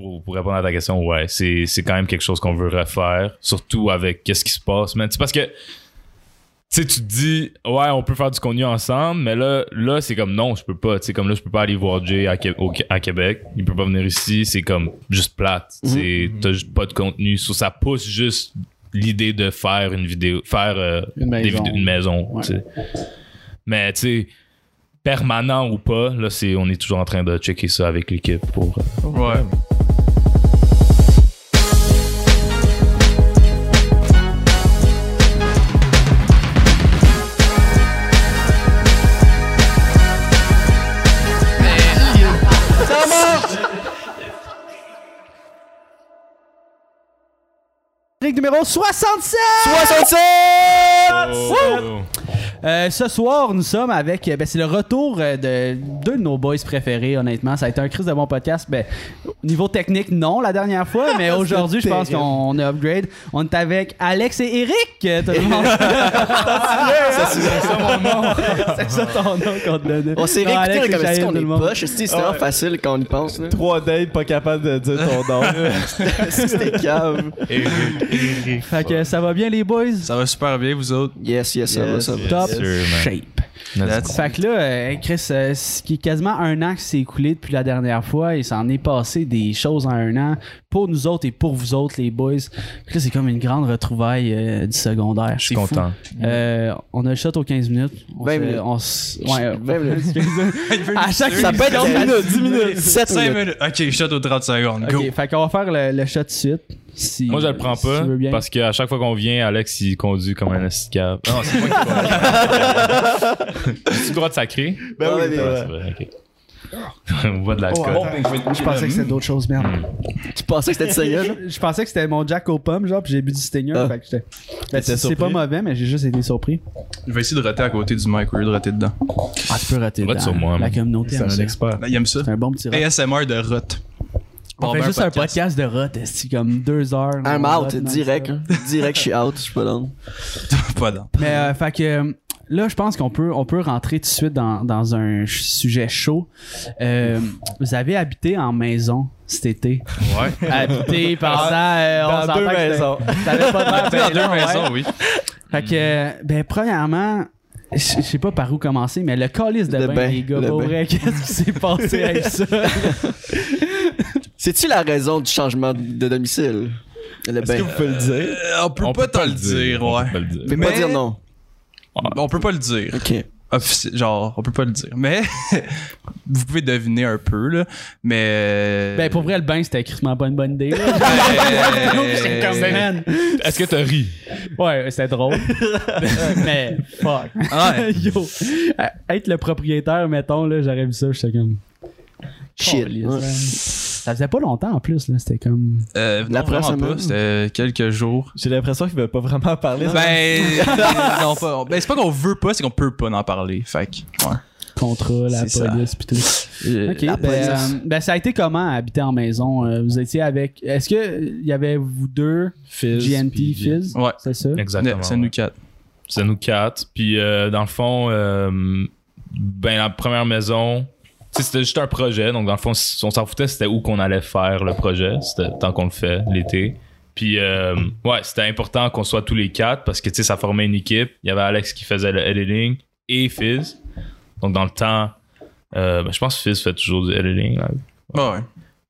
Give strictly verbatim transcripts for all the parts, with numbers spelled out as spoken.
pour, pour répondre à ta question, ouais, c'est, c'est quand même quelque chose qu'on veut refaire, surtout avec qu'est-ce qui se passe, man. C'est parce que, tu sais, tu te dis, ouais, on peut faire du contenu ensemble, mais là, là c'est comme, non, je peux pas. Tu sais, comme là, je peux pas aller voir Jay à, au, à Québec. Il peut pas venir ici. C'est comme juste plate. Mm-hmm. T'as juste pas de contenu. So, ça pousse juste l'idée de faire une vidéo, faire euh, une maison. Des vidéos, une maison ouais. T'sais. Mais, tu sais, permanent ou pas, là, c'est, on est toujours en train de checker ça avec l'équipe pour... Euh, ouais. Numéro soixante-sept! soixante-sept! Oh. Euh, ce soir, nous sommes avec... Ben, c'est le retour de deux de nos boys préférés, honnêtement. Ça a été un Chris de bon podcast. Ben, niveau technique, non, la dernière fois. Mais aujourd'hui, je pense qu'on a upgrade. On est avec Alex et Eric. Tout le monde. C'est ça mon nom. C'est ça ton nom qu'on te donnait. On s'est réécouté comme si on est poche. C'était vraiment facile quand on y pense. Là. Trois dates, pas capable de dire ton nom. C'était cave. Fait que ça va bien, les boys? Ça va super bien, vous autres? Yes, yes, ça va, ça va. Top. Shape. That's fait que là, Chris, ce qui est quasiment un an qui s'est écoulé depuis la dernière fois, il s'en est passé des choses en un an pour nous autres et pour vous autres, les boys. Là, c'est comme une grande retrouvaille euh, du secondaire. Je suis content. Euh, on a le shot aux quinze minutes. On vingt se, minutes. On ouais, vingt minutes. À chaque ça peut être dix minutes, dix minutes, sept, cinq minutes. Ok, shot aux trente secondes. Go. Okay, fait qu'on va faire le, le shot de suite. Si, moi je le prends pas si parce qu'à chaque fois qu'on vient, Alex il conduit comme un escap. Non, c'est moi qui conduis. J'ai-tu le droit de sacrer? Ben oui, oui, c'est vrai. Okay. On voit de l'alcool. Oh, oh, je, je pensais que c'était d'autres choses, merde. Tu pensais que c'était de sérieux, là? Je pensais que c'était mon Jack aux pommes, genre, puis j'ai bu du Stinger. Ah. Fait que j'étais. Ben, c'est, c'est pas mauvais, mais j'ai juste été surpris. Je vais essayer de rater à côté du mic, de rater dedans. Ah, tu peux rater dedans. Sur moi, la communauté, c'est un expert. Il aime ça. C'est un bon petit A S M R de rote. On fait juste podcast. Un podcast de rot, c'est comme deux heures. I'm out, rot, direct. Direct, je suis out, je suis pas down. Pas down. Mais, euh, fait que là, je pense qu'on peut, on peut rentrer tout de suite dans, dans un sujet chaud. Euh, vous avez habité en maison cet été. Ouais. Habité, par ça, euh, on s'entend. Dans deux maisons. T'avais pas de maison. Dans deux maisons, oui. Fait que, ben, premièrement, je sais pas par où commencer, mais le calice de le bain, bain, les gars, au vrai, qu'est-ce qui s'est passé avec ça? C'est-tu la raison du changement de domicile? Le Est-ce bain. qu'on peut le dire? Euh, on peut on pas peut t'en le dire, dire ouais. On peut pas, le dire. Mais... pas dire non. On peut pas le dire. OK. Offici- genre, on peut pas le dire. Mais vous pouvez deviner un peu, là. Mais. Ben, pour vrai, le bain, c'était crissement pas une bonne idée. Là. Mais... comme... Est-ce que t'as ri? Ouais, c'était drôle. Mais, fuck. Ouais. Yo. Être le propriétaire, mettons, là, j'aurais vu ça, j'étais comme. Shit. Ça faisait pas longtemps en plus, là. C'était comme. Euh, non, vraiment pas. C'était quelques jours. J'ai l'impression qu'ils veulent pas vraiment parler. Ben. non, pas. Ben, c'est pas qu'on veut pas, c'est qu'on peut pas en parler. Fait que. Ouais. Contrat, la c'est police, pis tout. Ok, ben, euh, ben, ça a été comment habiter en maison? Euh, vous étiez avec. Est-ce qu'il y avait vous deux? Fizz. G N T, Fizz. Ouais. C'est ça? Exactement. C'est nous quatre. C'est nous quatre. Puis, euh, dans le fond, euh, ben, la première maison. T'sais, c'était juste un projet, donc dans le fond, on s'en foutait, c'était où qu'on allait faire le projet, c'était tant qu'on le fait l'été. Puis, euh, ouais, c'était important qu'on soit tous les quatre parce que, tu sais, ça formait une équipe. Il y avait Alex qui faisait le editing et Fizz. Donc, dans le temps, euh, ben, je pense que Fizz fait toujours du editing. Là. Ouais. Oh ouais.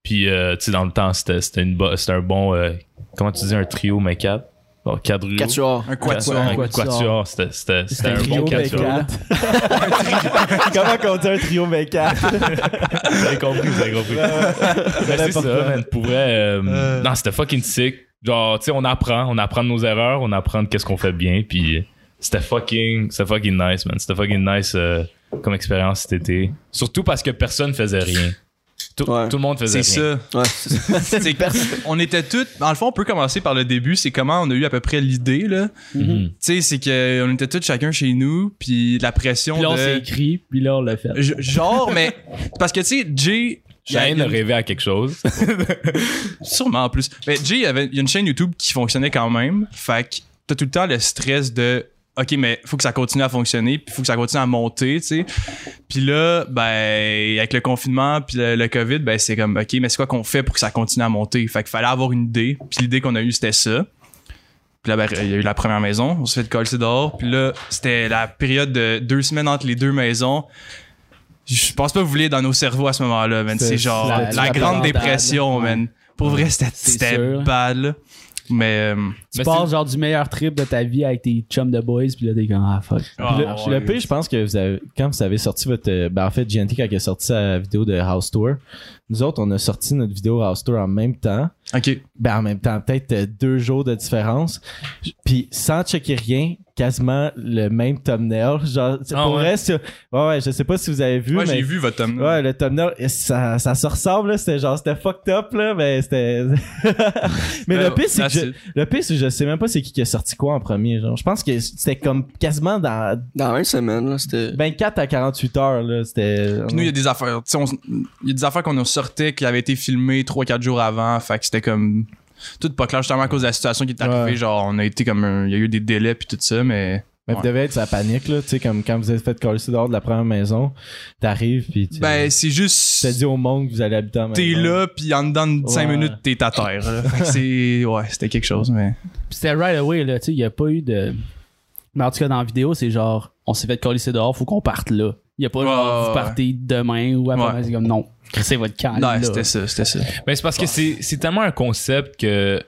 Puis, euh, tu sais, dans le temps, c'était, c'était, une bo- c'était un bon, euh, comment tu dis, un trio, mais quatre. Bon, quadru- quatuor. Un quatuor. Un quatuor. quatuor. C'était, c'était, c'était, c'était un trio bon quatuor. un tri- Comment qu'on dit un trio vingt-quatre? Vous avez compris, vous avez compris. Mais c'est ça, man. Pour vrai, euh, euh... non, c'était fucking sick. Genre, tu sais, on apprend. On apprend de nos erreurs. On apprend de qu'est-ce qu'on fait bien. Puis c'était fucking, c'était fucking nice, man. C'était fucking nice euh, comme expérience cet été. Surtout parce que personne faisait rien. Tout, ouais. tout le monde faisait c'est rien. Ça. Ouais, c'est c'est on était tous... Dans le fond, on peut commencer par le début. C'est comment on a eu à peu près l'idée. Là. Mm-hmm. Tu sais, c'est qu'on était tous chacun chez nous, puis la pression puis là, de... Puis là, on s'est écrit, puis là, on l'a fait. Je, genre, mais... Parce que, tu sais, Jay... Shane a rêvé à quelque chose. Sûrement, en plus. Mais Jay, il y a une chaîne YouTube qui fonctionnait quand même. Fait que t'as tout le temps le stress de... OK, mais faut que ça continue à fonctionner, puis faut que ça continue à monter, tu sais. Puis là, ben, avec le confinement, puis le, le COVID, ben, c'est comme, OK, mais c'est quoi qu'on fait pour que ça continue à monter? Fait qu'il fallait avoir une idée, puis l'idée qu'on a eue, c'était ça. Puis là, ben, il y a eu la première maison, on s'est fait coller dehors, puis là, c'était la période de deux semaines entre les deux maisons. Je pense pas que vous vouliez dans nos cerveaux à ce moment-là, man. C'est, c'est genre la, la, la grande dépression, ouais. man. Pour ouais. vrai, c'était, c'était bad, là. Mais, tu mais passes c'est... genre du meilleur trip de ta vie avec tes chums de boys, puis là t'es comme ah fuck. Oh, le, ouais, le pire, oui. je pense que vous avez, quand vous avez sorti votre. Ben en fait, G N T, quand il a sorti sa vidéo de House Tour, nous autres, on a sorti notre vidéo House Tour en même temps. OK. Ben en même temps, peut-être deux jours de différence. Puis sans checker rien, quasiment le même thumbnail. Genre, ah, pour ouais. vrai, c'est... ouais, ouais, je sais pas si vous avez vu. Ouais, mais... j'ai vu votre thumbnail. Ouais, le thumbnail, ça, ça se ressemble, là. C'était genre, c'était fucked up, là, mais c'était. mais euh, le pire, c'est que je... le pire, c'est que je sais même pas c'est qui qui a sorti quoi en premier. Genre, je pense que c'était comme quasiment dans. Dans une semaine, là. C'était. vingt-quatre à quarante-huit heures, là. C'était. Puis nous, il y a des affaires. Tu sais, on... il y a des affaires qu'on a sorties qui avaient été filmées trois quatre jours avant. Fait que c'était comme. Tout pas clair, justement à cause de la situation qui est arrivée. Ouais. Genre, on a été comme un... il y a eu des délais puis tout ça, mais. Mais ouais. devait être sa panique, là. Tu sais, comme quand vous êtes fait coller dehors de la première maison, t'arrives puis. Tu... Ben, c'est juste. T'as dit au monde que vous allez habiter en même temps. T'es là puis en dedans de cinq minutes, t'es à terre, là. Fait que c'est. Ouais, c'était quelque chose, mais. Pis c'était right away, là. Tu sais, il y a pas eu de. Mais en tout cas, dans la vidéo, c'est genre, on s'est fait coller dehors, faut qu'on parte là. Il y a pas genre, oh, vous partez demain ou après, ouais. c'est comme non. C'est votre calme. Non, c'était ça, c'était ça. Ben, c'est parce que c'est, c'est tellement un concept que,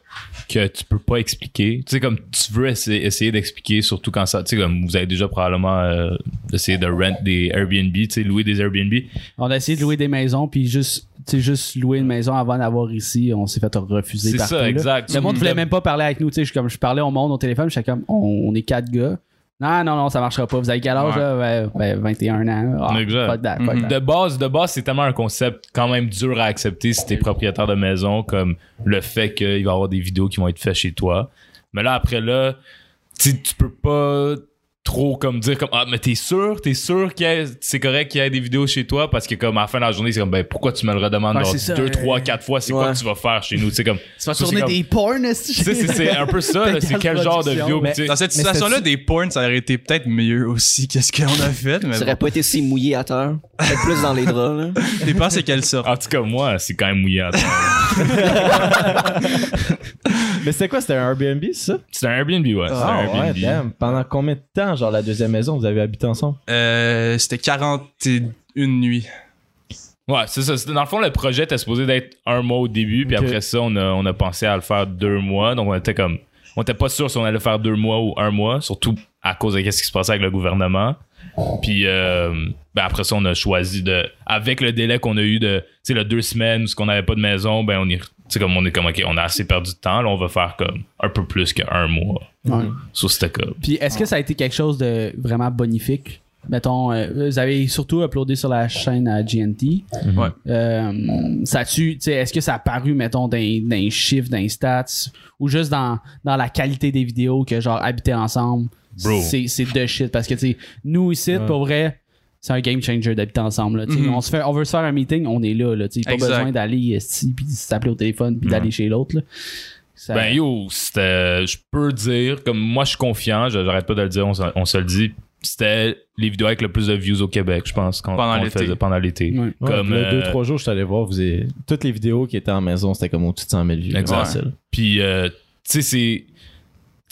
que tu peux pas expliquer. Tu sais, comme tu veux essayer, essayer d'expliquer, surtout quand ça. Tu sais, comme vous avez déjà probablement euh, essayé de rent des Airbnb, tu sais, louer des Airbnb. On a essayé de louer des maisons, puis juste, tu sais, juste louer une maison avant d'avoir ici, on s'est fait refuser. C'est partout, ça, exact. Là. Le monde voulait même pas parler avec nous. Tu sais, je, comme, je parlais au monde au téléphone, je suis comme, on, on est quatre gars. Non, non, non, ça marchera pas. Vous avez quel âge, ouais. là? Ben, vingt et un ans. Oh, exact. Fuck that, fuck mm-hmm. that. De base, de base, c'est tellement un concept quand même dur à accepter si t'es propriétaire de maison, comme le fait qu'il va y avoir des vidéos qui vont être faites chez toi. Mais là, après là, tu peux pas trop comme dire comme ah, mais t'es sûr, t'es sûr qu'il y a, c'est correct qu'il y ait des vidéos chez toi, parce que comme à la fin de la journée, c'est comme ben pourquoi tu me le redemandes ouais, ça, deux, euh... trois, quatre fois, c'est ouais. quoi que tu vas faire chez nous, tu sais comme. Tu vas tourner des porns, c'est, c'est un peu ça, là, c'est quel genre de vidéo. Mais, dans cette situation-là, des porns, ça aurait été peut-être mieux aussi qu'est-ce qu'on a fait. Mais ça aurait bon. pas été si mouillé à terre, peut-être plus dans les draps. T'es pas c'est quelle sorte. En tout cas, moi, c'est quand même mouillé à terre. Mais c'était quoi, c'était un Airbnb, ça? C'était un Airbnb, ouais. Oh, un Airbnb. ouais damn. Pendant combien de temps? Genre la deuxième maison, vous avez habité ensemble? Euh, c'était quarante et une nuits. Ouais, c'est ça. C'était, dans le fond, le projet était supposé d'être un mois au début, puis okay. après ça, on a, on a pensé à le faire deux mois. Donc, on était comme... On était pas sûr si on allait faire deux mois ou un mois, surtout à cause de ce qui se passait avec le gouvernement. Puis euh, ben après ça, on a choisi de... Avec le délai qu'on a eu de... Tu sais, le deux semaines, parce qu'on n'avait pas de maison, ben on y... C'est comme on est comme ok, on a assez perdu de temps, là on va faire comme un peu plus qu'un mois ouais. sur ce cas. Puis est-ce que ça a été quelque chose de vraiment bonifique? Mettons, euh, vous avez surtout uploadé sur la chaîne à G N T. Ouais. Euh, ça tu, tu sais, est-ce que ça a paru, mettons, dans les chiffres, dans les stats, ou juste dans, dans la qualité des vidéos que genre habiter ensemble? Bro. C'est, c'est de shit. Parce que tu sais, nous ici, ouais. pour vrai. C'est un game changer d'habiter ensemble. Là, mm-hmm. on, se fait, on veut se faire un meeting, on est là. là pas besoin d'aller ici, puis s'appeler au téléphone, puis mm-hmm. d'aller chez l'autre. Là. Ça... Ben yo, c'était, je peux dire, comme moi je suis confiant, j'arrête pas de le dire, on se, on se le dit, c'était les vidéos avec le plus de views au Québec, je pense, qu'on, pendant, qu'on l'été. Faisait, pendant l'été. Ouais. Comme, ouais, là, deux, trois jours, je suis allé voir, vous avez... toutes les vidéos qui étaient en maison, c'était comme au-dessus de cent mille vues. Exact. Ouais. Puis, euh, tu sais, c'est...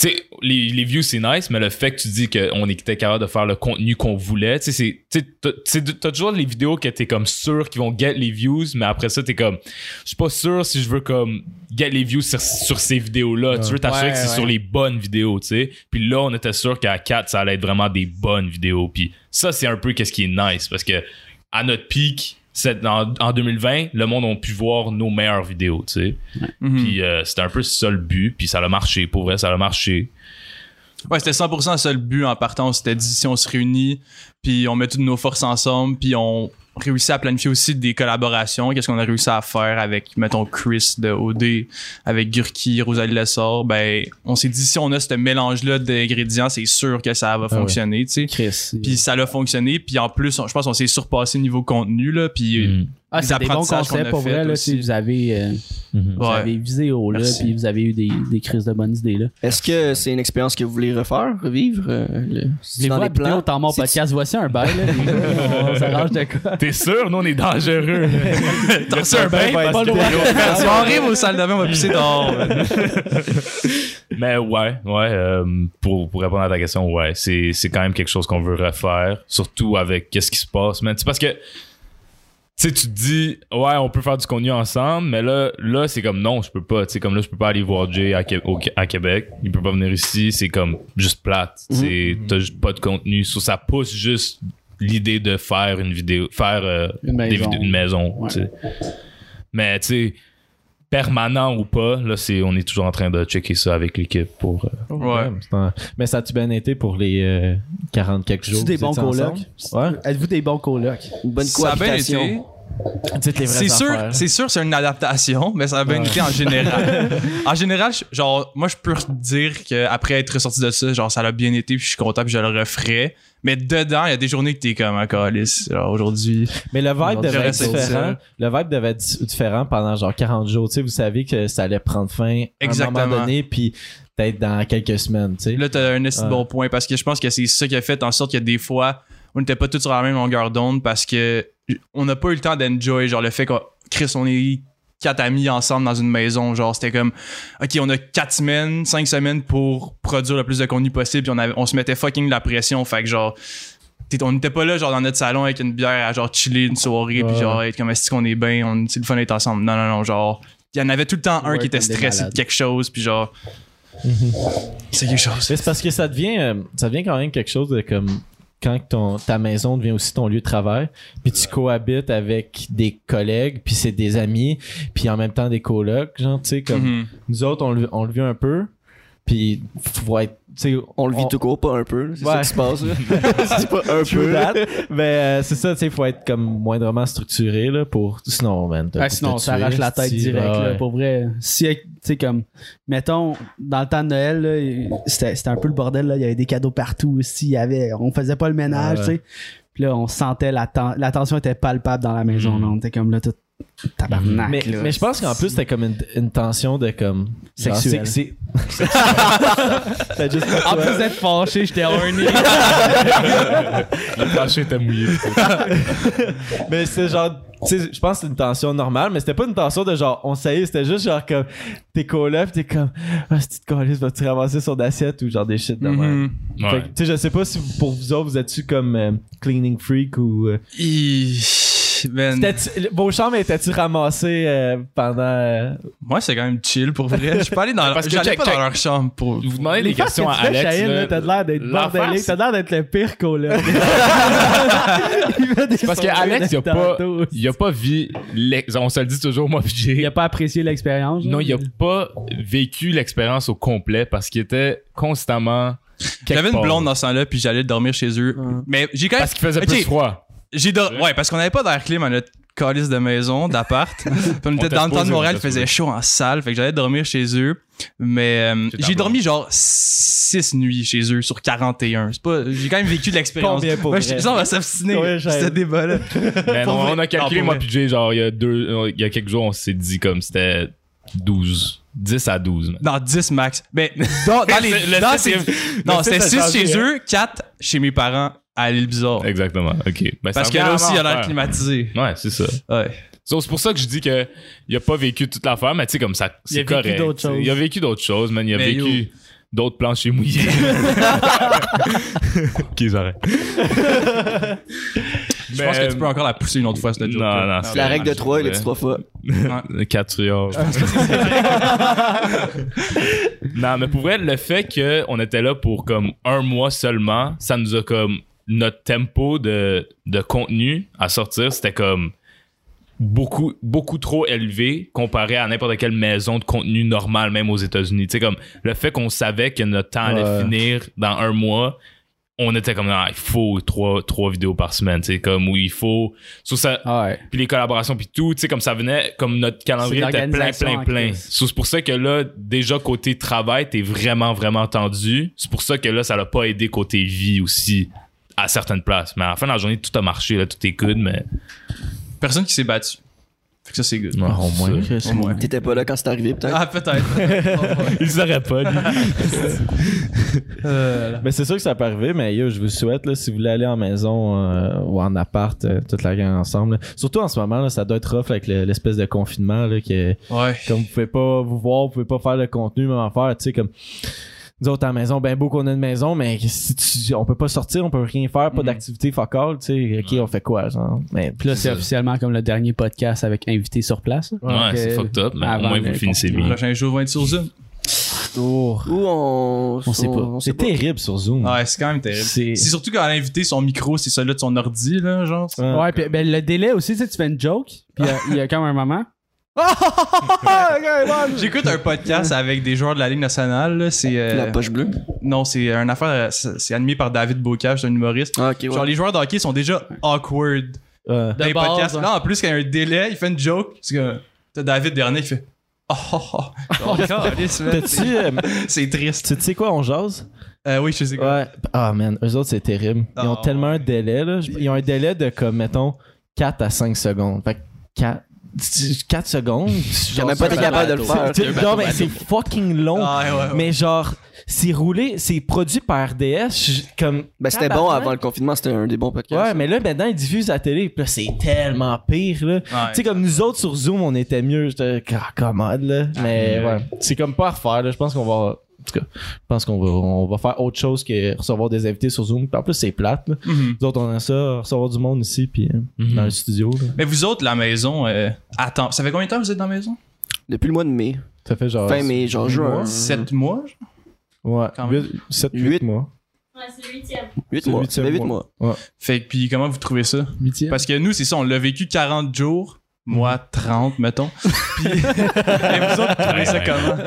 Tu sais, les, les views, c'est nice, mais le fait que tu dis qu'on était capable de faire le contenu qu'on voulait, tu sais, c'est, t'sais, t'as toujours les vidéos que t'es comme sûr qu'ils vont get les views, mais après ça, t'es comme, je suis pas sûr si je veux comme get les views sur, sur ces vidéos-là. Ouais. Tu veux t'assurer ouais, que c'est ouais. sur les bonnes vidéos, tu sais. Puis là, on était sûr qu'à quatre, ça allait être vraiment des bonnes vidéos. Puis ça, c'est un peu qu'est-ce qui est nice, parce que à notre pic, c'est, en, en deux mille vingt, le monde a pu voir nos meilleures vidéos, tu sais. Mm-hmm. Puis euh, c'était un peu ça le but, puis ça a marché, pour vrai, ça a marché. Ouais, c'était cent pour cent ça le but en partant. On s'était dit, si on se réunit, puis on met toutes nos forces ensemble, puis on réussit à planifier aussi des collaborations. Qu'est-ce qu'on a réussi à faire avec, mettons, Chris de O D, avec Gurki, Rosalie Lessard. Ben, on s'est dit, si on a ce mélange-là d'ingrédients, c'est sûr que ça va ah fonctionner, ouais. tu sais. Puis ça l'a fonctionné. Puis en plus, on, je pense qu'on s'est surpassé niveau contenu, là. Puis mm. Ah, c'est des bons concepts pour vrai. Là, vous, avez, euh, mm-hmm. vous ouais. avez visé haut là, puis vous avez eu des, des crises de bonnes idées là. Est-ce que c'est une expérience que vous voulez refaire, revivre? Euh, le... Les voix habitées au temps mort podcast, voici un bail. On s'arrange de quoi? T'es sûr? Nous, on est dangereux. T'as sûr un bail? Si on arrive aux salles de bain, on va pisser dehors. Mais ouais, ouais. Euh, pour, pour répondre à ta question, ouais. C'est, c'est quand même quelque chose qu'on veut refaire. Surtout avec qu'est-ce qui se passe, man. C'est parce que... Tu sais, tu te dis, ouais, on peut faire du contenu ensemble, mais là, là c'est comme non, je peux pas. Tu sais, comme là, je peux pas aller voir Jay à, Qué- au, à Québec. Il peut pas venir ici. C'est comme juste plate. Mmh. C'est, t'as juste pas de contenu. So, ça pousse juste l'idée de faire une vidéo, faire euh, une maison. Des vidéos, une maison ouais. t'sais. Mais tu sais, permanent ou pas, là, c'est, on est toujours en train de checker ça avec l'équipe pour. Euh, ouais. ouais. Mais ça a-tu bien été pour les euh, quarante quelques jours? Vous des bons colocs? Ouais. Êtes-vous des bons colocs? Une bonne cohabitation? Ça a bien été. C'est sûr, c'est sûr, c'est une adaptation, mais ça a bien été ouais. en général. En général, genre, moi, je peux dire qu'après être sorti de ça, genre, ça l'a bien été, puis je suis content, puis je le referais. Mais dedans, il y a des journées que t'es comme un calice, genre, aujourd'hui. Mais le vibe devait être différent. Le vibe devait être différent pendant, genre, quarante jours. Tu sais, vous savez que ça allait prendre fin Exactement. à un moment donné, puis peut-être dans quelques semaines, tu sais. Là, t'as un assez ouais. bon point, parce que je pense que c'est ça qui a fait en sorte que des fois, on n'était pas tous sur la même longueur d'onde, parce que on n'a pas eu le temps d'enjoy, genre le fait que Chris, on est quatre amis ensemble dans une maison, genre c'était comme ok, on a quatre semaines, cinq semaines pour produire le plus de contenu possible, puis on, avait, on se mettait fucking de la pression, fait que genre on n'était pas là genre dans notre salon avec une bière à genre chiller une soirée, puis genre être comme est-ce qu'on est bien, on c'est le fun d'être ensemble, non non non, genre il y en avait tout le temps un ouais, qui était stressé de quelque chose, puis genre c'est quelque chose. Mais c'est parce que ça devient euh, ça devient quand même quelque chose de comme quand ton, ta maison devient aussi ton lieu de travail, puis tu cohabites avec des collègues, puis c'est des amis, puis en même temps des colocs, genre, tu sais, comme mm-hmm. nous autres, on le, on le vit un peu, puis faut être, tu sais... On le vit on... tout court, pas un peu, c'est ouais. ça qui se passe, là. C'est pas un peu. That, mais euh, c'est ça, tu sais, faut être comme moindrement structuré, là, pour... Sinon, man, ouais, sinon, ça arrache la tête direct, ah, là, ouais. pour vrai. Si, tu sais, comme, mettons, dans le temps de Noël, là, c'était, c'était un peu le bordel, là, il y avait des cadeaux partout aussi, il y avait... On faisait pas le ménage, ah, ouais. tu sais. Puis là, on sentait, la, ten... la tension était palpable dans la maison, mm. là, on était comme, là, tout... Tabarnak, mais, là, mais je pense qu'en plus c'était comme une, une tension de comme sexuelle. C'est, c'est... c'est juste en plus d'être fâché, j'étais horny. Le plancher était mouillé. Mais c'est genre, tu sais, je pense que c'est une tension normale, mais c'était pas une tension de genre on sait, c'était juste genre comme t'es collé pis t'es comme ah oh, cette colisse va-tu ramasser son assiette ou genre des shit de même. Mm-hmm. Ouais. Tu sais, je sais pas si vous, pour vous autres vous êtes-tu comme euh, cleaning freak ou euh... I... Vos chambres étaient-tu ramassées euh, pendant... Euh... Moi, c'est quand même chill pour vrai. Je peux aller dans, leur... J'allais pas dans leur chambre pour... Vous demandez les questions que à Alex. Shahin, le... T'as l'air d'être bordelique. T'as l'air d'être le pire coloc. Parce qu'Alex, il a pas, il a pas vu... L'ex... On se le dit toujours, moi, Jay. Il a pas apprécié l'expérience. Non, hein? Il a pas vécu l'expérience au complet parce qu'il était constamment... J'avais une blonde dans ce temps-là puis j'allais dormir chez eux. Hum. Mais j'ai quand même... Parce qu'il faisait okay. plus froid. J'ai do... Ouais, parce qu'on n'avait pas d'air clim à notre calice de maison, d'appart. On était on dans le temps de Montréal, il faisait chaud en salle, fait que j'allais dormir chez eux. Mais euh, j'ai dormi genre six nuits chez eux sur quarante et un. C'est pas... J'ai quand même vécu de l'expérience. Combien pour ouais, vrai? Ça, on va s'obstiner. C'était débat-là. On a calculé, non, moi puis Jay, genre il y a deux... Il y a quelques jours, on s'est dit comme c'était douze. dix à douze. Non, dix max. Mais dans, dans les... le dans c'est... C'est... Non, le c'était six chez eux, quatre chez mes parents. À l'île bizarre. Exactement, ok. Ben, parce que là aussi, il y a l'air climatisé. Ouais, c'est ça. Ouais. So, c'est pour ça que je dis qu'il n'a pas vécu toute l'affaire, mais tu sais, comme ça, c'est correct. Il a vécu d'autres choses, man. Il a mais vécu you. d'autres planchers mouillés. Qu'ils arrêtent. Je pense que tu peux encore la pousser une autre fois, cette joke. Non, non, c'est la règle de trois, il l'a dit trois fois. Quatre heures. Non, mais pour vrai, le fait qu'on était là pour comme un mois seulement, ça nous a comme... Notre tempo de, de contenu à sortir, c'était comme beaucoup, beaucoup trop élevé comparé à n'importe quelle maison de contenu normale, même aux États-Unis. Tu sais, comme le fait qu'on savait que notre temps allait ouais. finir dans un mois... On était comme, ah, il faut trois, trois vidéos par semaine, tu sais, comme où il faut. So, ça, ouais. Puis les collaborations, puis tout, tu sais, comme ça venait, comme notre calendrier était plein, plein, plein. So, c'est pour ça que là, déjà, côté travail, t'es vraiment, vraiment tendu. C'est pour ça que là, ça l'a pas aidé côté vie aussi, à certaines places. Mais à la fin de la journée, tout a marché, là, tout est good, mais Personne qui s'est battu. Fait que ça, c'est good. Ouais, au moins. Sûr, au moins. T'étais pas là quand c'est arrivé, peut-être? Ah, peut-être. Ils auraient pas, lui. euh, mais c'est sûr que ça peut arriver, mais yo, je vous souhaite, là, si vous voulez aller en maison euh, ou en appart, euh, toute la gang ensemble. Là. Surtout en ce moment, là, ça doit être rough avec le, l'espèce de confinement, là, que ouais. Comme vous pouvez pas vous voir, vous pouvez pas faire le contenu, même en faire, tu sais, comme... Nous autres, à la maison, ben beau qu'on a une maison, mais si tu, on peut pas sortir, on peut rien faire, pas mm-hmm. d'activité, fuck all, tu sais, ok, on fait quoi, genre. Mais, puis là, c'est, c'est officiellement comme le dernier podcast avec invité sur place. Ouais, donc, c'est euh, fucked up, mais au moins vous finissez bien. Le prochain jour va être sur Zoom. Oh. Ou on... on sait pas. On sait c'est pas. Terrible sur Zoom. Ouais, c'est quand même terrible. C'est, c'est surtout quand l'invité, son micro, c'est celui de son ordi, là, genre. Ouais, ouais puis ben, le délai aussi, tu sais, tu fais une joke, puis il y a quand même un moment. J'écoute un podcast avec des joueurs de la Ligue nationale. Là. C'est, euh... La poche bleue? Non, c'est un affaire. C'est animé par David Bocage, c'est un humoriste. Ah, okay, ouais. Genre, les joueurs de hockey sont déjà awkward euh, dans les base, podcasts. Hein. Là, en plus, quand il y a un délai, il fait une joke. C'est que t'as David dernier, il fait Oh, oh, oh. oh c'est triste. Tu sais quoi, on jase? Euh, oui, je sais quoi. Ah, ouais. oh, man, eux autres, c'est terrible. Ils ont oh, tellement ouais. un délai. Là. Ils ont un délai de, comme, mettons, quatre à cinq secondes. Fait que quatre. quatre secondes. J'ai même pas été capable de le faire. Non, mais c'est fucking long. Ah, ouais, ouais. Mais genre, c'est roulé, c'est produit par R D S. Comme ben, c'était bon avant le confinement, c'était un des bons podcasts. Ouais, ça. Mais là, maintenant, ils diffusent à la télé. Puis là, c'est tellement pire, là. Ah, tu sais, comme nous autres sur Zoom, on était mieux. J'étais commode, là. Mais ah, ouais. ouais. C'est comme pas à refaire, là. Je pense qu'on va. En tout cas, je pense qu'on va, on va faire autre chose que recevoir des invités sur Zoom. En plus, c'est plate. Là. Mm-hmm. Nous autres, on a ça, recevoir du monde ici, puis mm-hmm. dans le studio. Là. Mais vous autres, la maison, euh, attends, ça fait combien de temps que vous êtes dans la maison? Depuis le mois de mai. Ça fait genre... Fin mai, genre juin. sept mois? Ouais, sept huit mois. Ouais, c'est huitième. huit mois. huit mois. mois. Ouais. Fait que, puis comment vous trouvez ça? huitième. Parce que nous, c'est ça, on l'a vécu quarante jours. Moi, trente, mettons. Puis, et vous autres, vous trouvez ça comment?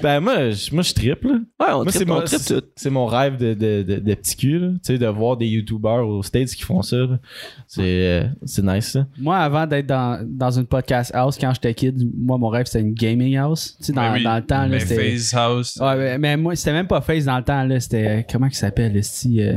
Ben, moi, je, moi, je trippe, là. Ouais, on moi, trippe, c'est, on mon, trippe c'est, c'est mon rêve de, de, de, de petit cul, là. Tu sais, de voir des YouTubers aux States qui font ça, là. C'est, euh, c'est nice, ça. Moi, avant d'être dans, dans une podcast house, quand j'étais kid, moi, mon rêve, c'était une gaming house. Tu sais, dans, oui, dans le temps, là, mais c'était... Phase house. Ouais, mais, mais moi, c'était même pas Phase dans le temps, là. C'était... Comment il s'appelle, le style... Euh...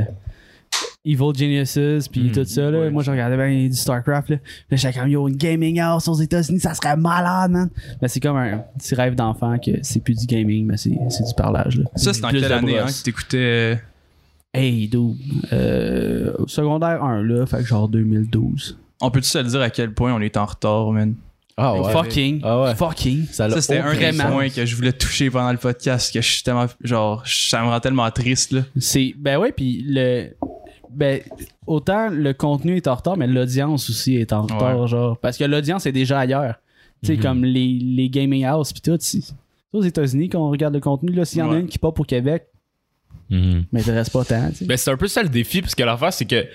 Evil Geniuses, pis mmh, tout ça, là. Ouais. Moi, je regardais bien du StarCraft, là. Là, j'étais comme, yo, une gaming house aux États-Unis, ça serait malade, man. Mais c'est comme un petit rêve d'enfant que c'est plus du gaming, mais c'est, c'est du parlage, là. Ça, c'est dans quelle année, hein, que t'écoutais? Hey, dude. Euh, secondaire un, là. Fait que genre deux mille douze. On peut-tu se le dire à quel point on est en retard, man? Ah ouais. Fucking. Ah ouais. Fucking. Ça, ça c'était un vraiment point que je voulais toucher pendant le podcast, que je suis tellement, genre, ça me rend tellement triste, là. C'est, ben ouais, pis le, ben, autant le contenu est en retard, mais l'audience aussi est en retard, ouais. Genre. Parce que l'audience est déjà ailleurs. Tu sais, mm-hmm. comme les, les gaming house pis tout. C'est aux États-Unis qu'on regarde le contenu. Là, s'il y en ouais. a une qui part pour Québec, mm-hmm. m'intéresse pas tant. T'sais. Ben, c'est un peu ça le défi, parce que l'affaire, c'est que,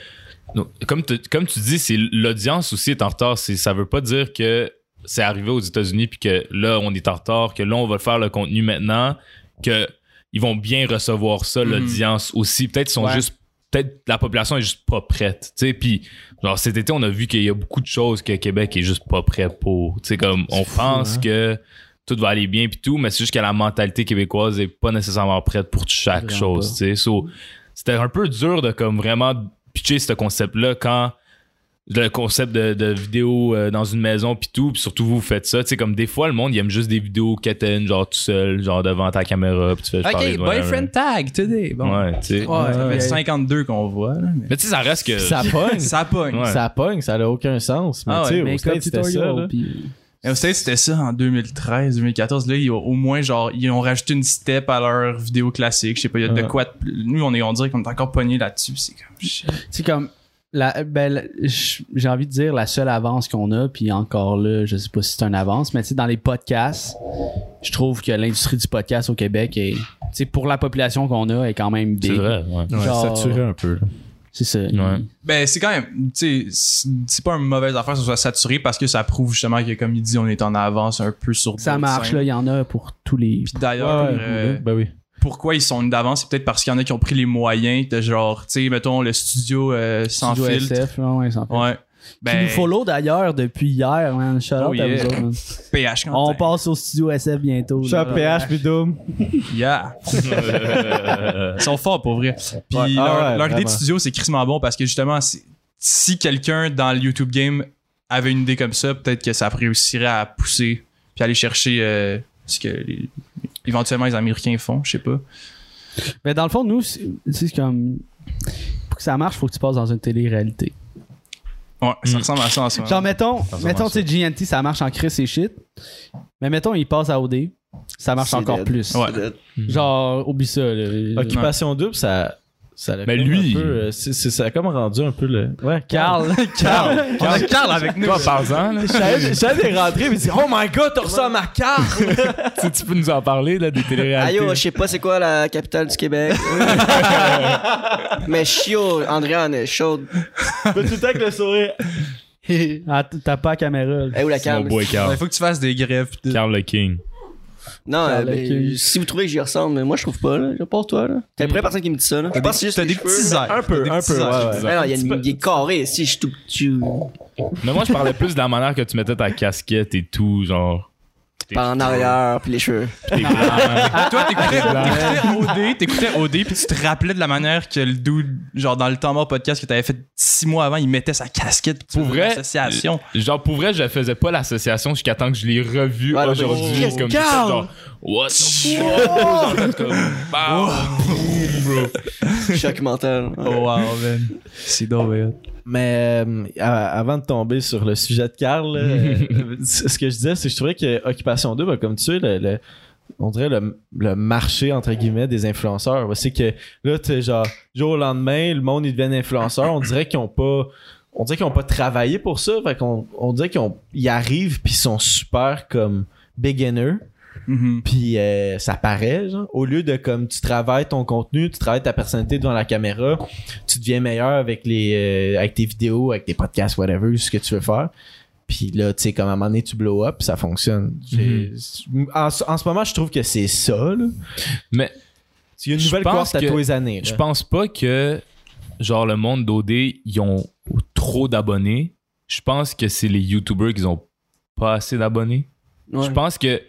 comme, te, comme tu dis, c'est, l'audience aussi est en retard. C'est, ça veut pas dire que c'est arrivé aux États-Unis pis que là, on est en retard, que là, on va faire le contenu maintenant, que ils vont bien recevoir ça, mm-hmm. l'audience aussi. Peut-être qu'ils sont ouais. juste peut-être la population est juste pas prête, tu sais, puis genre cet été on a vu qu'il y a beaucoup de choses que Québec est juste pas prêt pour, tu sais, comme c'est on fou, pense hein? que tout va aller bien puis tout, mais c'est juste que la mentalité québécoise est pas nécessairement prête pour chaque vraiment chose, tu sais, so, c'était un peu dur de comme vraiment pitcher ce concept-là quand le concept de, de vidéo euh, dans une maison pis tout, pis surtout vous, vous faites ça, tu sais, comme des fois le monde il aime juste des vidéos quétaines, genre tout seul, genre devant ta caméra pis tu fais ok boyfriend tag today, bon ouais tu sais ouais, ouais, ça fait ouais. cinquante-deux qu'on voit là, mais, mais tu sais ça reste que ça pogne ça pogne ouais. ça pogne ça n'a aucun sens, mais ah tu sais ouais, au States c'était ça là. Pis... au States c'était ça en deux mille treize deux mille quatorze là, ils ont, au moins genre ils ont rajouté une step à leur vidéo classique, je sais pas il y a ouais. de quoi nous on est on dirait qu'on est encore pogné là-dessus, c'est comme c'est comme La, ben, la, j'ai envie de dire la seule avance qu'on a, puis encore là, je sais pas si c'est une avance, mais tu sais, dans les podcasts, je trouve que l'industrie du podcast au Québec est, tu sais, pour la population qu'on a, est quand même big. C'est vrai, ouais. Genre, ouais, saturé un peu. Là. C'est ça. Ouais. Ben, c'est quand même, tu sais, c'est, c'est pas une mauvaise affaire que ça soit saturé parce que ça prouve justement que, comme il dit, on est en avance un peu sur. Ça marche, là, il y en a pour tous les. Puis d'ailleurs, ouais, euh, ben oui. Pourquoi ils sont d'avance, c'est peut-être parce qu'il y en a qui ont pris les moyens de genre, tu sais, mettons, le studio euh, sans studio filtre. Studio S F, non, ouais, sans filtre. Ouais. Ben... Qui nous follow d'ailleurs depuis hier, man. Shout out à vous autres, man. P H quand on passe au studio S F bientôt. Shout out P H puis Doom. Yeah. Ils sont forts pour vrai. Puis ouais, leur, ah ouais, leur idée de studio, c'est crissement bon parce que justement, c'est si quelqu'un dans le YouTube game avait une idée comme ça, peut-être que ça réussirait à pousser puis aller chercher euh, ce que les, éventuellement les Américains font, je sais pas. Mais dans le fond, nous, c'est, c'est comme pour que ça marche, faut que tu passes dans une télé-réalité. Ouais, ça mmh. ressemble à ça en ce moment. Genre, mettons, mettons tu sais, G N T, ça marche en Chris et shit. Mais mettons, il passe à O D, ça marche c'est encore dead. plus. Ouais. Mmh. Genre, oublie ça. Là. Occupation double, ça. Ça l'a mais lui, peu, euh, c'est, c'est, ça a comme rendu un peu le. Ouais, Carl. Carl. Carl, Carl avec nous. Toi, par exemple. Shahin est rentré, mais il dit, oh my god, t'as reçu à ma carte. Tu sais, tu peux nous en parler, là, des téléréalités. Ah yo, je sais pas c'est quoi la capitale du Québec. Mais chiot, Andréane est chaude. Tout le temps avec le sourire. Ah, t'as pas la caméra. Eh, où la cam? Il faut que tu fasses des greffes. Carl le King. Non, euh, ben, si vous trouvez que j'y ressemble, mais moi je trouve pas, là. Je pense toi, là. T'es la première personne qui me dit ça, là. Je pense que c'est juste. T'as des petits airs. Un peu, un peu. Ouais, ouais. Non, il y a une, des carrés, si je suis tout petit. Mais moi je parlais plus de la manière que tu mettais ta casquette et tout, genre. Par en arrière, puis les cheveux. Puis t'es blanc. Toi, t'écoutais, t'écoutais O D, t'écoutais O D, puis tu te rappelais de la manière que le dude, genre dans le temps mort podcast que t'avais fait six mois avant, il mettait sa casquette pour vrai, l'association. Genre, pour vrai, je faisais pas l'association jusqu'à temps que je l'ai revu ouais, aujourd'hui. Oh, comme ça, genre, what the fuck? Comme, wow, bro. Choc mental. Oh, wow, man. C'est dommage. Mais euh, avant de tomber sur le sujet de Carl, euh, ce que je disais, c'est que je trouvais que Occupation double, comme tu sais, le, le, on dirait le, le marché, entre guillemets, des influenceurs. C'est que là, tu sais, genre, du jour au lendemain, le monde, ils deviennent influenceurs. On dirait qu'ils n'ont pas, on dirait qu'ils n'ont pas travaillé pour ça. Fait qu'on, on dirait qu'ils ont, ils arrivent puis ils sont super comme beginners. Mm-hmm. Puis euh, ça paraît, genre. Au lieu de comme tu travailles ton contenu, tu travailles ta personnalité devant la caméra, tu deviens meilleur avec les euh, avec tes vidéos, avec tes podcasts, whatever, ce que tu veux faire. Puis là, tu sais, comme à un moment donné, tu blow up, ça fonctionne. Mm-hmm. En, en ce moment, je trouve que c'est ça, là. Mais il y a une nouvelle course à tous les années. Je pense pas que genre le monde d'O D, ils ont trop d'abonnés. Je pense que c'est les YouTubers qui ont pas assez d'abonnés. Ouais. Je pense que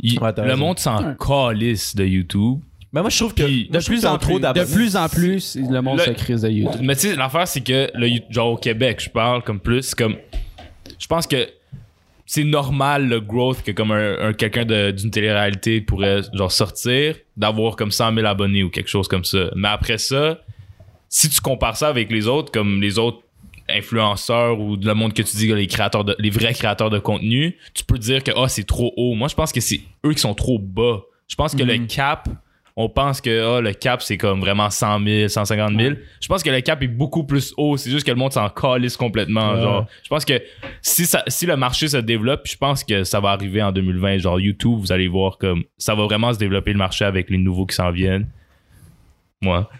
Il, ouais, le raison. monde s'en ouais. calisse de YouTube. Mais moi, je trouve que Puis, de, plus en en plus, de plus en plus, le monde le, se crisse de YouTube. Mais tu sais, l'affaire, c'est que, le, genre au Québec, je parle comme plus, comme je pense que c'est normal le growth que comme un, un quelqu'un de, d'une télé-réalité pourrait genre sortir, d'avoir comme cent mille abonnés ou quelque chose comme ça. Mais après ça, si tu compares ça avec les autres, comme les autres influenceurs ou le monde que tu dis, les créateurs de, les vrais créateurs de contenu, tu peux dire que oh, c'est trop haut. Moi, je pense que c'est eux qui sont trop bas. Je pense que mm-hmm. le cap, on pense que oh, le cap, c'est comme vraiment cent mille, cent cinquante mille. Ouais. Je pense que le cap est beaucoup plus haut. C'est juste que le monde s'en calisse complètement. Ouais. Genre, je pense que si, ça, si le marché se développe, je pense que ça va arriver en deux mille vingt. Genre YouTube, vous allez voir comme ça va vraiment se développer le marché avec les nouveaux qui s'en viennent. Moi.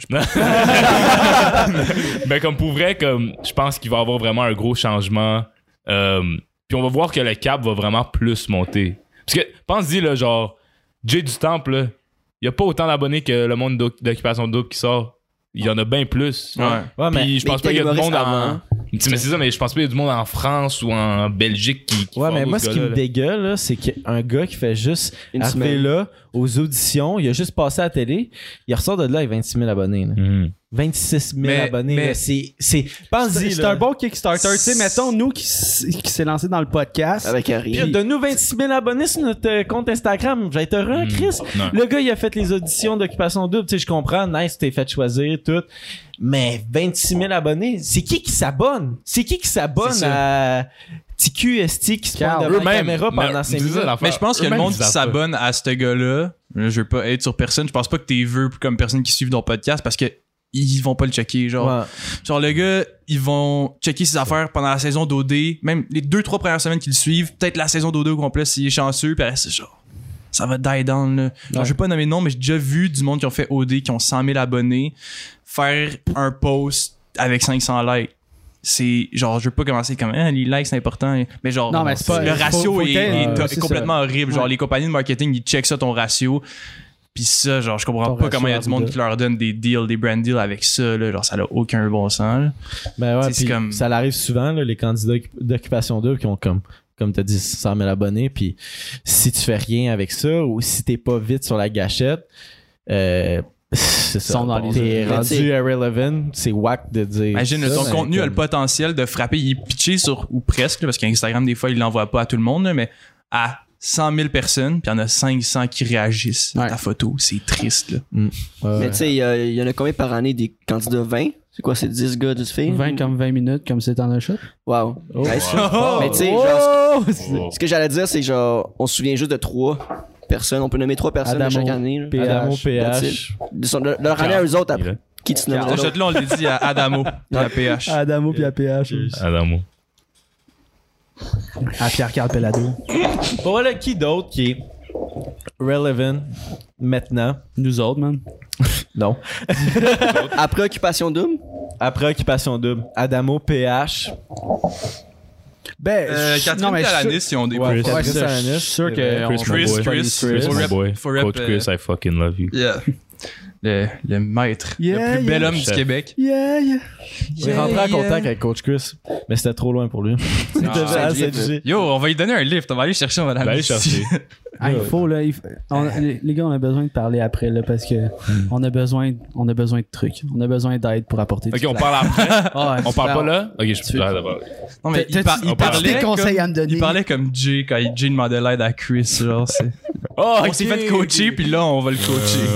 Ben comme pour vrai, comme je pense qu'il va y avoir vraiment un gros changement. Euh, puis on va voir que le cap va vraiment plus monter. Parce que, pense-y, là, genre, Jay du Temple, là, il n'y a pas autant d'abonnés que le monde d'Occupation Double qui sort. Il y en a bien plus. Ouais. Ouais, puis mais, je pense pas qu'il y a du monde en... Mais c'est ça, mais je pense pas qu'il y a du monde en France ou en Belgique qui. qui ouais, mais moi, ce qui me dégueule, là, c'est qu'un gars qui fait juste arriver là, aux auditions, il a juste passé à la télé, il ressort de là avec vingt-six mille abonnés. Là. Mm. vingt-six mille mais, abonnés. Mais là, c'est. c'est, c'est, c'est un bon Kickstarter. Tu sais, mettons, nous qui, qui s'est lancé dans le podcast. Avec Eric. De nous, vingt-six mille abonnés sur notre compte Instagram. J'ai été heureux, Chris. Mm. Le gars, il a fait les auditions d'Occupation Double. Tu sais, je comprends. Nice, t'es fait choisir, tout. Mais vingt-six mille abonnés, c'est qui qui s'abonne? C'est qui qui s'abonne à T Q S T qui se pointe devant la caméra pendant cinq minutes? Mais je pense que le monde qui s'abonne à ce gars-là, je veux pas être sur personne, je pense pas que t'es veux comme personne qui suivent ton podcast parce que ils vont pas le checker. Genre, ouais. genre le gars, ils vont checker ses affaires pendant la saison d'O D, même les deux trois premières semaines qu'ils suivent, peut-être la saison d'O D au complet s'il est chanceux, puis c'est genre... Ça va die down, là. Genre, ouais. Je vais pas nommer de nom, mais j'ai déjà vu du monde qui ont fait O D, qui ont cent mille abonnés, faire un post avec cinq cents likes. C'est genre, je veux pas commencer comme eh, les likes, c'est important. Mais genre, non, mais c'est pas, le c'est ratio faut, faut est, est, euh, est complètement ça. horrible. Genre, ouais. Les compagnies de marketing, ils checkent ça, ton ratio. Pis ça, genre, je comprends ton pas comment il y a du monde de. qui leur donne des deals, des brand deals avec ça, là. Genre, ça n'a aucun bon sens, là. Ben ouais, pis comme... ça arrive souvent, là, les candidats d'Occupation double qui ont comme. Comme tu as dit, cent mille abonnés, puis si tu fais rien avec ça ou si t'es pas vite sur la gâchette, euh, C'est ça, sont dans bon, les t'es rendu irrelevant, c'est whack de dire. Imagine ça, ton ben contenu comme... a le potentiel de frapper, il est pitché sur, ou presque, parce qu'Instagram, des fois, il l'envoie pas à tout le monde, mais à cent mille personnes, puis il y en a cinq cents qui réagissent ouais. à ta photo. C'est triste, là. Mm. Euh... Mais tu sais, il y, y en a combien par année des candidats vingt? C'est quoi, c'est dix gars, dix filles? vingt comme vingt minutes, comme c'est en un shot? Wow. Oh. Ouais, oh. Mais tu sais, genre, oh. ce que j'allais dire, c'est genre, on se souvient juste de trois personnes. On peut nommer trois personnes Adamo, chaque année. Là. Adamo, P H. De leur année à eux autres, après. Qui tu nommes? Ce shot-là, on l'a dit à Adamo, puis à P H. Adamo, puis à P H. Adamo. À Pierre-Carl Pellado. Bon, voilà, qui d'autre qui est relevant maintenant? Nous autres, man. Non. Après Occupation Double? Après Occupation Double. Adamo, P H. Ben, euh, Catherine non, mais Alanis, si on des ouais, Chris, ouais, c'est ça, je suis sûr que Chris, Chris, Chris, Chris, Chris, boy. For rap, Coach Chris, uh, I fucking love you. Yeah. Le, le maître, yeah, le plus yeah. bel homme Chef. Du Québec. Yeah, yeah. J'ai yeah, rentré yeah. en contact avec Coach Chris, mais c'était trop loin pour lui. Ah, yo, on va lui donner un lift, on va aller chercher, on va aller chercher. Ah, il faut là, il faut, on, les gars, on a besoin de parler après là parce que mm. on a besoin, on a besoin de trucs, on a besoin d'aide pour apporter. Ok, on parle après. Oh, on parle pas là. Ok, je suis là d'abord. Non mais il, par, il parlait des conseils comme, à me donner. Il parlait comme Jay quand Jay demandait l'aide à Chris, genre c'est. Oh, il s'est fait coacher puis là on va le coacher.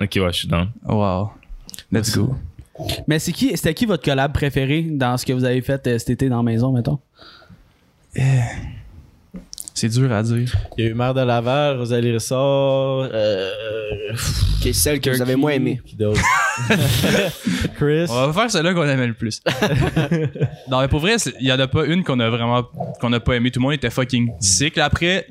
Ok, ouais, je suis down. Wow. Let's go. Mais c'est qui, c'était qui votre collab préféré dans ce que vous avez fait euh, cet été dans la maison, mettons? Euh, c'est dur à dire. Il y a eu Mère de Laval, Rosalie Ressort. Euh, qui est celle que Gurki, vous avez moins aimée. Chris. On va faire celle-là qu'on aimait le plus. Non, mais pour vrai, il n'y en a pas une qu'on a vraiment qu'on a pas aimée. Tout le monde était fucking sick. Après,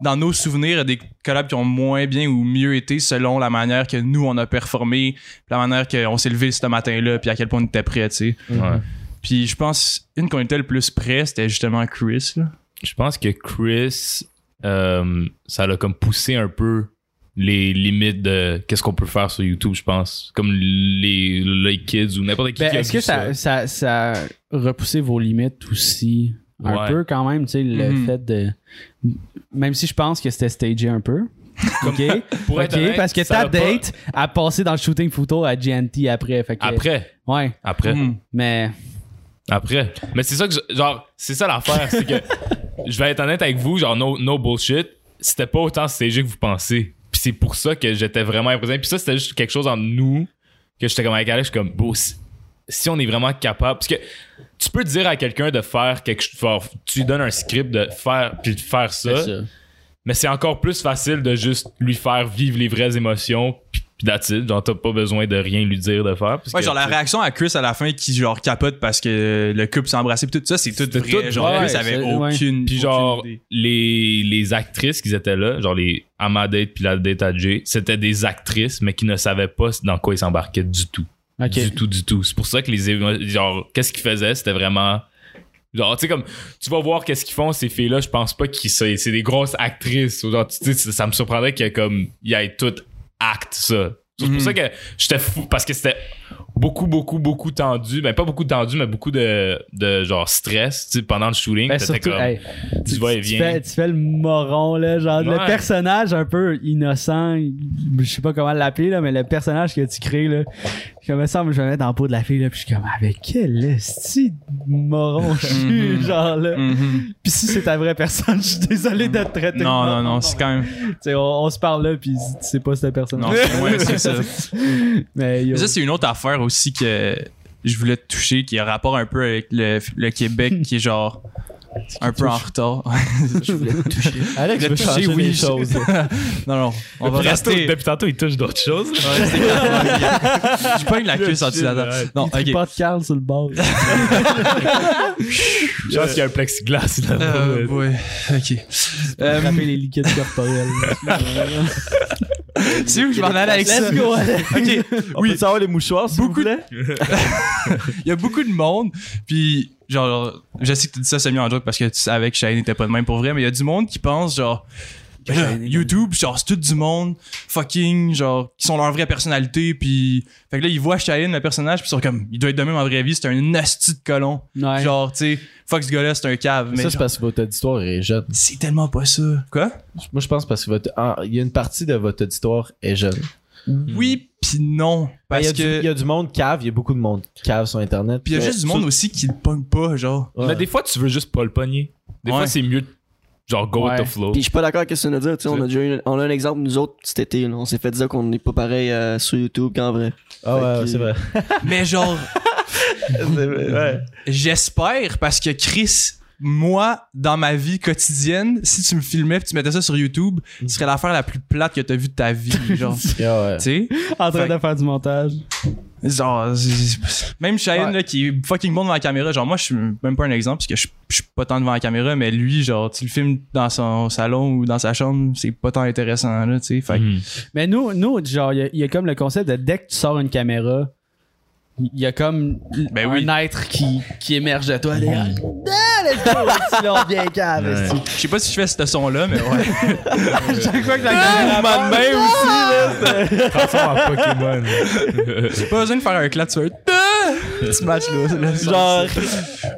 dans nos souvenirs, des collabs qui ont moins bien ou mieux été selon la manière que nous, on a performé, la manière qu'on s'est levé ce matin-là, puis à quel point on était prêt, tu sais. Mm-hmm. Ouais. Puis je pense, une qu'on était le plus prêt, c'était justement Chris, là. Je pense que Chris, euh, ça l'a comme poussé un peu les limites de qu'est-ce qu'on peut faire sur YouTube, je pense. Comme les, les kids ou n'importe qui. Ben, qui est-ce que ça, ça, ça a repoussé vos limites aussi? Un ouais. peu quand même, tu sais, le mm. fait de... Même si je pense que c'était stagé un peu. OK? Pour être OK, honnête, parce que ta date pas... a passé dans le shooting photo à G N T après. Fait que, après? Ouais. Après. Mm. Mais... Après. Mais c'est ça que... Je, genre, c'est ça l'affaire, c'est que... Je vais être honnête avec vous, genre no, no bullshit, c'était pas autant stagé que vous pensez. Puis c'est pour ça que j'étais vraiment impressionné. Puis ça, c'était juste quelque chose en nous que j'étais comme avec Alex, je suis comme, bon, si, si on est vraiment capable. Parce que tu peux dire à quelqu'un de faire quelque chose, tu lui donnes un script de faire, puis de faire ça, c'est mais c'est encore plus facile de juste lui faire vivre les vraies émotions. Puis Pis that's it, genre t'as pas besoin de rien lui dire de faire. Parce ouais, que, genre la t'sais... réaction à Chris à la fin qui genre capote parce que le couple s'embrassait pis tout ça, c'est tout vrai. Tout genre ouais, Chris ouais, avait aucune. Pis aucune genre idée. Les, les actrices qui étaient là, genre les à ma date pis la date à Jay, c'était des actrices mais qui ne savaient pas dans quoi ils s'embarquaient du tout. Okay. Du tout, du tout. C'est pour ça que les émo... genre qu'est-ce qu'ils faisaient, c'était vraiment. Genre, tu sais, comme, tu vas voir qu'est-ce qu'ils font, ces filles-là, je pense pas qu'ils c'est, c'est des grosses actrices. Genre, tu sais, ça, ça me surprendrait qu'il y a comme, il y ait toutes. Acte ça. C'est mm-hmm. pour ça que j'étais fou, parce que c'était beaucoup, beaucoup, beaucoup tendu. Ben, pas beaucoup tendu, mais beaucoup de, de genre stress, tu sais, pendant le shooting. Ben, surtout, comme, hey, tu, tu vas et viens. Tu fais, tu fais le moron, là, genre, ouais. le personnage un peu innocent, je sais pas comment l'appeler, là, mais le personnage que tu crées, là, comme ça, je me mets dans le pot de la fille, là, pis je suis comme, avec quel esti moron je suis, genre, là. Mm-hmm. Pis si c'est ta vraie personne, je suis désolé de te traiter. Non, non, non, c'est quand même. Tu sais, on, on se parle là, pis tu sais pas si c'est ta personne. Non, c'est, ouais, c'est ça. Mais, yo. Mais ça, c'est une autre affaire aussi que je voulais te toucher qui a rapport un peu avec le, le Québec qui est genre un peu touche. En retard. Je voulais te toucher. Alex, je veux toucher oui, choses. Non, non. On va rester... Depuis tantôt, il touche d'autres choses. Ouais, c'est je pogne la cuisse en dessous de la tête. Non, ok. Pas de Carl sur le bord. Je pense qu'il y a un plexiglas là-bas. Euh, ouais, ok. Euh, Rapper les liquides corporels. C'est où que je m'en allais avec ça? Go, ok, on oui. peut savoir les mouchoirs, s'il beaucoup vous plaît? De... Il y a beaucoup de monde, puis genre, je sais que tu dis ça, c'est mieux en joke parce que tu savais que Shane n'était pas de même pour vrai, mais il y a du monde qui pense genre, YouTube, genre, c'est tout du monde fucking, genre, qui sont leur vraie personnalité, puis fait que là, ils voient Shahin, le personnage, puis ils sont comme, il doit être de même en vraie vie, c'est un nasty de colon. Ouais. Genre, tu sais, fuck ce gars-là, c'est un cave. Mais ça, genre, c'est parce que votre auditoire est jeune. C'est tellement pas ça. Quoi? Moi, je pense parce que votre. Ah, il y a une partie de votre auditoire est jeune. Oui, Puis non, parce que... Il y a du monde cave, il y a beaucoup de monde cave sur Internet. Puis il y a juste du monde aussi qui le pogne pas, genre. Ouais. Mais des fois, tu veux juste pas le pogner. Des ouais. fois, c'est mieux de... Genre, go ouais. with the flow. Puis je suis pas d'accord avec ce que tu veux dire. On a déjà eu, on a un exemple, nous autres, cet été. Là. On s'est fait dire qu'on n'est pas pareil euh, sur YouTube qu'en vrai. Ah oh, ouais, que... c'est vrai. Mais genre... ouais. J'espère, parce que Chris... Moi, dans ma vie quotidienne, si tu me filmais et tu mettais ça sur YouTube, ce serait l'affaire la plus plate que t'as vue de ta vie. Genre. Yeah, ouais. Tu sais? En train fait... de faire du montage. Genre, même Shahin, ouais. là, qui est fucking bon devant la caméra. Genre, moi, je suis même pas un exemple parce que je, je suis pas tant devant la caméra, mais lui, genre, tu le filmes dans son salon ou dans sa chambre, c'est pas tant intéressant, là, tu sais. Fait... Mm. Mais nous, nous genre, il y, y a comme le concept de dès que tu sors une caméra, il y a comme ben un oui. être qui, qui émerge de toi. Allez, bien calme. Je sais pas si je fais ce son-là, mais ouais. Chaque fois que la caméra de main aussi, là, transforme en Pokémon. J'ai pas besoin de faire un clap sur un petit match, là. Genre,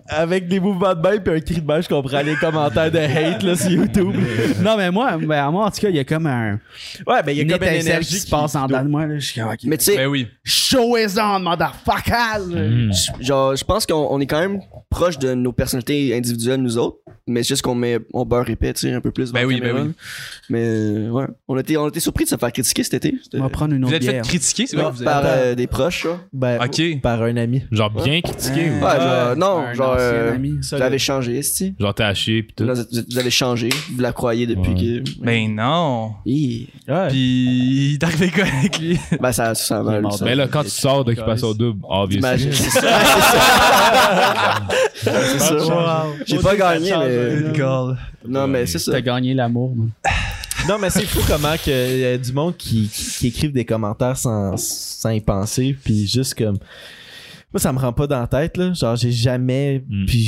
avec des mouvements de main pis un cri de main, je comprends les commentaires de hate, là, sur YouTube. Non, mais moi, ben, moi, en tout cas, il y a comme un. Ouais, ben, il y a une comme une énergie qui se passe en dedans de moi, là. Je suis comme, ok. Mais tu sais, show is on, motherfucker! Genre, je pense qu'on est quand même proche de nos personnalités individuels nous autres, mais c'est juste qu'on met on beurre épais, tu sais, un peu plus. Ben oui, ben oui. Mais ouais, on a été on a été surpris de se faire critiquer cet été. On va prendre une autre. Vous êtes fait critiquer, c'est vrai? Par euh, des proches, ça. Ben, ok. Par un ami. Genre bien ouais. critiqué. Ouais, euh, genre, non, un genre euh, ami, vous avez changé, c'ti. Genre t'as haché pis tout. Non, vous, vous avez changé, vous la croyez depuis ouais. que. Ben non. Hi. Ouais. Pis il t'arrivait quoi avec lui? Ben ça ça va. Mais là quand tu sors d'Occupation Double, obviously. C'est ça. C'est ça. Wow. J'ai pas gagné, mais... Non, mais c'est ça. T'as gagné l'amour. Non, mais c'est fou comment il y a du monde qui, qui, qui écrive des commentaires sans, sans y penser, puis juste comme... Moi, ça me rend pas dans la tête, là. Genre, j'ai jamais... Mm. Puis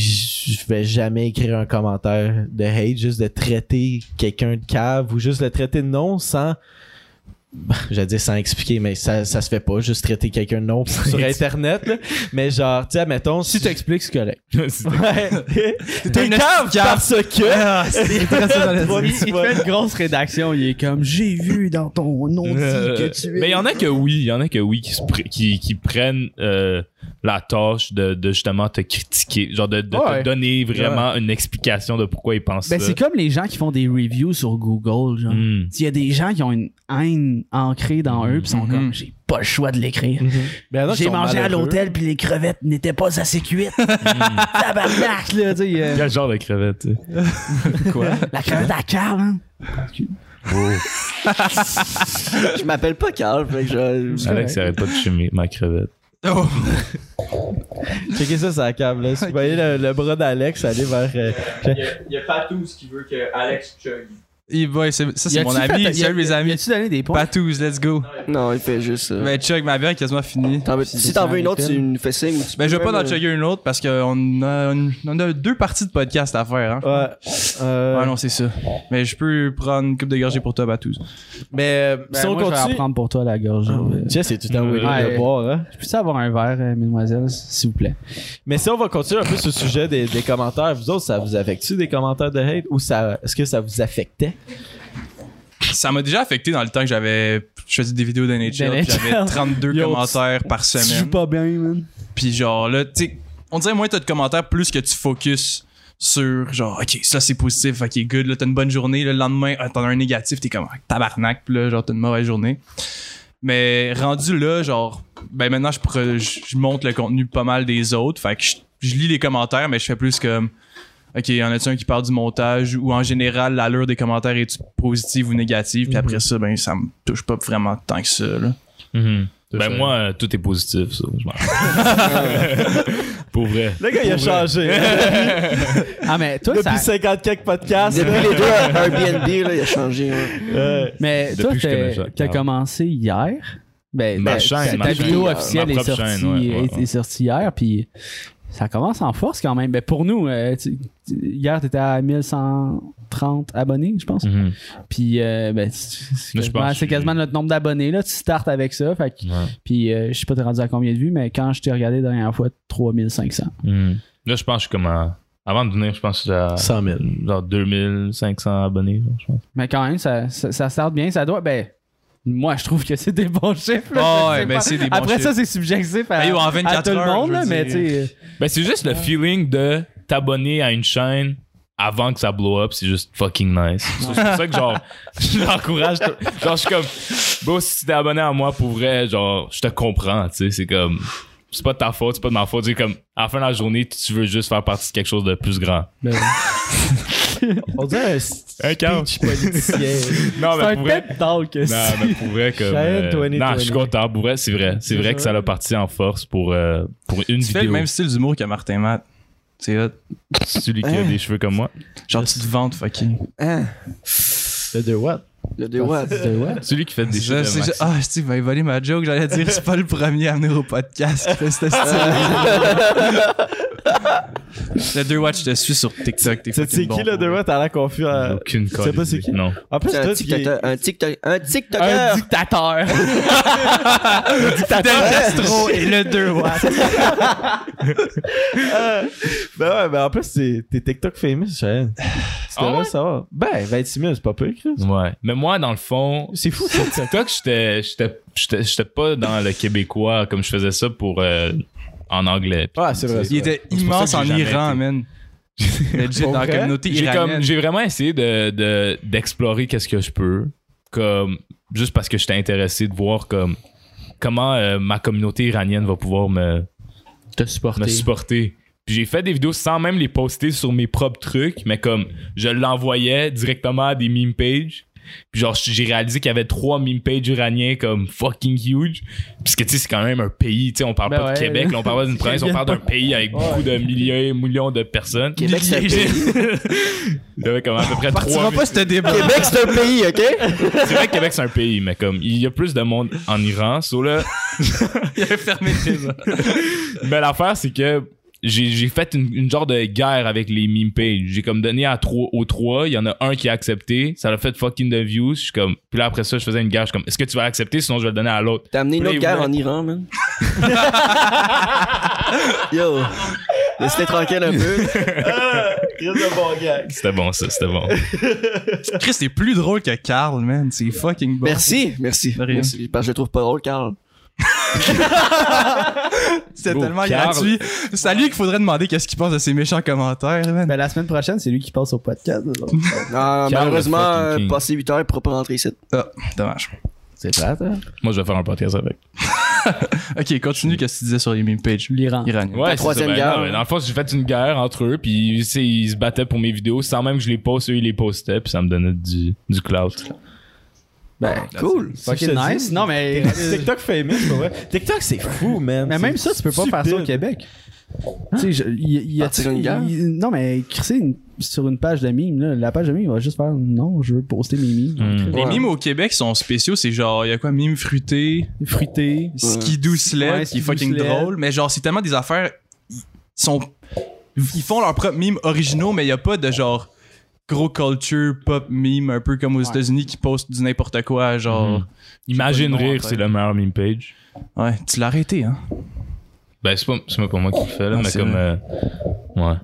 je vais jamais écrire un commentaire de hate, juste de traiter quelqu'un de cave ou juste le traiter de non sans... J'allais dire sans expliquer, mais ça, ça se fait pas, juste traiter quelqu'un de non sur Internet. Là. Mais genre, tu sais, admettons, si tu expliques, c'est correct. Ouais. T'es cave parce que. Ah, c'est il, il fait une grosse rédaction, il est comme j'ai vu dans ton nom euh, dit que tu es. Mais il y en a que oui, il y en a que oui qui, se pr- qui, qui prennent euh, la tâche de, de justement te critiquer, genre de, de ouais. te donner vraiment ouais. une explication de pourquoi ils pensent ben, ça. C'est comme les gens qui font des reviews sur Google. Genre, mm. il y a des gens qui ont une haine ancrés dans eux, puis sont mm-hmm. comme j'ai pas le choix de l'écrire. Mm-hmm. Ben j'ai mangé à l'hôtel, puis les crevettes n'étaient pas assez cuites. Mm. Tabarnak, là, tu sais. Euh... Quel genre de crevette, tu sais? Quoi? La crevette à Carl, hein? Oh. Je m'appelle pas Carl, fait que je. Alex, arrête pas de fumer ma crevette. Oh. Checkez ça sur la cave, là. Si vous voyez le, le bras d'Alex aller vers. Euh... Il y a, il y a Patou qui veut que Alex chug. Il va, ça, c'est mon ami. C'est un de mes amis. Tu donné des points? Patouze, let's go. Non, il fait juste. Euh... Ben, chug, ma bière est quasiment finie. T'en veux, si t'en veux une autre, tu nous fais signe. Ben, je vais pas en chugger une autre parce qu'on a, une, on a deux parties de podcast à faire. Hein. Ouais. Euh... Ouais, non, c'est ça. Mais je peux prendre une coupe de gorgée pour toi, Patouze. Mais ben, si on moi, continue. Je vais en prendre pour toi la gorgée. Ah, mais... Jess, c'est tout à oublier de boire. Hein? Je peux-tu avoir un verre, euh, mesdemoiselles, s'il vous plaît? Mais si on va continuer un peu sur le sujet des, des commentaires, vous autres, ça vous affecte-tu des commentaires de hate ou ça, est-ce que ça vous affectait? Ça m'a déjà affecté dans le temps que j'avais choisi des vidéos d'N H L, j'avais trente-deux Yo, commentaires par semaine. Tu joues pas bien, man. Puis genre là, tu sais, on dirait moins t'as de commentaires, plus que tu focuses sur genre, ok, ça c'est positif, ok, good, là t'as une bonne journée, là, le lendemain, t'en as un négatif, t'es comme tabarnak, pis là, genre t'as une mauvaise journée. Mais rendu là, genre, ben maintenant je, pre- je monte le contenu pas mal des autres, fait que je, je lis les commentaires, mais je fais plus comme... OK, y en a-tu un qui parle du montage ou en général, l'allure des commentaires est-tu positive ou négative? Puis mm-hmm. après ça, ben ça me touche pas vraiment tant que ça. Là. Mm-hmm. Ben ça. Moi, euh, tout est positif, ça. Pour vrai. Le gars, il a changé. Ah, mais toi, depuis ça... cinquante quelques podcasts. Depuis les deux Air bnb, là, il a changé. Ouais. Euh, mais toi, tu as commencé hier. Ben, ma chaîne, ma ta chaîne, vidéo officielle ma est, sortie, chaîne, ouais, ouais, est, ouais. est sortie hier. Puis... Ça commence en force quand même. Ben pour nous, euh, tu, hier, t'étais à mille cent trente abonnés, je pense. Mm-hmm. Puis, euh, ben, c'est quasiment, Moi, c'est quasiment notre nombre d'abonnés. Là, tu startes avec ça. Fait que, ouais. Puis, euh, je sais pas, t'es rendu à combien de vues, mais quand je t'ai regardé la dernière fois, trois mille cinq cents. Mm. Là, je pense que je suis comme à... Avant de venir, je pense que je suis à... cent mille. Genre deux mille cinq cents abonnés, je pense. Mais quand même, ça, ça, ça starte bien. Ça doit... Ben... moi, je trouve que c'est des bons chiffres. Là, oh, ouais, mais c'est des bons Après chiffres. Ça, c'est subjectif à, ben, yo, en vingt-quatre à tout heures, le monde. Là, mais ben, c'est juste le feeling de t'abonner à une chaîne avant que ça blow up, c'est juste fucking nice. C'est pour ça que genre, je l'encourage. Genre, je suis comme, bro, si t'es abonné à moi, pour vrai, genre, je te comprends, tu sais, c'est comme... C'est pas de ta faute, c'est pas de ma faute. C'est comme, à la fin de la journée, tu veux juste faire partie de quelque chose de plus grand. Ben oui. On dirait un speech politicien. Non, mais pour vrai... Non, mais pour vrai, comme... Euh, non, je suis content. Pour vrai, c'est vrai. C'est vrai que ça l'a parti en force pour, euh, pour une tu vidéo. Tu fais le même style d'humour que Martin Matt. C'est hot. Celui qui a des cheveux comme moi. Genre, tu te vantes, fucking. Hein? Le deux what? Le deux what? Le what? Celui qui fait des cheveux. Ah, je sais, il va voler ma joke. J'allais dire, c'est pas le premier à venir au podcast qui fait cette série. Le deux what, je te suis sur TikTok. C'est qui le deux what? T'as l'air confus. Aucune corde. Je sais pas c'est qui. Non. En plus, un TikToker. Un TikToker. Un dictateur. Un dictateur Castro et le deux what. Ben ouais, ben en plus, t'es TikTok famous, Shane. C'est vrai, ça va. Ben, vingt-six mille, c'est pas peu, Chris. Ouais. Mais moi, dans le fond, c'est fou. Sur TikTok, j'étais, j'étais, j'étais, j'étais pas dans le québécois comme je faisais ça pour euh, en anglais. Pis, ah, c'est vrai. Il était immense en Iran, man. Legit, dans la communauté iranienne. J'ai, comme, j'ai vraiment essayé de, de, d'explorer qu'est-ce que je peux. Comme, juste parce que j'étais intéressé de voir comme, comment euh, ma communauté iranienne va pouvoir me, te supporter. me supporter. J'ai fait des vidéos sans même les poster sur mes propres trucs, mais comme je l'envoyais directement à des meme pages. Puis genre, j'ai réalisé qu'il y avait trois meme pages iraniens comme fucking huge. Parce que tu sais, c'est quand même un pays. Tu sais, on parle ben pas ouais, de Québec, ouais. Là, on parle pas d'une province, on parle d'un pays avec ouais. beaucoup de milliers, millions de personnes. Québec, c'est un pays. Il y avait comme à peu près on trois. Pas ce débat. Québec, c'est un pays, ok? C'est vrai que Québec, c'est un pays, mais comme il y a plus de monde en Iran, sur so, là. Il avait fermé ça. Mais l'affaire, c'est que. J'ai, j'ai fait une, une genre de guerre avec les meme pages. J'ai comme donné à trois, aux trois. Il y en a un qui a accepté. Ça l'a fait fucking de views. Je suis comme... Puis là, après ça, je faisais une guerre. Je suis comme, est-ce que tu vas l'accepter? Sinon, je vais le donner à l'autre. T'as amené une autre guerre en Iran, man. Yo, laisse-les tranquille un peu. Ah, Chris de bon gag. C'était bon, ça. C'était bon. Chris, t'es plus drôle que Carl, man. C'est fucking bon. Merci, merci. Merci. Parce que je le trouve pas drôle, Carl. C'était Beau tellement Carl. Gratuit. C'est à lui qu'il faudrait demander qu'est-ce qu'il pense de ces méchants commentaires. Man. Ben, la semaine prochaine, c'est lui qui passe au podcast. Non, Carl malheureusement, passé huit heures, il ne pourra pas rentrer ici. Ah, dommage. C'est pas ça. Moi, je vais faire un podcast avec. Ok, continue qu'est-ce que tu disais sur les meme pages. L'Iran. L'Iran. Ouais, la troisième ça, ben, guerre. Non, dans le fond, j'ai fait une guerre entre eux, puis ils, ils se battaient pour mes vidéos sans même que je les poste, eux, ils les postaient, puis ça me donnait du, du clout. Ben, ah, cool. C'est fucking nice. Dit. Non, mais. TikTok famous, pour vrai. TikTok, c'est fou, man. Mais c'est même ça, tu peux pas stupide. Faire ça au Québec. Hein? Tu sais, il y a. Partir une guerre? Non, mais Chris, sur une page de mime, là, la page de mime, va juste faire non, je veux poster mes mimes. Mm. Les ouais. mimes au Québec sont spéciaux, c'est genre, il y a quoi, mime fruité, fruité, ouais. skidou sled, ouais, qui est fucking drôle. Mais genre, c'est tellement des affaires. Ils sont. Ils font leurs propres mimes originaux, mais il y a pas de genre. Gros culture, pop, meme, un peu comme aux ouais. États-Unis qui postent du n'importe quoi, genre... Mmh. Imagine rire, c'est le meilleur meme page. Ouais, tu l'as arrêté, hein? Ben, c'est pas, c'est pas pour moi qui le fais, là, non, mais comme... Euh, ouais.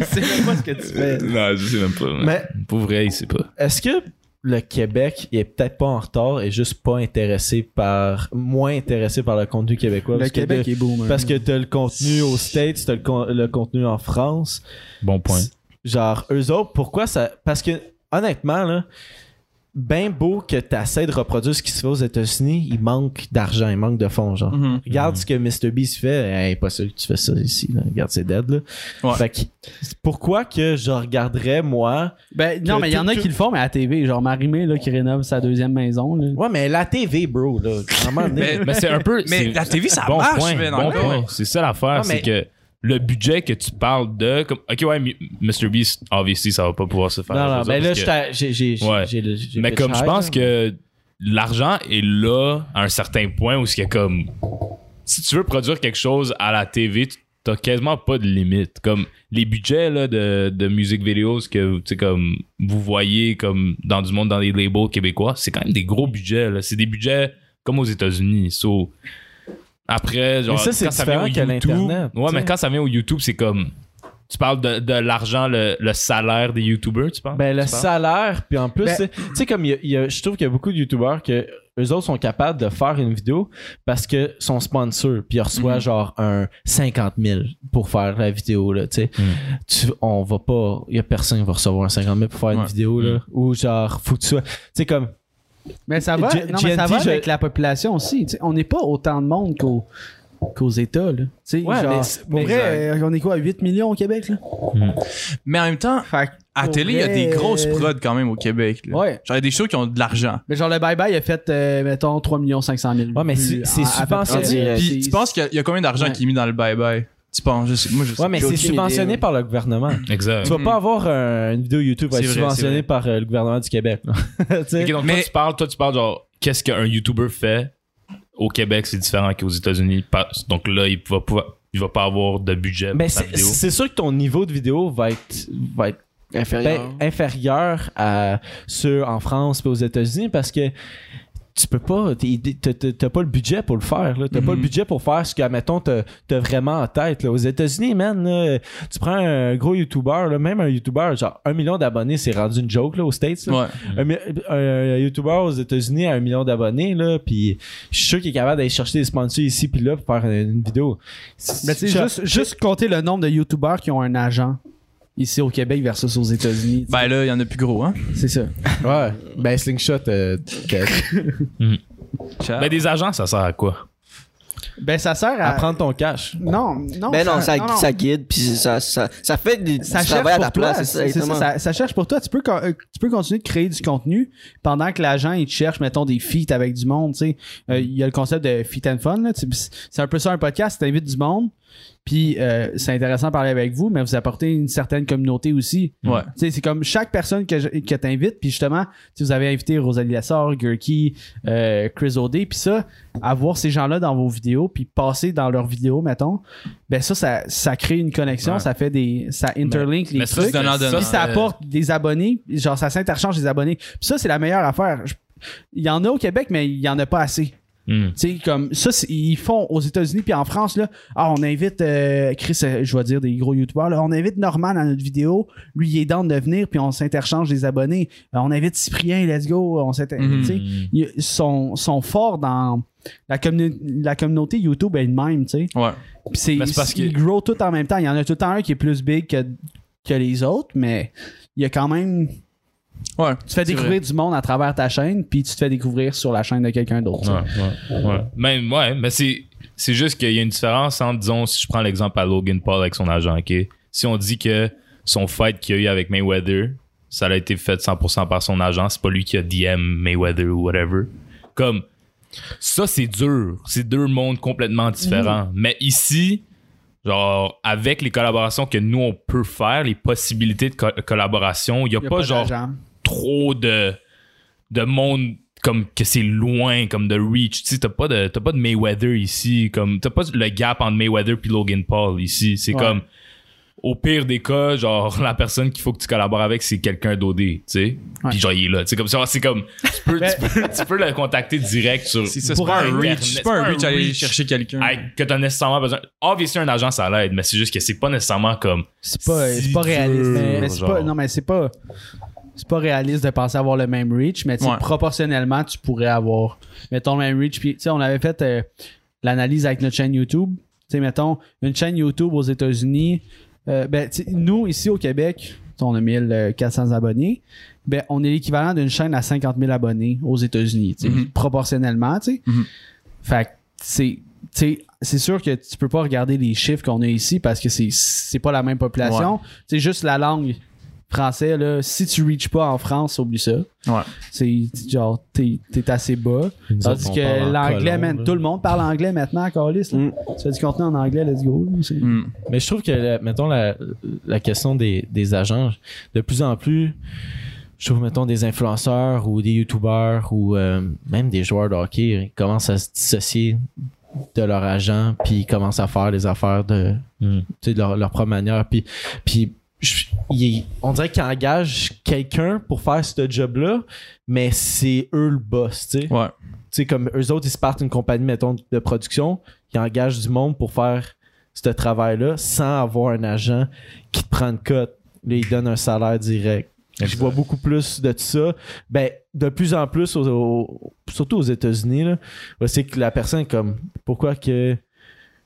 C'est même pas ce que tu fais. Non, je sais même pas. Mais, mais pour vrai, il sait pas. Est-ce que le Québec est peut-être pas en retard et juste pas intéressé par... Moins intéressé par le contenu québécois? Le parce Québec que est beau, même. Parce que t'as le contenu aux States, t'as le, con- le contenu en France. Bon point. C'est, genre, eux autres, pourquoi ça... Parce que, honnêtement, là, ben beau que t'essaies de reproduire ce qui se fait aux États-Unis, il manque d'argent, il manque de fonds, genre. Mm-hmm. Regarde mm-hmm. ce que mister Beast fait. Hey, pas sûr que tu fais ça ici, là. Regarde, c'est dead, là. Ouais. Fait que, pourquoi que je regarderais, moi... Ben, non, mais il y en a qui le font, mais à la T V. Genre, Marie-Mé, là, qui rénove sa deuxième maison, là. Ouais, mais la T V, bro, là. Vraiment, mais, mais c'est un peu... Mais la T V, ça bon marche, point, mais non, bon ouais. point. C'est ça l'affaire, non, mais... c'est que... Le budget que tu parles de... Comme, OK, ouais, mister Beast, obviously, ça va pas pouvoir se faire. Non, non, mais là, que, j'ai, j'ai, ouais. j'ai, j'ai, j'ai... Mais comme je pense que l'argent est là à un certain point où c'est comme... Si tu veux produire quelque chose à la T V, t'as quasiment pas de limite. Comme les budgets là, de, de music videos que comme, vous voyez comme dans du monde, dans les labels québécois, c'est quand même des gros budgets. Là. C'est des budgets comme aux États-Unis. So... Après, genre, mais ça, c'est quand ça vient au YouTube. Ouais, t'sais. Mais quand ça vient au YouTube, c'est comme. Tu parles de, de l'argent, le, le salaire des YouTubers, tu parles? Ben, le salaire, puis en plus, ben, tu sais, comme il y a, il y a, je trouve qu'il y a beaucoup de YouTubers que eux autres sont capables de faire une vidéo parce que sont sponsors, puis ils reçoivent mm-hmm. genre un cinquante mille pour faire la vidéo, là, tu sais. Mm. On va pas, il y a personne qui va recevoir un cinquante mille pour faire ouais. une vidéo, là, mm. ou genre, faut que tu sois, tu sais, comme. Mais ça va, G- non, G N T, mais ça va avec je... la population aussi. T'sais, on n'est pas autant de monde qu'au. qu'aux États, là. Ouais, genre, mais, pour mais vrai, euh, on est quoi, huit millions au Québec, là? Mm. Mais en même temps, fait, à télé, il y a des grosses prods quand même au Québec, là. Ouais. Genre, il y a des shows qui ont de l'argent. Mais genre, le Bye Bye a fait, euh, mettons, trois millions cinq cent mille. Ouais, mais c'est, c'est subventionné. Puis tu penses qu'il y a combien d'argent ouais. qui est mis dans le Bye Bye? Tu penses? Je sais, moi, je sais. Ouais, mais c'est subventionné idée, par le gouvernement. Exact. Tu vas pas avoir un, une vidéo YouTube c'est subventionnée vrai, par euh, le gouvernement du Québec, là. Okay, donc, mais... toi, tu parles, toi, tu parles, genre, qu'est-ce qu'un YouTuber fait? Au Québec, c'est différent qu'aux États-Unis. Donc là, il va pouvoir, il va pas avoir de budget pour sa vidéo. C'est sûr que ton niveau de vidéo va être, va être inférieur. Ben, inférieur à ceux en France et aux États-Unis parce que tu peux pas, t'as, t'as pas le budget pour le faire. Là. T'as mm-hmm. pas le budget pour faire ce que, admettons, t'as, t'as vraiment en tête. Là. Aux États-Unis, man, là, tu prends un gros YouTuber, là, même un YouTuber, genre un million d'abonnés, c'est rendu une joke là, aux States. Là. Ouais. Un, un, un YouTuber aux États-Unis a un million d'abonnés, là, puis je suis sûr qu'il est capable d'aller chercher des sponsors ici, puis là, pour faire une, une vidéo. Mais tu sais, juste, je... juste compter le nombre de YouTubers qui ont un agent. Ici au Québec versus aux États-Unis. Ben là, il y en a plus gros, hein? C'est ça. Ouais. Ben Slingshot. Euh, mm. Ben des agents, ça sert à quoi? Ben ça sert à... à prendre ton cash. Non, non. Ben non, ça, ça, non, non. ça guide, puis ça, ça, ça fait des, ça du travail à ta place. C'est, c'est ça, ça, ça cherche pour toi. Tu peux, tu peux continuer de créer du contenu pendant que l'agent, il te cherche, mettons, des feats avec du monde, tu sais. Il euh, y a le concept de feat and fun, là. C'est un peu ça, un podcast, tu invites du monde. Puis euh, c'est intéressant de parler avec vous, mais vous apportez une certaine communauté aussi. Ouais. T'sais, c'est comme chaque personne que, je, que t'invites, puis justement, vous avez invité Rosalie Lassard, Gurki, euh, Chris O'Day, puis ça, avoir ces gens-là dans vos vidéos, puis passer dans leurs vidéos, mettons, ben ça, ça, ça crée une connexion, ouais. ça fait des, ça interlink ben, les trucs, puis ça apporte euh... des abonnés, genre ça s'interchange des abonnés. Puis ça, c'est la meilleure affaire. Je... Il y en a au Québec, mais il y en a pas assez. Mm. Tu sais, comme ça, ils font aux États-Unis puis en France, là, ah, on invite euh, Chris, euh, je vais dire des gros youtubeurs, là, on invite Norman à notre vidéo, lui, il est dans de venir, puis on s'interchange des abonnés. Euh, on invite Cyprien, let's go. On mm. Tu sais, ils sont, sont forts dans la, communi- la communauté YouTube elle-même, tu sais. Ouais. Puis c'est, c'est parce qu'ils que... grow tout en même temps. Il y en a tout le temps un qui est plus big que, que les autres, mais il y a quand même. Ouais, tu te fais découvrir vrai. du monde à travers ta chaîne, puis tu te fais découvrir sur la chaîne de quelqu'un d'autre. Ouais, ouais, ouais. Même, ouais, mais c'est, c'est juste qu'il y a une différence entre, disons, si je prends l'exemple à Logan Paul avec son agent, ok? Si on dit que son fight qu'il y a eu avec Mayweather, ça a été fait cent pour cent par son agent, c'est pas lui qui a D M Mayweather ou whatever. Comme, ça, c'est dur. C'est deux mondes complètement différents. Mmh. Mais ici, genre, avec les collaborations que nous, on peut faire, les possibilités de co- collaboration, il n'y a, a pas, pas genre... D'agent. trop de, de monde comme que c'est loin, comme de reach. Tu sais, t'as pas de, t'as pas de Mayweather ici. Comme, t'as pas le gap entre Mayweather puis Logan Paul ici. C'est ouais. comme, au pire des cas, genre, la personne qu'il faut que tu collabores avec, c'est quelqu'un d'O D, tu sais. Ouais. Puis genre, il est là. C'est comme, c'est comme tu, peux, tu, peux, tu peux le contacter direct sur... C'est, ça, c'est, pas, un reach, c'est pas un reach. C'est pas un reach aller chercher quelqu'un. Avec, que t'as nécessairement besoin... Obviously, un agent, ça l'aide, mais c'est juste que c'est pas nécessairement comme... C'est pas, si c'est pas réaliste. Mais, mais c'est pas, non, mais c'est pas... C'est pas réaliste de penser avoir le même reach, mais ouais. proportionnellement, tu pourrais avoir, mettons, le même reach. Puis, tu sais, on avait fait euh, l'analyse avec notre chaîne YouTube. Tu sais, mettons, une chaîne YouTube aux États-Unis. Euh, ben, nous, ici au Québec, on a mille quatre cents abonnés. Ben, on est l'équivalent d'une chaîne à cinquante mille abonnés aux États-Unis, tu sais, mm-hmm. proportionnellement, tu sais. Mm-hmm. Fait que, c'est, tu sais, c'est sûr que tu peux pas regarder les chiffres qu'on a ici parce que c'est, c'est pas la même population. Ouais. Tu sais, juste la langue. Français, là, si tu reaches pas en France, oublie ça. Ouais. C'est genre, t'es, t'es assez bas. Nous Tandis autres, que l'anglais, man, là. Tout le monde parle anglais maintenant, Carlis. Mm. Tu fais du contenu en anglais, let's go. Là, mm. Mais je trouve que, mettons, la, la question des, des agents, de plus en plus, je trouve, mettons, des influenceurs ou des youtubeurs ou euh, même des joueurs de hockey, ils commencent à se dissocier de leur agent, puis ils commencent à faire des affaires de, mm. de leur, leur propre manière. Puis, puis Je, il, on dirait qu'ils engagent quelqu'un pour faire ce job-là, mais c'est eux le boss, tu sais. Ouais. Tu sais, comme eux autres, ils se partent une compagnie, mettons, de production, ils engagent du monde pour faire ce travail-là sans avoir un agent qui te prend une cote. Là, il donne un salaire direct. Je vois beaucoup plus de tout ça. Ben, de plus en plus, au, au, surtout aux États-Unis, là, c'est que la personne est comme, pourquoi que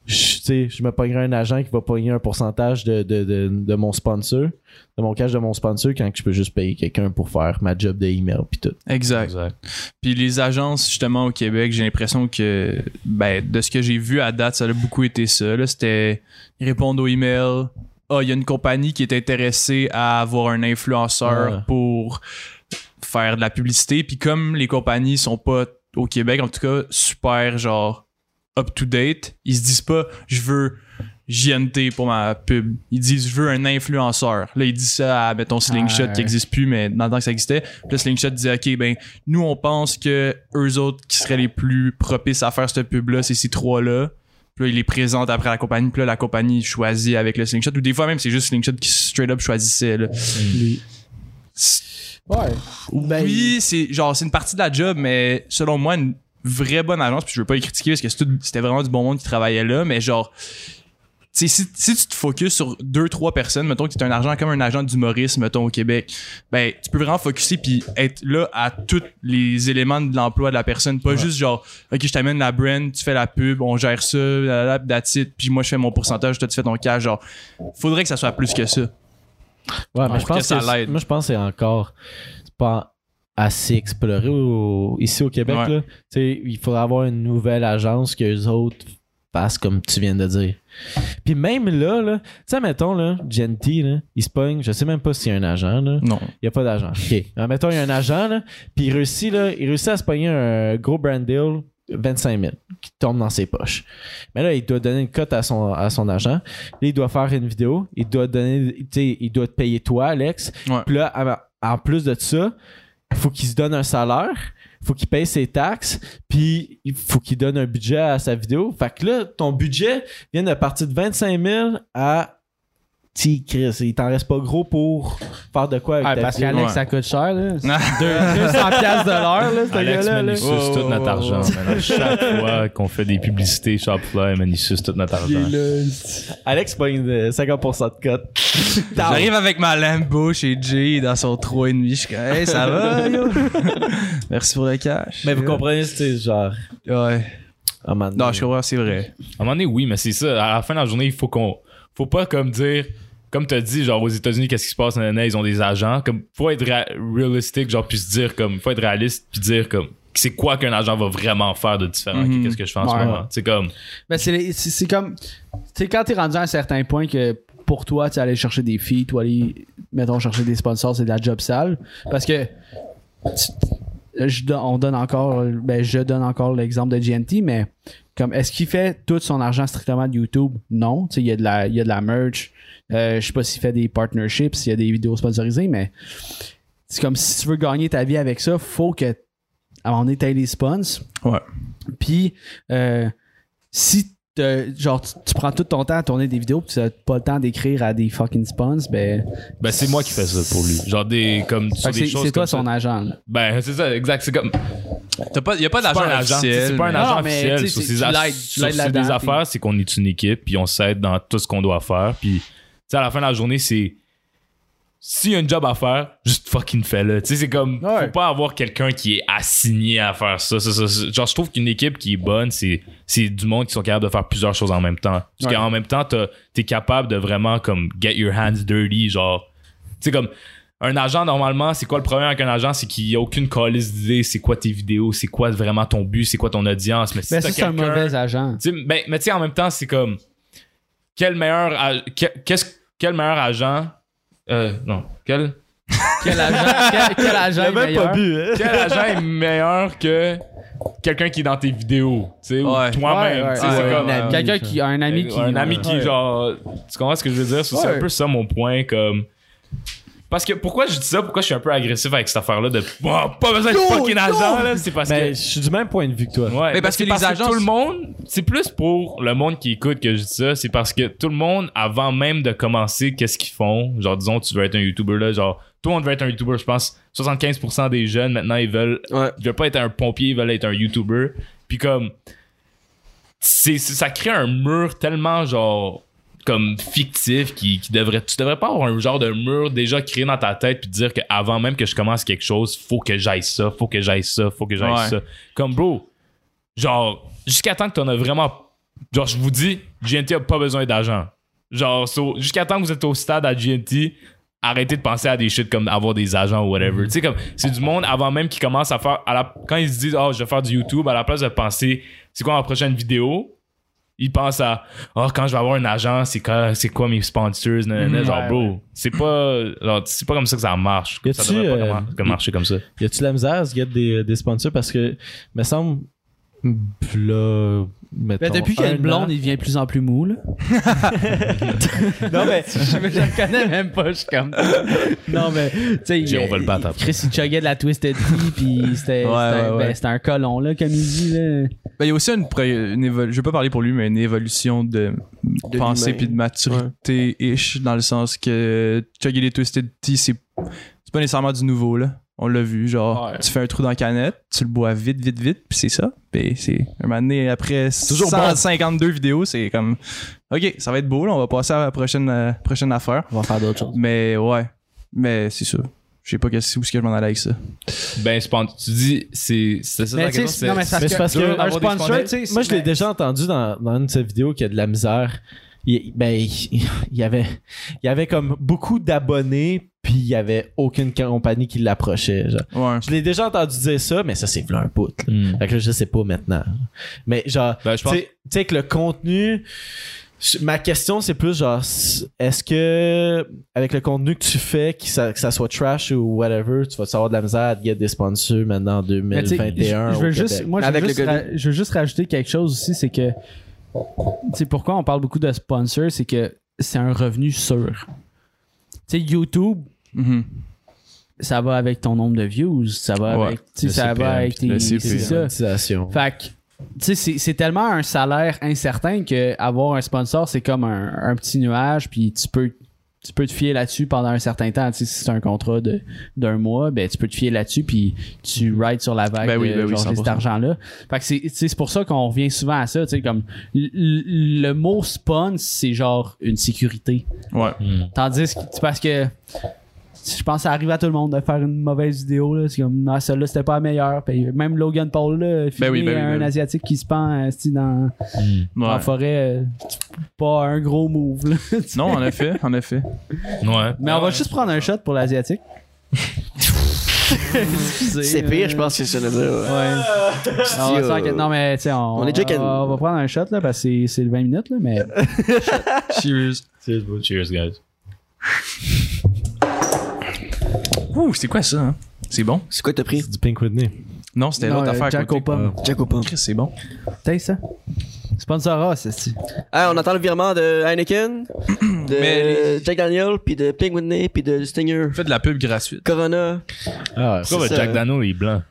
je, je me pognerais un agent qui va pogner un pourcentage de, de, de, de mon sponsor, de mon cash de mon sponsor, quand je peux juste payer quelqu'un pour faire ma job d'email puis tout. Exact. exact. Puis les agences, justement, au Québec, j'ai l'impression que, ben, de ce que j'ai vu à date, ça a beaucoup été ça. Là, c'était répondre aux emails. Ah, il y a une compagnie qui est intéressée à avoir un influenceur ouais. pour faire de la publicité. Puis comme les compagnies sont pas au Québec, en tout cas, super genre up-to-date, ils se disent pas « je veux J N T pour ma pub ». Ils disent « je veux un influenceur ». Là, ils disent ça à, mettons, Slingshot ah, qui n'existe plus, mais dans le temps que ça existait. Puis là, Slingshot disait « ok, ben nous, on pense que eux autres qui seraient les plus propices à faire cette pub-là, c'est ces trois-là ». Puis là, il les présente après la compagnie. Puis là, la compagnie choisit avec le Slingshot. Ou des fois même, c'est juste Slingshot qui straight up choisissait. Là. Oui. Ouais. Ben, oui, c'est genre c'est une partie de la job, mais selon moi, une vraie bonne agence. Puis je veux pas les critiquer parce que c'était, c'était vraiment du bon monde qui travaillait là. Mais genre, si, si tu te focuses sur deux, trois personnes, mettons que tu es un agent comme un agent d'humoriste, mettons au Québec, ben tu peux vraiment focusser puis être là à tous les éléments de l'emploi de la personne. Pas ouais. juste genre, ok, je t'amène la brand, tu fais la pub, on gère ça, la that's it, puis moi je fais mon pourcentage, toi tu fais ton cash. Genre, faudrait que ça soit plus que ça. Ouais, alors, mais je pense que ça l'aide. Moi je pense que c'est encore pas assez exploré au, ici au Québec. Ouais. Là. Il faudrait avoir une nouvelle agence que les autres passent comme tu viens de dire. Puis même là, là tu sais, mettons, là, G N T, là, il se pogne, je sais même pas s'il y a un agent. Là. Non. Il n'y a pas d'agent. OK. Alors, mettons, il y a un agent, là, puis il réussit, là, il réussit à se pogner un gros brand deal, vingt-cinq mille, qui tombe dans ses poches. Mais là, il doit donner une cote à son, à son agent. Là, il doit faire une vidéo. Il doit donner, tu sais, il doit te payer toi, Alex. Ouais. Puis là, en plus de ça, il faut qu'il se donne un salaire. Faut qu'il paye ses taxes, puis il faut qu'il donne un budget à sa vidéo. Fait que là, ton budget vient de partir de vingt-cinq mille à... Si, Chris, il t'en reste pas gros pour faire de quoi avec ah, ta parce qu'Alex, ouais. ça coûte cher, là. deux cents dollars de l'heure, là, ce Alex gars-là. Alex, il suce tout notre argent. Chaque fois qu'on fait des publicités Shopify, il suce tout notre argent. Alex pogne cinquante pour cent de cote. J'arrive avec ma Lambo chez Jay dans son trois virgule cinq. Je suis comme, hey, ça va, yo? Merci pour le cash. Mais vous comprenez, c'est genre. Ouais. Non, je crois que c'est vrai. À un moment donné, oui, mais c'est ça. À la fin de la journée, il faut qu'on. Faut pas comme dire. Comme t'as dit, genre aux États-Unis, qu'est-ce qui se passe dans l'année, ils ont des agents. Comme faut être ra- realistique, genre puis se dire comme faut être réaliste puis dire comme c'est quoi qu'un agent va vraiment faire de différent, mm-hmm. qu'est-ce que je fais en ouais. ce moment. C'est comme. Ben c'est c'est, c'est comme c'est quand t'es rendu à un certain point que pour toi tu allais chercher des filles, toi aller mettons chercher des sponsors, c'est de la job sale parce que tu, je on donne encore ben je donne encore l'exemple de G N T, mais comme est-ce qu'il fait tout son argent strictement de YouTube? Non, tu sais il y a de la il y a de la merch. Euh, je sais pas s'il fait des partnerships, s'il y a des vidéos sponsorisées, mais c'est comme si tu veux gagner ta vie avec ça, faut que à un moment donné t'aies les sponsors. Ouais. Puis euh, si genre tu, tu prends tout ton temps à tourner des vidéos pis tu n'as pas le temps d'écrire à des fucking sponsors, ben ben c'est moi qui fais ça pour lui. Genre des comme sur des c'est, choses c'est toi comme son ça. Agent. Là. Ben c'est ça exact, c'est comme t'as pas, y a pas d'agent officiel. C'est pas un agent non, officiel, mais, sur ces a- sur sur des affaires, c'est qu'on est une équipe puis on s'aide dans tout ce qu'on doit faire puis tu sais, à la fin de la journée, c'est... S'il y a une job à faire, juste fucking fais-le. Tu sais, c'est comme... Ouais. Faut pas avoir quelqu'un qui est assigné à faire ça, ça, ça, ça. Genre, je trouve qu'une équipe qui est bonne, c'est, c'est du monde qui sont capables de faire plusieurs choses en même temps. Parce ouais. qu'en même temps, t'as, t'es capable de vraiment, comme, get your hands dirty, genre... Tu sais, comme... Un agent, normalement, c'est quoi le problème avec un agent? C'est qu'il n'y a aucune calice d'idée. C'est quoi tes vidéos? C'est quoi vraiment ton but? C'est quoi ton audience? Mais si ben, t'as ça, quelqu'un... c'est un mauvais agent. Ben, mais tu sais, en même temps, c'est comme... Quel meilleur, qu'est-ce, quel meilleur agent... Euh, non. Quel... Quel agent, quel, quel agent est meilleur? Pas bu, hein? Quel agent est meilleur que quelqu'un qui est dans tes vidéos? Tu sais, ouais. ou toi-même. Ouais, ouais, ouais, c'est ouais, comme, euh, quelqu'un qui a un ami qui... Un ami qui, ouais. genre... Tu comprends ce que je veux dire? C'est ouais. un peu ça, mon point, comme... Parce que pourquoi je dis ça, pourquoi je suis un peu agressif avec cette affaire-là de oh, pas besoin de fucking no, agent, no. là, c'est parce mais que. Je suis du même point de vue que toi. Ouais, mais parce, parce que, que les agents. Tout le monde, c'est plus pour le monde qui écoute que je dis ça, c'est parce que tout le monde, avant même de commencer, qu'est-ce qu'ils font? Genre, disons, tu veux être un YouTuber là, genre, toi, on devait être un YouTuber, je pense. soixante-quinze pour cent des jeunes, maintenant, ils veulent. Ouais. Ils veulent pas être un pompier, ils veulent être un YouTuber. Puis comme. c'est, c'est, ça crée un mur tellement genre comme fictif qui, qui devrait, tu devrais pas avoir un genre de mur déjà créé dans ta tête puis dire que avant même que je commence quelque chose, faut que j'aille ça, faut que j'aille ça, faut que j'aille ouais. ça. Comme bro, genre jusqu'à temps que t'en as vraiment, genre je vous dis, G N T a pas besoin d'agent. Genre so, jusqu'à temps que vous êtes au stade à G N T, arrêtez de penser à des shit comme avoir des agents ou whatever. Tu sais, comme c'est du monde avant même qui commence à faire à la, quand ils se disent oh je vais faire du YouTube, à la place de penser c'est quoi ma prochaine vidéo, ils pensent à oh quand je vais avoir un agent c'est quoi, c'est quoi mes sponsors, nan, nan, mmh, genre ouais, bro ouais. c'est pas genre, c'est pas comme ça que ça marche. Ça devrait euh, pas comme marcher comme ça. Y a-tu la misère à se get des, des sponsors parce que me semble là, mettons, ben depuis qu'il y a une blonde, an. Il devient de plus en plus mou. Là. Non, mais je ne connais même pas. Je suis comme. Non, mais. Jay, on va le battre. Chris, il chuggait de la Twisted Tea, puis c'était, ouais, c'était, ouais, ouais. Ben, c'était un colon, là, comme il dit. Là. Ben, il y a aussi une. une évolu- je ne vais pas parler pour lui, mais une évolution de, de pensée puis de maturité-ish, ouais. Dans le sens que chugger des Twisted Tea, c'est, c'est pas nécessairement du nouveau, là. On l'a vu, genre, ouais. Tu fais un trou dans la canette, tu le bois vite, vite, vite, puis c'est ça. Puis c'est un moment donné, après cent cinquante-deux bon. Vidéos, c'est comme, OK, ça va être beau, là, on va passer à la prochaine, euh, prochaine affaire. On va faire d'autres choses. Mais ouais, mais c'est ça. Je sais pas que, où est-ce que je m'en allais avec ça. Ben, sponsor, tu dis, c'est, c'est ça mais la question. C'est, non, mais c'est, mais c'est parce que un sponsor, tu sais. Moi, je l'ai mais... déjà entendu dans, dans une de ces vidéos qu'il y a de la misère. Il, ben, il y avait, il y avait comme beaucoup d'abonnés, puis il y avait aucune compagnie qui l'approchait. Genre. Ouais. Je l'ai déjà entendu dire ça, mais ça, c'est v'là un bout. Mm. Fait que là, je sais pas maintenant. Mais genre, ben, tu sais que le contenu... Ma question, c'est plus genre, est-ce que avec le contenu que tu fais, que ça, que ça soit trash ou whatever, tu vas te avoir de la misère à te get des sponsors maintenant en deux mille vingt et un? Je veux juste, moi, je veux juste, ra- je veux juste rajouter quelque chose aussi, c'est que... T'sais, pourquoi on parle beaucoup de sponsors, c'est que c'est un revenu sûr. T'sais, YouTube, mm-hmm. ça va avec ton nombre de views, ça va ouais, avec, ça C P M, va avec tes, c'est ça. Fait que, c'est, c'est tellement un salaire incertain qu'avoir un sponsor, c'est comme un, un petit nuage, puis tu peux, tu peux te fier là-dessus pendant un certain temps. T'sais, si c'est un contrat de, d'un mois, ben, tu peux te fier là-dessus, puis tu rides sur la vague ben oui, de ben oui, genre, cet argent-là. Fait que c'est, c'est pour ça qu'on revient souvent à ça. Comme, l- l- le mot sponsor, c'est genre une sécurité. Ouais. Mm. Tandis que, parce que je pense que ça arrive à tout le monde de faire une mauvaise vidéo. Là. C'est comme, ah, celle-là, c'était pas la meilleure. Puis même Logan Paul, là, filmé ben oui, ben oui, un ben oui. Asiatique qui se pend dans, mm. dans ouais. la forêt, pas un gros move. Là, non, en effet, en effet. Ouais. Mais on va ouais. juste prendre un shot pour l'Asiatique. Excusez, c'est pire, euh... je pense que c'est ça. Ouais. Non, on va, que... non, mais tu sais, on, on, est déjà can... on va prendre un shot là, parce que c'est, c'est le vingt minutes. Là, mais... Cheers. Cheers, bro. Cheers, guys. Ouh, c'est quoi ça? Hein? C'est bon? C'est quoi t'as pris? C'est du Pink Whitney. Non, c'était non, l'autre euh, affaire. Jack aux pommes. Jack aux pommes. C'est bon. T'as ça? Sponsor c'est ça. Ah, on entend le virement de Heineken, de mais... Jack Daniel, puis de Pink Whitney, puis de Stinger. Faites de la pub gratuite. Corona. Ah, pourquoi votre Jack Daniel il est blanc?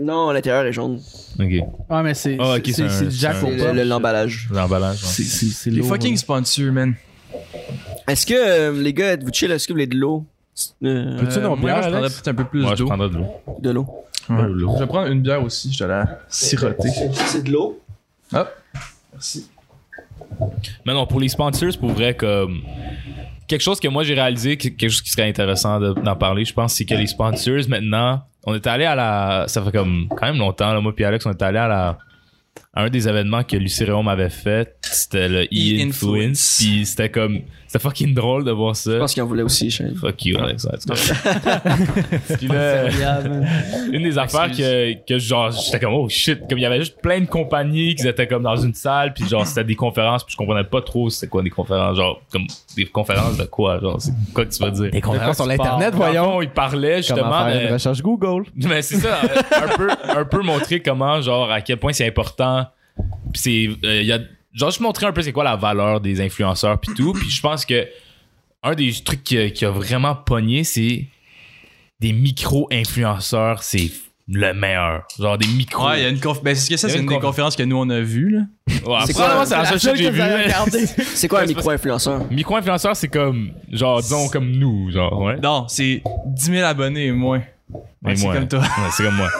Non, l'intérieur est jaune. Ok. Ah, mais c'est, oh, okay, c'est, c'est, c'est, c'est Jack aux pommes. Le, le, l'emballage. L'emballage. Ouais. C'est, c'est, c'est les fucking sponsors, man. Est-ce que euh, les gars, vous chill, est-ce que vous voulez de l'eau? Euh, Peux-tu euh, une bière? Moi, je prendrais peut-être un peu plus ouais, d'eau. Je prendrais de l'eau. De l'eau. Ouais, de l'eau. Je vais prendre une bière aussi, je vais la siroter. C'est de l'eau. Hop. Merci. Mais non, pour les sponsors, pour vrai, comme quelque chose que moi j'ai réalisé, quelque chose qui serait intéressant de, d'en parler, je pense, c'est que les sponsors maintenant, on est allé à la, ça fait comme quand même longtemps, là, moi puis Alex, on est allé à la, à un des événements que Lucirium avait fait, c'était le e-influence, puis c'était comme, c'était fucking drôle de voir ça. Je pense qu'il en voulait aussi, Shane. Fuck you, Alex. Une des affaires que, que genre, j'étais comme, oh shit, comme il y avait juste plein de compagnies qui étaient comme dans une salle, puis genre, c'était des conférences, puis je comprenais pas trop c'était quoi des conférences, genre, comme des conférences de quoi, genre, c'est quoi que tu veux dire? Des conférences sur l'internet, voyons. Ils parlaient justement de une recherche Google. Mais c'est ça, un peu, un peu montrer comment, genre, à quel point c'est important, puis c'est, euh, y a, genre, je montrais un peu c'est quoi la valeur des influenceurs pis tout. Puis je pense que un des trucs qui a, qui a vraiment pogné, c'est des micro-influenceurs, c'est le meilleur. Genre des micros. Ouais, il y a une conf... Ben, c'est ce que ça, c'est une, une conf... des conférences que nous, on a vues, là. Ouais, c'est quoi, moi, c'est la seule chose que j'ai vue. C'est quoi un micro-influenceur? Micro-influenceur, c'est comme, genre, disons, comme nous, genre, ouais. Non, c'est dix mille abonnés et moins. Ouais, c'est comme toi. Ouais, c'est comme moi.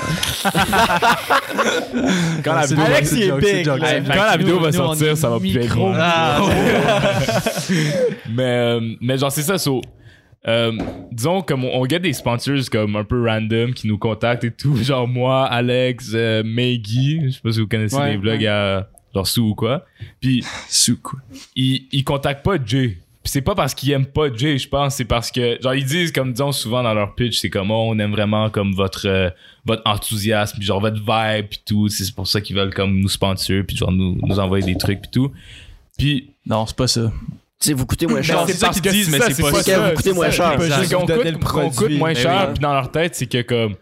Quand la vidéo, Alex, il est big. Quand la vidéo va sortir, ça va plus être gros. Mais, mais genre, c'est ça, so. Euh, disons comme on, on get des sponsors comme un peu random qui nous contactent et tout, genre moi, Alex, euh, Maggie, je sais pas si vous connaissez ouais, les vlogs ouais. à genre Sou ou quoi, puis Sou quoi, ils ils contactent pas Jay, puis c'est pas parce qu'ils aiment pas Jay, je pense, c'est parce que genre ils disent comme disons souvent dans leur pitch, c'est comme oh, on aime vraiment comme votre euh, votre enthousiasme, puis genre votre vibe puis tout, c'est pour ça qu'ils veulent comme nous sponsor puis genre nous nous envoyer des trucs puis tout, puis non c'est pas ça. T'sais, vous coûtez moins cher. C'est ça qu'ils disent, mais c'est pas ça. C'est ça. Vous coûtez moins cher. On coûte moins cher, puis dans leur tête, c'est que comme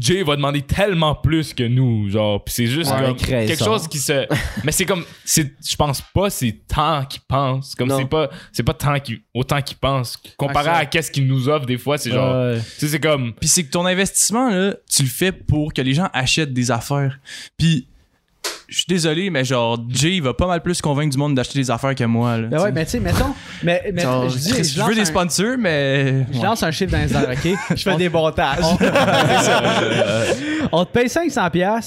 Jay va demander tellement plus que nous, genre, puis c'est juste ouais, comme quelque chose qui se. Mais c'est comme, c'est, je pense pas, c'est tant qu'ils pensent, comme non. c'est pas, c'est pas tant qu'ils, autant qu'ils pensent. Comparé ah, à qu'est-ce qu'ils nous offrent des fois, c'est genre, euh... tu sais, c'est comme. Puis c'est que ton investissement là, tu le fais pour que les gens achètent des affaires, puis. Je suis désolé, mais genre, Jay, il va pas mal plus convaincre du monde d'acheter des affaires que moi. Là, ben ouais, mais tu sais, mettons. Mais, mais, genre, je, dis, je, je veux un... des sponsors, mais. Je lance ouais. un chiffre dans les airs, ok? Je fais on... des montages. On... on te paye cinq cents dollars,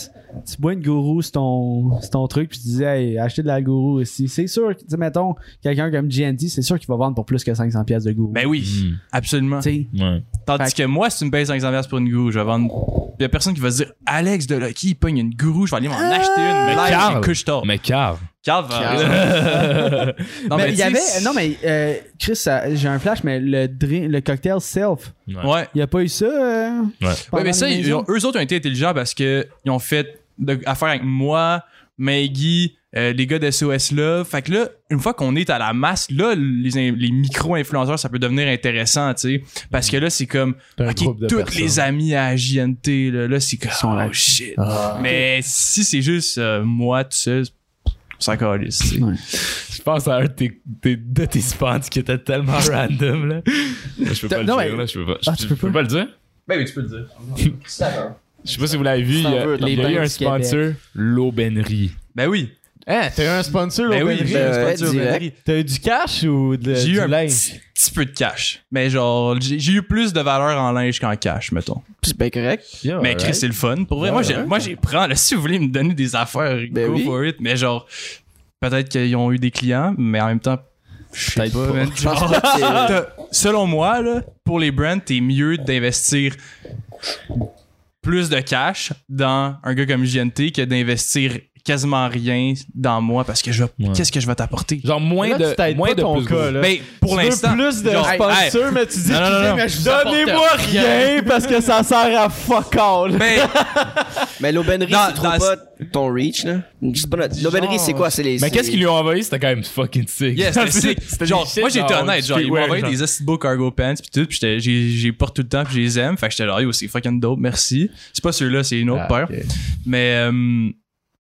tu bois une gourou, c'est ton, c'est ton truc, puis tu dis, hey, achetez de la gourou aussi. C'est sûr, tu sais, mettons, quelqu'un comme G N T, c'est sûr qu'il va vendre pour plus que cinq cents dollars de gourou. Ben oui, mmh. absolument. Ouais. Tandis fait... que moi, si tu me payes cinq cents dollars pour une gourou, je vais vendre. Il y a personne qui va se dire Alex de Lucky il pogne une gourou, je vais aller m'en ah, acheter une. Mais Carl, couche-tard. Mais Carl. Carl. Carl. non, mais il y avait. Non, mais euh, Chris, ça, j'ai un flash, mais le, drink, le cocktail self. Ouais. Il n'y a pas eu ça. Euh, ouais. ouais, mais ça, ils, ont, eux autres ont été intelligents parce qu'ils ont fait de, affaire avec moi, Maggie, euh, les gars de S O S là. Fait que là, une fois qu'on est à la masse, là, les, les micro-influenceurs, ça peut devenir intéressant, tu sais. Parce que là, c'est comme, ok, tous les amis à J N T, là, là c'est comme, oh shit. Ah. Mais si c'est juste euh, moi, tout seul, c'est encore lisse, tu sais. Ouais. Je pense à un de tes, de tes spans qui était tellement random, là. Je peux pas non, le dire, mais... là. Je peux pas, ah, je, tu peux, peux pas? pas le dire? Ben oui, tu peux le dire. Je sais pas si vous l'avez vu, il y a, il y a eu un sponsor, l'aubainerie. Ben oui. Hein, t'as eu un sponsor ben oui, ben, ben, t'as eu du cash ou de, j'ai eu un petit, petit peu de cash. Mais genre, j'ai, j'ai eu plus de valeur en linge qu'en cash, mettons. C'est bien correct. Yeah, mais Chris, right. c'est le fun. Pour vrai, yeah, moi, right. j'ai, moi, j'ai prends. Là, si vous voulez me donner des affaires, ben go oui. for it. Mais genre, peut-être qu'ils ont eu des clients, mais en même temps, je sais pas. pas. Genre, selon moi, là, pour les brands, t'es mieux d'investir plus de cash dans un gars comme J N T que d'investir quasiment rien dans moi parce que je vais, ouais. qu'est-ce que je vais t'apporter? Genre moins là, de tu moins de ton plus cas, là. Ben, pour tu l'instant veux plus de genre, sponsors hey, mais tu dis non, non, non, mais je donnez-moi rien, rien parce que ça sert à fuck all. Mais, mais l'aubennerie c'est trop pas ton reach là. C'est pas notre... L'aubennerie c'est quoi? C'est les. Mais c'est... qu'est-ce qu'ils lui ont envoyé? C'était quand même fucking sick. Yeah, c'était sick. C'était genre, shit, moi j'étais honnête, genre ils m'ont envoyé des assez beaux cargo pants pis tout, pis j'ai j'ai porte tout le temps pis je les aime. Fait que j'étais là, yo c'est fucking dope, merci. C'est pas ceux-là, c'est une autre paire. Mais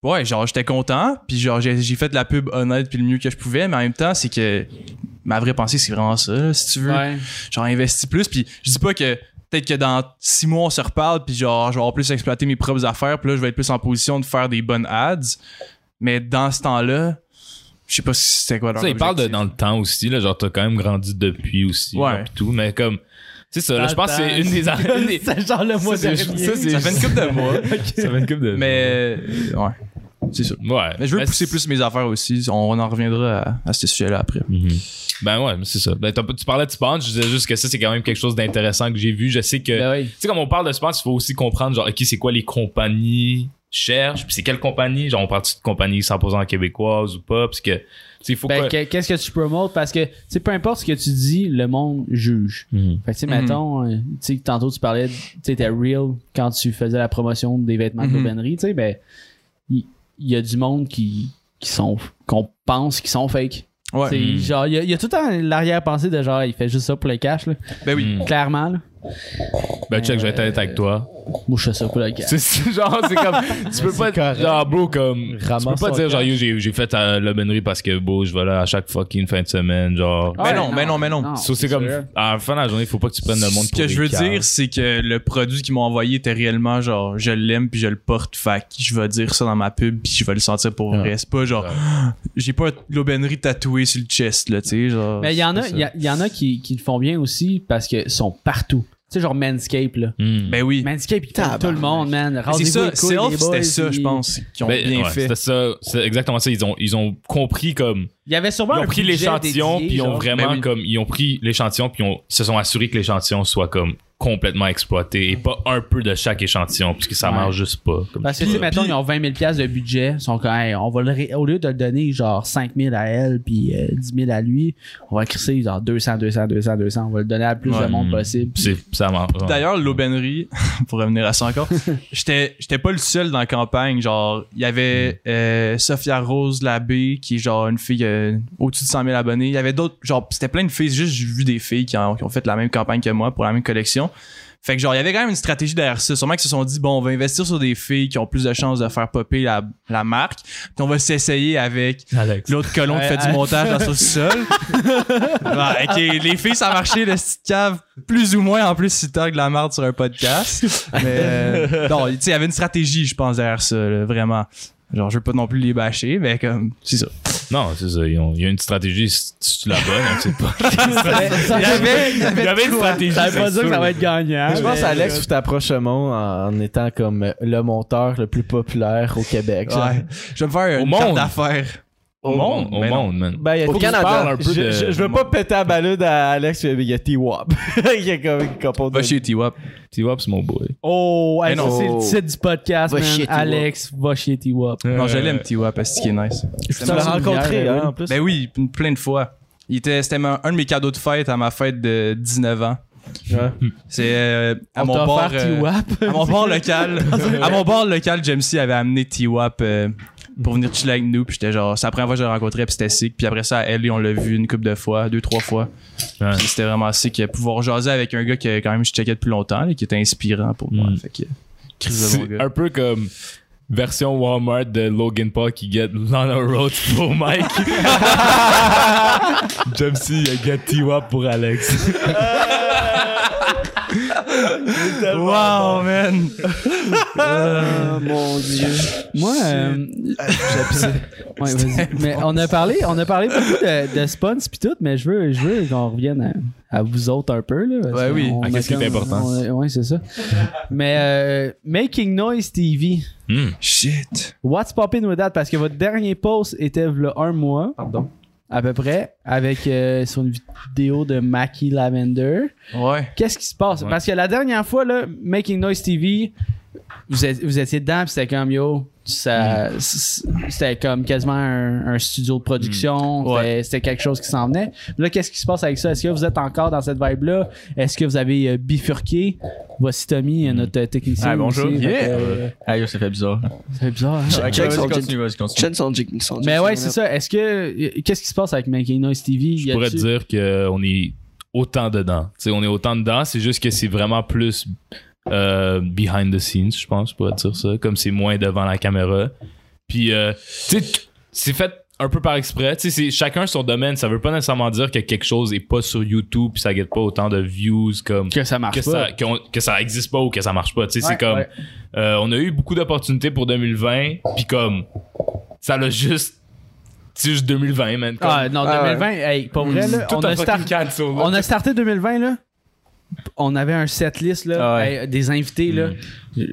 ouais, genre, j'étais content, puis genre, j'ai, j'ai fait de la pub honnête puis le mieux que je pouvais, mais en même temps, c'est que ma vraie pensée, c'est vraiment ça, là, si tu veux. Ouais. Genre, investis plus, puis je dis pas que peut-être que dans six mois, on se reparle, puis genre, je vais avoir plus exploité mes propres affaires, puis là, je vais être plus en position de faire des bonnes ads, mais dans ce temps-là, je sais pas si c'était quoi leur objectif. Ça, ils parlent de dans le temps aussi, là, genre, t'as quand même grandi depuis aussi, ouais. genre, pis tout, mais comme... C'est ça, là, je pense que c'est une des... Une des... c'est genre le mois dernier. Ça, ça fait une couple de mois. okay. Ça fait une couple de mois. Mais... Ouais. C'est ça. Ouais. Mais je veux mais pousser c'est... plus mes affaires aussi. On en reviendra à, à ce sujet-là après. Mm-hmm. Ben ouais, c'est ça. Ben, tu parlais de sponge, je disais juste que ça, c'est quand même quelque chose d'intéressant que j'ai vu. Je sais que... Ben oui. Tu sais, comme on parle de sponge, il faut aussi comprendre, genre, OK, c'est quoi les compagnies cherchent, puis c'est quelle compagnie? Genre, on parle-tu de compagnie cent pour cent québécoise ou pas? Parce que... Faut ben, que... Qu'est-ce que tu promotes? Parce que peu importe ce que tu dis, le monde juge. Mm-hmm. Fait que tu sais, mettons, t'sais, tantôt tu parlais, tu étais real quand tu faisais la promotion des vêtements mm-hmm. de l'aubennerie, tu sais, ben il y, y a du monde qui, qui sont qu'on pense qui sont fake. Ouais. Mm-hmm. Genre, il y, y a tout le temps l'arrière-pensée de genre il fait juste ça pour le cash. Là. Ben oui. Mm-hmm. Clairement. Là. Ben check, euh, je vais être honnête avec toi. Moi je fais ça pour le cash. C'est genre c'est comme tu peux c'est pas genre bro comme Ramasse tu peux pas dire genre yo, j'ai j'ai fait euh, l'aubennerie parce que bro je vais là à chaque fucking fin de semaine genre. Ah, mais non, non mais non mais non. non so, c'est, c'est comme sûr. À la fin de la journée faut pas que tu prennes le monde. Ce pour que je veux cash. Dire c'est que le produit qu'ils m'ont envoyé était réellement genre je l'aime puis je le porte fait je vais dire ça dans ma pub puis je vais le sentir pour ouais. vrai c'est pas genre ouais. j'ai pas l'aubennerie tatouée sur le chest là tu sais genre. Mais il y en a il y, y en a qui qui le font bien aussi parce que sont partout. sais, genre Manscape, là. Mm. Ben oui. Manscape, il parle tout le monde, man. C'est ça, Self, c'était ça, je pense. Ils ont ben, bien ouais, fait. C'était ça, c'est exactement ça. Ils ont, ils ont compris comme. Il y avait sûrement ils ont pris l'échantillon, puis ils ont vraiment ben oui. comme. Ils ont pris l'échantillon, puis ils se sont assurés que l'échantillon soit comme complètement exploité et pas un peu de chaque échantillon, puisque ça ouais. marche juste pas. Comme parce que, tu sais, mettons, puis, ils ont vingt mille dollars de budget. Ils sont comme, hey, on va le ré... au lieu de le donner genre cinq mille à elle, puis euh, dix mille à lui, on va crisser genre deux cents, deux cents, deux cents, deux cents. On va le donner à le plus ouais, de monde possible. C'est, ça marche. Ouais. D'ailleurs, l'aubainerie, pour revenir à ça encore, j'étais, j'étais pas le seul dans la campagne. Genre, il y avait euh, Sophia Rose Labbé, qui est genre une fille euh, au-dessus de cent mille abonnés. Il y avait d'autres, genre, c'était plein de filles. Juste, j'ai vu des filles qui ont, qui ont fait la même campagne que moi pour la même collection. Fait que genre, il y avait quand même une stratégie derrière ça. Sûrement qu'ils se sont dit, bon, on va investir sur des filles qui ont plus de chances de faire popper la, la marque. Puis on va s'essayer avec Alex, l'autre colon ouais, qui fait Alex. Du montage dans son sol. Bah, OK, les filles, ça marchait, le petit cave, plus ou moins. En plus, si t'as de la merde sur un podcast. Mais euh, non, tu sais, il y avait une stratégie, je pense, derrière ça, là, vraiment. Genre, je veux pas non plus les bâcher, mais comme, c'est ça. Non, c'est ça. Il y a une stratégie, si tu la bonne, on sait pas. Il y avait, il y avait, il y avait une stratégie. Ça veut pas dire que ça va être gagnant. Je pense, Alex, tu t'approches au monde en étant comme le monteur le plus populaire au Québec. Ouais. Je vais me faire une carte d'affaires. Au monde, au monde, man. Ben, il y a au Canada. Je, de... je, je veux pas péter la balude à Alex, il y a T-Wop. Il y a comme un copain de. Va chez T-Wop. T-Wop, c'est mon boy. Oh, hey, non. C'est le titre du podcast, va man. Alex, va chez T-Wop. Euh... Non, je l'aime, T-Wop, parce qu'il est nice. Je t'en ai rencontré, hein, en plus. Ben oui, plein de fois. Il était, c'était un, un de mes cadeaux de fête à ma fête de dix-neuf ans. Ouais. C'est euh, à, mon bar, euh, à mon bar local. À mon bar local, Jamesy avait amené T-Wop. Euh, pour venir chiller avec nous, puis j'étais genre, c'est la première fois que je le rencontrais, puis c'était sick. Puis après ça, à L A, on l'a vu une couple de fois, deux, trois fois. Ouais. Puis c'était vraiment sick. Pouvoir jaser avec un gars que quand même je checkais depuis longtemps, là, qui était inspirant pour moi. Mm. Fait que, c'est bon un gars. Peu comme version Walmart de Logan Paul qui get Lana Rhodes pour Mike. Jamesy, il get T-Wop pour Alex. Wow, bon. Man! euh, mon Dieu. Moi, euh, j'ai ouais, vas-y. Mais on a parlé, on a parlé beaucoup de, de spons pis tout, mais je veux, je veux qu'on revienne à, à vous autres un peu là. Ouais, oui. On, ah, qu'est-ce qui est important? Oui, c'est ça. Mais euh, Making Noise T V. Mm. Shit. What's poppin' with that? Parce que votre dernier post était il y a un mois. Pardon. À peu près, avec euh, sur une vidéo de Mackie Lavender. Ouais. Qu'est-ce qui se passe? Ouais. Parce que la dernière fois, là, Making Noise T V, vous, êtes, vous étiez dedans, pis c'était comme yo, ça, mm. c'était comme quasiment un, un studio de production, mm. ouais. c'était, c'était quelque chose qui s'en venait. Là, qu'est-ce qui se passe avec ça? Est-ce que vous êtes encore dans cette vibe-là? Est-ce que vous avez euh, bifurqué? Voici Tommy, notre technicien. Ah, bonjour. Aussi, yeah. euh... Ah, yo, ça fait bizarre. Ça fait bizarre. Hein? Check son continue. Mais ouais, c'est ça. Est-ce que. Qu'est-ce qui se passe avec Making Noise T V? Je pourrais te dire qu'on est autant dedans. T'sais, on est autant dedans, c'est juste que c'est vraiment plus. Euh, behind the scenes, je pense, je pourrais dire ça. Comme c'est moins devant la caméra. Puis, euh, tu sais, c'est fait un peu par exprès. Tu sais, chacun son domaine. Ça veut pas nécessairement dire que quelque chose est pas sur YouTube puis ça guette pas autant de views comme... Que ça marche que pas. Ça, que, on, que ça existe pas ou que ça marche pas. Tu sais, ouais, c'est comme... Ouais. Euh, on a eu beaucoup d'opportunités pour deux mille vingt puis comme... Ça l'a juste... C'est juste deux mille vingt, man. Comme, ah, non, deux mille vingt, euh, hey, pas vrai, là. On a, start... cancel, là. On a starté deux mille vingt, là. On avait un setlist là, ah ouais. des invités là. Mmh.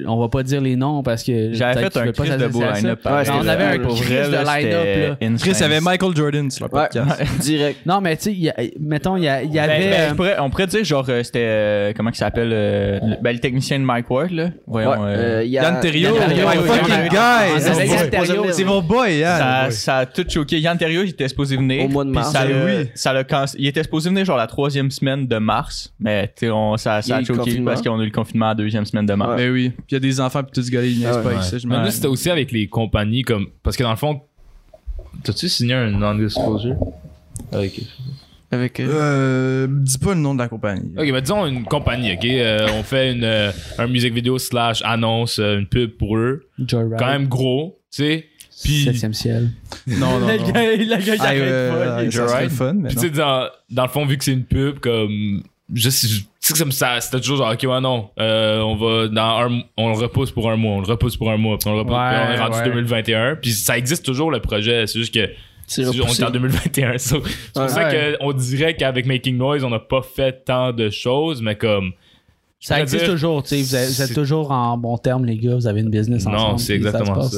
On va pas dire les noms parce que j'avais fait un Chris de beau line-up. Ouais, on avait un Chris de line-up là. Chris avait Michael Jordan sur le podcast. Ouais, direct. Non mais tu sais, mettons il y, y avait. Ben, ben, pourrais, on pourrait dire genre c'était euh, comment il s'appelle euh, le, ben, le technicien de Mike Ward là. Voyons. Ouais, euh, euh, Yanterio. Fucking guys. C'est mon boy. Ça ça a tout choqué. Yanterio il était supposé venir. Au mois de mars. Oui. Ça le il était supposé venir genre la troisième semaine de mars, mais On, ça, ça a choqué parce qu'on a eu le confinement à la deuxième semaine de mars. Ouais. Mais oui. Puis il y a des enfants, puis tout ce gars-là, ils n'y pas avec ça. Mais nous, c'était aussi avec les compagnies comme. Parce que dans le fond, t'as-tu signé un non-disclosure avec. Avec. Euh, dis pas le nom de la compagnie. Ok, mais disons une compagnie, ok? Euh, on fait une euh, un music video slash annonce, une pub pour eux. Joyride. Quand même gros, tu sais. Puis. septième ciel. Non, non. non. Gars, la gueule d'arrêt. Joyride. Fun, mais. Puis tu sais, dans, dans le fond, vu que c'est une pub, comme. Je sais, je sais que ça me ça, c'était toujours genre, ok, ouais, non, euh, on va dans un, on le repousse pour un mois, on le repousse pour un mois, puis on le repousse, ouais, puis on est rendu ouais. deux mille vingt et un, puis ça existe toujours le projet, c'est juste que c'est c'est, on est en deux mille vingt et un, so, c'est ouais, pour ouais. ça qu'on dirait qu'avec Making Noise, on n'a pas fait tant de choses, mais comme. Ça existe dire... toujours, tu sais. Vous êtes, vous êtes toujours en bons termes, les gars. Vous avez une business ensemble. Non, c'est exactement ça.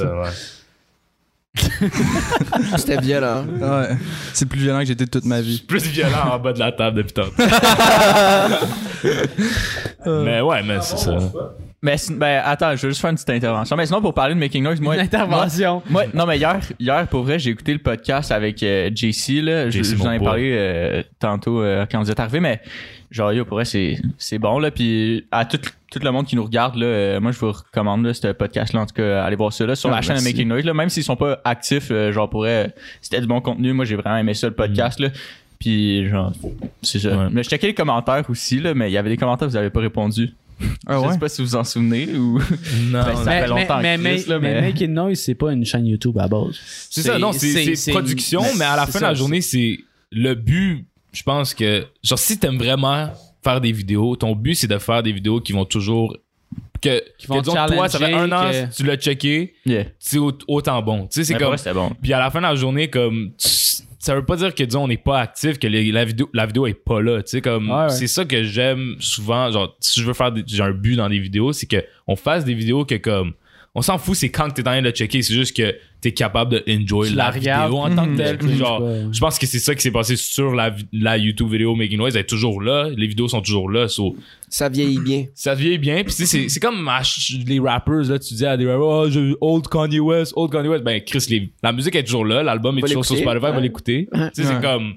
ça ouais. C'était violent. Ouais. C'est le plus violent que j'ai été de toute ma vie. Plus violent en bas de la table depuis tantôt. Mais ouais, mais c'est ça. Mais ben, attends, je veux juste faire une petite intervention. Mais sinon, pour parler de Making Noise, moi. Une intervention. Moi, moi, non, mais hier, hier, pour vrai, j'ai écouté le podcast avec euh, J C, là. J C, je vous en ai parlé euh, tantôt euh, quand vous êtes arrivés, mais genre, yo, pour vrai, c'est, c'est bon, là. Puis à tout, tout le monde qui nous regarde, là, euh, moi, je vous recommande, là, ce podcast-là. En tout cas, allez voir ça, là, sur ah, la chaîne de Making Noise, là. Même s'ils sont pas actifs, euh, genre, pour vrai, c'était du bon contenu. Moi, j'ai vraiment aimé ça, le podcast, mmh. là. Puis, genre, c'est ça. Ouais. Mais je checkais les commentaires aussi, là, mais il y avait des commentaires que vous avez pas répondu. Ah ouais? Je sais pas si vous vous en souvenez ou. Non, ben, ça mais, fait longtemps. Mais, mais, Chris, mais, là, mais... mais Making Noise, c'est pas une chaîne YouTube à base. C'est, c'est ça, non, c'est, c'est, c'est production, c'est, mais à la fin ça, de la journée, c'est... c'est le but. Je pense que, genre, si t'aimes vraiment faire des vidéos, ton but c'est de faire des vidéos qui vont toujours. Que, qui vont que disons, toi, ça fait un an, que... si tu l'as checké, yeah. c'est autant bon. Tu sais, c'est mais comme. Vrai, bon. Puis à la fin de la journée, comme. Ça veut pas dire que disons on n'est pas actif, que les, la vidéo la vidéo est pas là, tu sais comme ouais, ouais. C'est ça que j'aime souvent, genre si je veux faire des, j'ai un but dans des vidéos, c'est que on fasse des vidéos que comme on s'en fout c'est quand que t'es en train de le checker, c'est juste que t'es capable de enjoy la, la vidéo en mmh, tant que telle. Mmh, genre ouais. Je pense que c'est ça qui s'est passé sur la, la YouTube vidéo Making Noise, elle est toujours là, les vidéos sont toujours là, so, ça vieillit bien. Ça vieillit bien, puis c'est, c'est c'est comme les rappers là, tu dis à des rappers oh, je, old Kanye West, old Kanye West, ben Chris les, la musique est toujours là, l'album est toujours sur Spotify, on va l'écouter. Tu sais c'est comme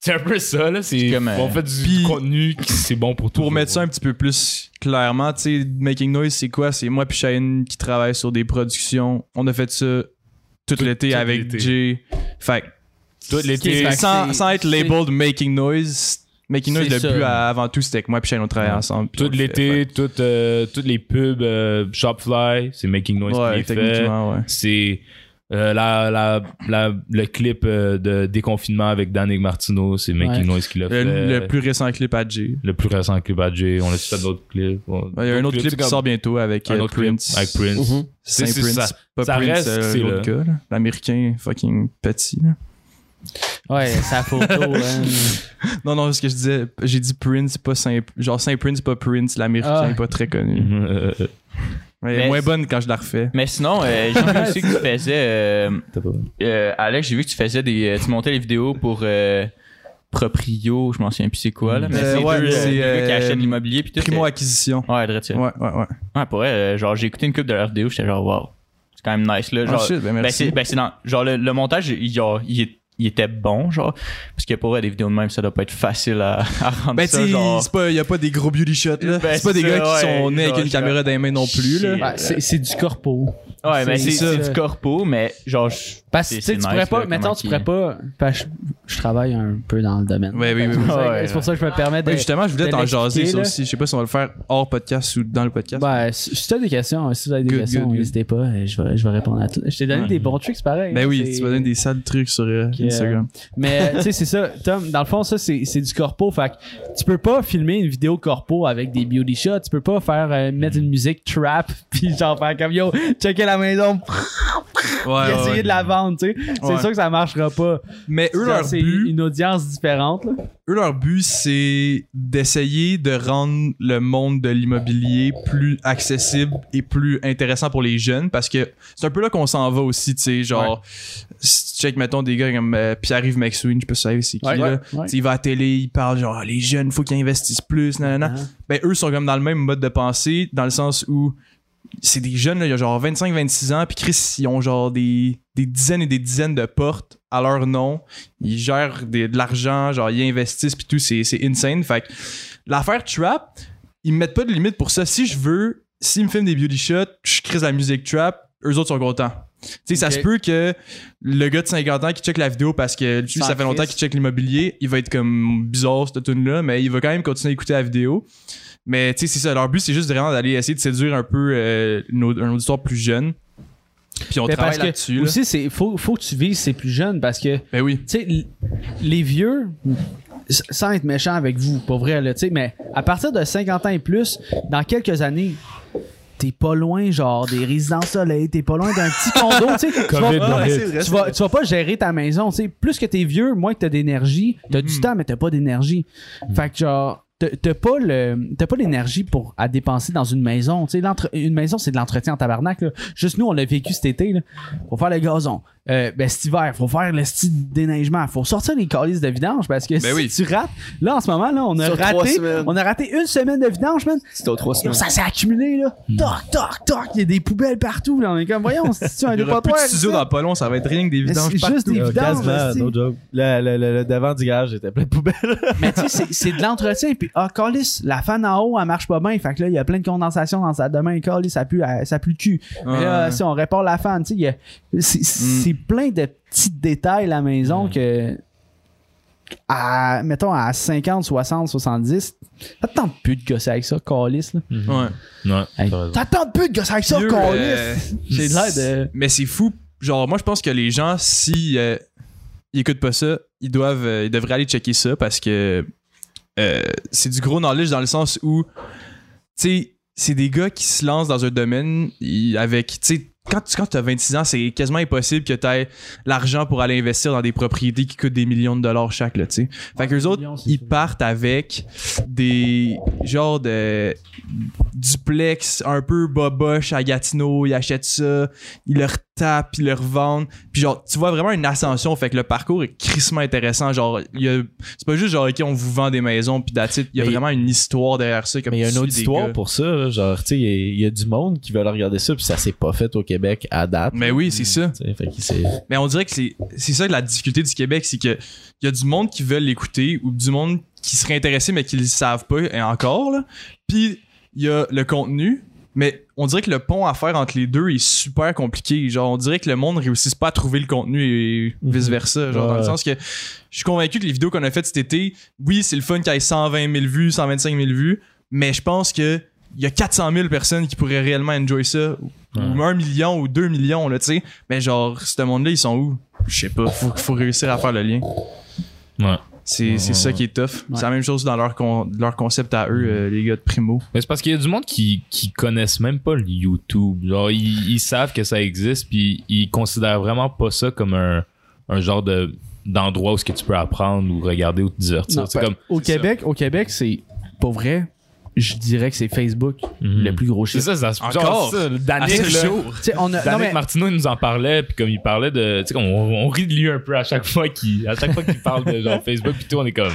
c'est un peu ça là, c'est, c'est comme, on fait du, pis, du contenu qui c'est bon pour tout. Pour mettre ça un petit peu plus clairement, tu sais, Making Noise, c'est quoi? C'est moi puis Shahin qui travaille sur des productions. On a fait ça tout, tout l'été tout avec l'été. Jay. Fait tout l'été. Sans, sans être labeled Making Noise. Making Noise, le but avant tout, c'était que moi puis Shane on travaillait ensemble. Tout l'été, tout, euh, toutes les pubs euh, Shopify, c'est Making Noise ouais, qui est fait. Ouais. C'est euh, la, la, la, le clip euh, de déconfinement avec Dan et Martineau, c'est Making ouais. Noise qui l'a fait. Le, le plus récent clip à Jay. Le plus récent clip à Jay. On a fait d'autres clips. Il ouais, y a un autre clip qui comme... sort bientôt avec un euh, autre Prince. Avec Prince. Uh-huh. C'est, c'est Prince. Ça, pas ça Prince, reste, euh, c'est l'autre gars. Là. L'américain fucking petit. Là. Ouais, sa photo. Hein. Non, non, ce que je disais, j'ai dit Prince, pas Saint, genre Saint Prince, pas Prince, l'américain, ah. pas très connu. Elle est moins bonne quand je la refais. Mais sinon, euh, j'ai vu aussi que tu faisais. Euh, euh, Alex, j'ai vu que tu faisais des, tu montais les vidéos pour euh, Proprio, je m'en souviens plus c'est quoi là. Mais euh, c'est ouais, deux, c'est euh, deux qui achètent l'immobilier puis tout. Primo acquisition. Ouais, de ouais, ouais, ouais. Ouais, pour elle, genre j'ai écouté une couple de leurs vidéos, j'étais genre wow, c'est quand même nice là. Genre, oh shit, ben, merci. Ben, c'est, ben, c'est dans, genre le, le montage, il il est il était bon, genre. Parce que pour vrai, des vidéos de même, ça doit pas être facile à, à rendre ben, ça. Ben, tu sais, il y a pas des gros beauty shots, là. Ben, c'est pas des ça, gars qui ouais, sont nés avec une caméra dans les mains non plus, là. Ben, c'est, c'est du corpo. Ouais, c'est, mais c'est, c'est du corpo, mais genre. Parce que tu nice, pourrais pas. Là, mettons, tu pourrais pas. Je, je travaille un peu dans le domaine. Oui, oui, oui. oui. Ouais, c'est pour ça que je me permets de. Ouais, justement, je voulais t'en jaser, ça aussi. Je sais pas si on va le faire hors podcast ou dans le podcast. Ben, si tu as des questions, si vous avez des questions, n'hésitez pas. Je vais répondre à tout. Je t'ai donné des bons trucs, pareil. Ben oui, tu m'as donné des sales trucs sur. Instagram. Mais tu sais, c'est ça. Tom, dans le fond, ça, c'est, c'est du corpo. Fait que tu peux pas filmer une vidéo corpo avec des beauty shots. Tu peux pas faire euh, mettre une musique trap puis genre faire comme yo, checker la maison. Ouais, ouais, essayer ouais. de la vendre, tu sais. C'est ouais. sûr que ça marchera pas. Mais eux, leur c'est but, une audience différente. Là. Eux, leur but, c'est d'essayer de rendre le monde de l'immobilier plus accessible et plus intéressant pour les jeunes parce que c'est un peu là qu'on s'en va aussi, tu sais. Genre, ouais. si tu check, mettons, des gars comme euh, Pierre-Yves McSween, je peux savoir c'est qui, ouais, là. Ouais, ouais. Il va à la télé, il parle genre, oh, les jeunes, faut qu'ils investissent plus, nanana. Ouais. Ben, eux sont comme dans le même mode de pensée, dans le sens où c'est des jeunes, là, ils ont genre vingt-cinq vingt-six ans, puis Chris, ils ont genre des, des dizaines et des dizaines de portes à leur nom. Ils gèrent des, de l'argent, genre ils investissent, puis tout, c'est, c'est insane. Fait que l'affaire trap, ils me mettent pas de limite pour ça. Si je veux, s'ils me filment des beauty shots, je crée la musique trap, eux autres sont contents. Tu sais, okay. Ça se peut que le gars de cinquante ans qui check la vidéo parce que lui, ça fait longtemps Chris. Qu'il check l'immobilier, il va être comme bizarre cette tune-là, mais il va quand même continuer à écouter la vidéo. Mais tu sais, c'est ça. Leur but, c'est juste vraiment d'aller essayer de séduire un peu euh, nos, un auditoire plus jeune. Puis on ben travaille parce là-dessus. Que là. Aussi, il faut, faut que tu vises ces plus jeunes parce que ben oui. tu sais, l- les vieux, sans être méchant avec vous, pas vrai, là, tu sais, mais à partir de cinquante ans et plus, dans quelques années, t'es pas loin, genre, des résidences soleil, t'es pas loin d'un petit condo, tu sais. Tu, vas, tu, vas, tu vas pas gérer ta maison, tu sais. Plus que t'es vieux, moins que t'as d'énergie. T'as mm. du temps, mais t'as pas d'énergie. Mm. Fait que, genre, t'as pas le t'as pas l'énergie pour à dépenser dans une maison. Tu sais, une maison, c'est de l'entretien en tabarnak là. Juste nous, on l'a vécu cet été là. Faut faire le gazon, euh, ben cet hiver faut faire le style déneigement, faut sortir les calices de vidange parce que ben si oui. tu rates là en ce moment là, on a raté on a raté une semaine de vidange, man. C'était aux trois semaines, ça s'est accumulé là. Mm. Toc toc toc, il y a des poubelles partout là. On est comme voyons, si tu as un dépotoir ciseaux dans pas long, ça va être rien que des vidanges juste partout. Des vidanges, euh, no joke. Le, le, le, le d'avant du garage était plein de poubelles. Mais tu sais, c'est, c'est de l'entretien. Puis ah, calice, la fan en haut, elle marche pas bien. Fait que là, il y a plein de condensation dans sa demain. Calice, ça pue, ça pue le cul. Mais là, si on répare la fan, tu sais, il y a, c'est, c'est mm. plein de petits détails à la maison mm. que, à, mettons, à cinquante, soixante, soixante-dix, t'attends plus de gosser avec ça, calice. Là. Mm. Ouais. Ouais. Hey, t'attends plus de gosser avec ça, Dieu, calice. Euh, J'ai de l'air de. Mais c'est fou. Genre, moi, je pense que les gens, si euh, ils écoutent pas ça, ils doivent, euh, ils devraient aller checker ça parce que. Euh, c'est du gros knowledge dans le sens où tu sais, c'est des gars qui se lancent dans un domaine avec, tu sais, quand tu quand t'as vingt-six ans, c'est quasiment impossible que t'aies l'argent pour aller investir dans des propriétés qui coûtent des millions de dollars chaque là, tu sais. Fait que eux autres, ils partent avec des genres de duplex un peu boboche à Gatineau, ils achètent ça, ils leur tapent, ils leur vendent, puis genre tu vois vraiment une ascension. Fait que le parcours est crissement intéressant, genre il y a, c'est pas juste genre ok on vous vend des maisons puis that's it, il y a mais vraiment une histoire derrière ça. Comme mais il y a une autre histoire pour ça, genre tu sais, il y, y a du monde qui veut regarder ça puis ça s'est pas fait au Québec à date. Mais oui, c'est ça. Fait que c'est... Mais on dirait que c'est, c'est ça la difficulté du Québec, c'est que il y a du monde qui veut l'écouter ou du monde qui serait intéressé mais qui le savent pas et encore là. Puis il y a le contenu, mais on dirait que le pont à faire entre les deux est super compliqué. Genre, on dirait que le monde ne réussisse pas à trouver le contenu et vice-versa. Genre, ouais. Dans le sens que je suis convaincu que les vidéos qu'on a faites cet été, oui, c'est le fun qu'il y ait cent vingt mille vues, cent vingt-cinq mille vues, mais je pense qu'il y a quatre cent mille personnes qui pourraient réellement enjoy ça. Ouais. Ou un million ou deux millions, là, tu sais. Mais genre, ce monde-là, ils sont où? Je sais pas. Faut, faut réussir à faire le lien. Ouais. C'est, c'est ça qui est tough. Ouais. C'est la même chose dans leur, con, leur concept à eux, euh, les gars de Primo. Mais c'est parce qu'il y a du monde qui, qui connaissent même pas le YouTube. Genre, ils, ils savent que ça existe, puis ils considèrent vraiment pas ça comme un, un genre de, d'endroit où ce que tu peux apprendre ou regarder ou te divertir. Non, c'est comme, au, c'est Québec, au Québec, c'est pas vrai. Je dirais que c'est Facebook mm-hmm. le plus gros shit. C'est ça, c'est encore ça. Danick, jour. On a, Danick non, mais... Martineau, il nous en parlait, puis comme il parlait de, tu sais, on, on rit de lui un peu à chaque fois qu'il, à chaque fois qu'il parle de genre Facebook, puis tout, on est comme.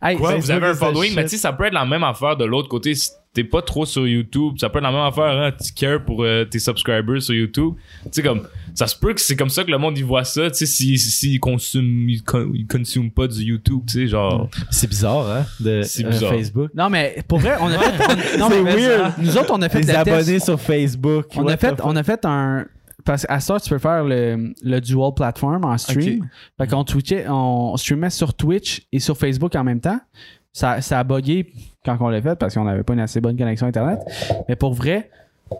Hey, quoi, Facebook, vous avez un following, mais tu sais, ça peut être la même affaire de l'autre côté. Si t'es pas trop sur YouTube, ça peut être la même affaire, hein, tu cares pour euh, tes subscribers sur YouTube. Tu sais, comme, ça se peut que c'est comme ça que le monde, il voit ça, tu sais, s'ils si, si, si consument, ils con, il consument pas du YouTube, tu sais, genre. C'est bizarre, hein, de c'est bizarre. Euh, Facebook. Non, mais pour vrai, on a fait. On, non, c'est mais weird. Nous autres, on a fait des abonnés test. Sur Facebook. On a fait, on a fait un. Parce qu'à ça, tu peux faire le, le dual platform en stream. Okay. Fait qu'on tweetait, on streamait sur Twitch et sur Facebook en même temps. Ça, ça a bugué quand on l'a fait parce qu'on n'avait pas une assez bonne connexion Internet. Mais pour vrai,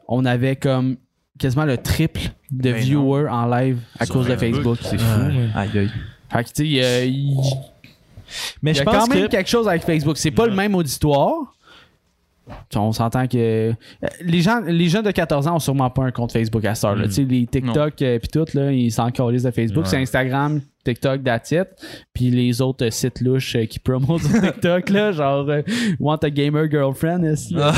on avait comme quasiment le triple de ben viewers non. en live à sur cause de Facebook. C'est fou. Ouais. Aïe, aïe. Fait que tu sais, il y a, il... Mais il y a je pense quand même que... quelque chose avec Facebook. C'est pas ouais. le même auditoire. On s'entend que les gens les jeunes de quatorze ans ont sûrement pas un compte Facebook à cette heure là. Mmh. Les TikTok euh, puis tout là, ils s'en calissent de Facebook. Ouais. C'est Instagram, TikTok, that's it. Puis les autres euh, sites louches euh, qui promotent TikTok là, genre euh, want a gamer girlfriend là, ah.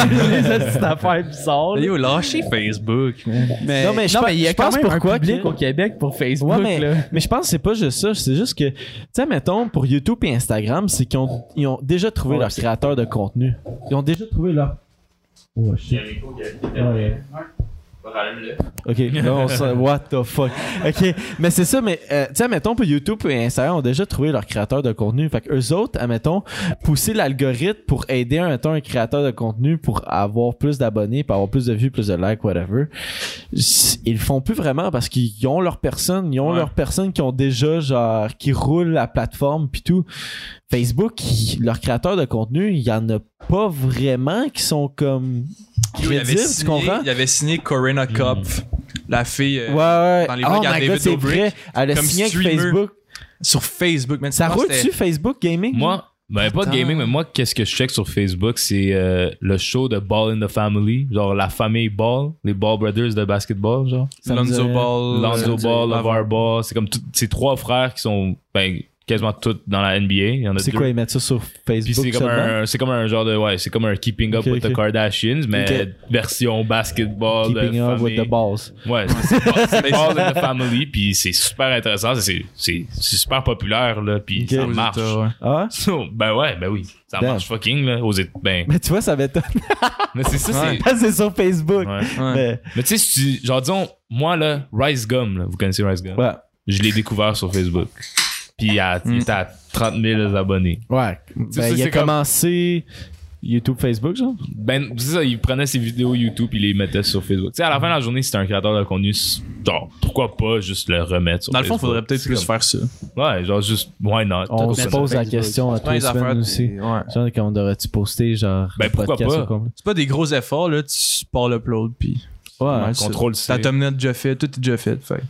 les petites affaires bizarres. Yo, lâchez Facebook. Mais, non mais je non, pense, mais il y a quand même un public que... au Québec pour Facebook. Ouais, mais, là. Mais je pense que c'est pas juste ça, c'est juste que tu sais mettons pour YouTube et Instagram, c'est qu'ils ont, ils ont déjà trouvé ouais, leur c'est... créateur de contenu. Ils ont déjà trouvé leur oh shit. Ok, non, what the fuck. Ok, mais c'est ça, mais euh, tu sais, admettons, pour YouTube et Instagram ont déjà trouvé leur créateur de contenu. Fait qu'eux autres, admettons, pousser l'algorithme pour aider un, un créateur de contenu pour avoir plus d'abonnés, pour avoir plus de vues, plus de likes, whatever. Ils le font plus vraiment parce qu'ils ont leur personne, ils ont ouais. leur personne qui ont déjà, genre, qui roulent la plateforme pis tout. Facebook, ils, leurs créateurs de contenu, il y en a pas vraiment qui sont comme. Il avait, signé, il avait signé Corina Kopf, mm. la fille euh, ouais, ouais. dans les blogs à David Dobrik. Elle a signé avec Facebook. Sur Facebook. Man, ça roule-tu Facebook Gaming? Moi, ben pas de gaming, mais moi, qu'est-ce que je check sur Facebook? C'est euh, le show de Ball in the Family, genre la famille Ball, les Ball Brothers de basketball, genre. Ça Lonzo Ball. Lonzo Ball, Lavar Ball. C'est comme tous ces trois frères qui sont... Ben, quasiment toutes dans la N B A. C'est quoi, ils mettent ça sur Facebook? C'est comme, un, c'est comme un genre de, ouais, c'est comme un Keeping Up okay, with okay. the Kardashians, mais okay. version basketball. Keeping Up famille. with the Balls. Ouais, c'est Balls in the Family, puis c'est super intéressant, c'est, c'est, c'est super populaire, là, puis okay. ça marche. Ouais. Ah? So, ben ouais, ben oui, ça Damn. marche fucking, là, aux États. Ben. Mais tu vois, ça m'étonne. mais c'est ça, ouais. c'est... c'est sur Facebook. Ouais. Ouais. Mais, mais tu sais, si tu... genre, disons, moi, là, Rice Gum, là, vous connaissez Rice Gum? Ouais. Je l'ai découvert sur Facebook. Puis il a, mm. à trente mille abonnés. Ouais. Ben, ça, il a comme... commencé YouTube, Facebook, genre? Ben, c'est ça, il prenait ses vidéos YouTube et il les mettait sur Facebook. Tu sais, à la fin de la journée, si t'es un créateur de contenu, genre, pourquoi pas juste le remettre sur Facebook? Dans le fond, il faudrait peut-être plus comme... faire ça. Ouais, genre, juste, why not? On se pose la question à tous les semaines aussi. Genre, quand on aurait-tu posté, genre, ben, pourquoi pas? C'est pas des gros efforts, là, tu pars l'upload, puis. Ouais, contrôle C. Ta thumbnail déjà fait, tout est déjà fait, fait.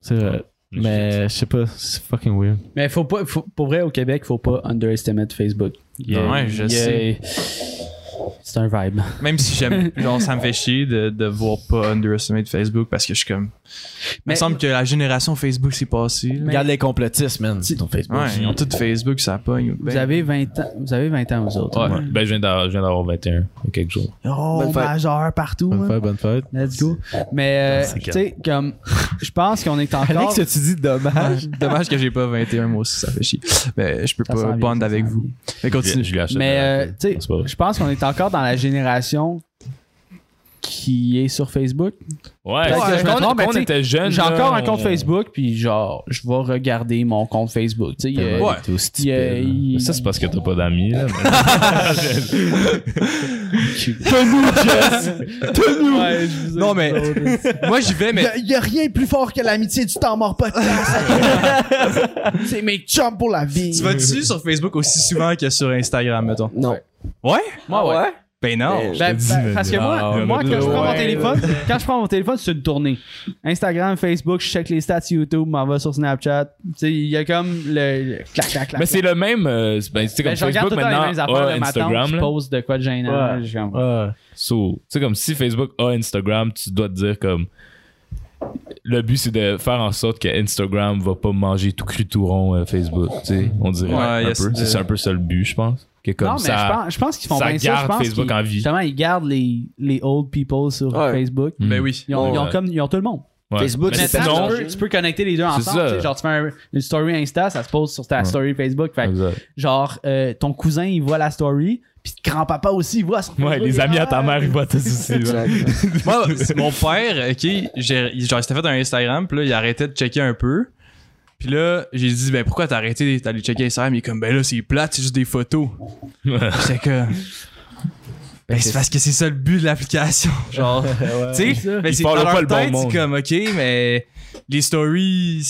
C'est vrai. Mais je sais pas, c'est fucking weird. Mais faut pas, faut, pour vrai, au Québec, faut pas underestimate Facebook. Yeah, ouais, je yeah. sais. C'est un vibe. Même si j'aime, genre, ça me fait chier de, de voir pas underestimate Facebook parce que je suis comme. Mais, il me semble que la génération Facebook s'est passée. Mais, regarde les complotistes, man. C'est ton Facebook. Ouais, ils ont tout Facebook, ça pogne. Vous ben. avez vingt ans, vous avez vingt ans, vous autres. Ouais. Ouais. Ben, je viens d'avoir, je viens d'avoir vingt et un, il y a quelques jours. Oh, majeur partout. Bonne hein. fête, bonne fête. Let's go. Mais, euh, tu sais, comme, je pense qu'on est encore. Alex, tu dis dommage. Dommage que j'ai pas vingt et un, moi aussi, ça fait chier. Mais je peux ça pas bond avec vous. Bien. Mais continue. Je, je mais, euh, tu sais, je pense qu'on est encore dans la génération qui est sur Facebook. Ouais, ouais je comprends, mais on était jeunes. J'ai encore un compte on... Facebook, puis genre, je vais regarder mon compte Facebook. Tu sais, ouais, il, ouais. Il, il, il... Ça, c'est parce que t'as pas d'amis, là. Tenu, Jess! Tenu! Ouais, non, mais. Moi, j'y vais, mais. Il y, y a rien de plus fort que l'amitié du temps mort podcast. C'est mes chums pour la vie. Tu vas-tu sur Facebook aussi souvent que sur Instagram, mettons? Non. Ouais? Moi, ouais. ouais. Ben non! Ben, ben, ben, parce que moi, non, moi quand, je prends mon téléphone, quand je prends mon téléphone, c'est une tournée. Instagram, Facebook, je check les stats YouTube, m'en va sur Snapchat. Il y a comme le. le clac, clac, clac. Mais c'est le même. Euh, ben, c'est comme ben, Facebook maintenant. Les affaires, a, Instagram. Je pose de quoi de gênant. Tu sais, comme si Facebook a Instagram, tu dois te dire comme. Le but, c'est de faire en sorte que Instagram va pas manger tout cru tout rond euh, Facebook. On dirait ouais, un yes, peu. De... C'est un peu ça le but, je pense. Comme non, mais ça, je, pense, je pense qu'ils font ça bien ça. Je pense Facebook en vie. Justement, ils gardent les, les old people sur ouais. Facebook. Mmh. Ben oui. Ils ont, ouais. ils, ont comme, ils ont tout le monde. Ouais. Facebook, mais c'est non. Genre, tu peux connecter les deux ensemble. Tu sais, genre, tu fais un, une story Insta, ça se pose sur ta ouais. story Facebook. Fait genre, euh, ton cousin, il voit la story. Puis grand-papa aussi, il voit son Facebook. Ouais, les amis à ta mère, ils voient tout aussi. Moi, mon père, OK, j'ai, genre, c'était fait un Instagram. Puis là, il arrêtait de checker un peu. Pis là, j'ai dit, ben pourquoi t'as arrêté d'aller checker Instagram? Il est comme, ben là, c'est plate, c'est juste des photos. J'étais comme, ben c'est parce que c'est ça le but de l'application. Genre, tu sais, ben c'est dans leur tête, c'est comme, ok, mais les stories,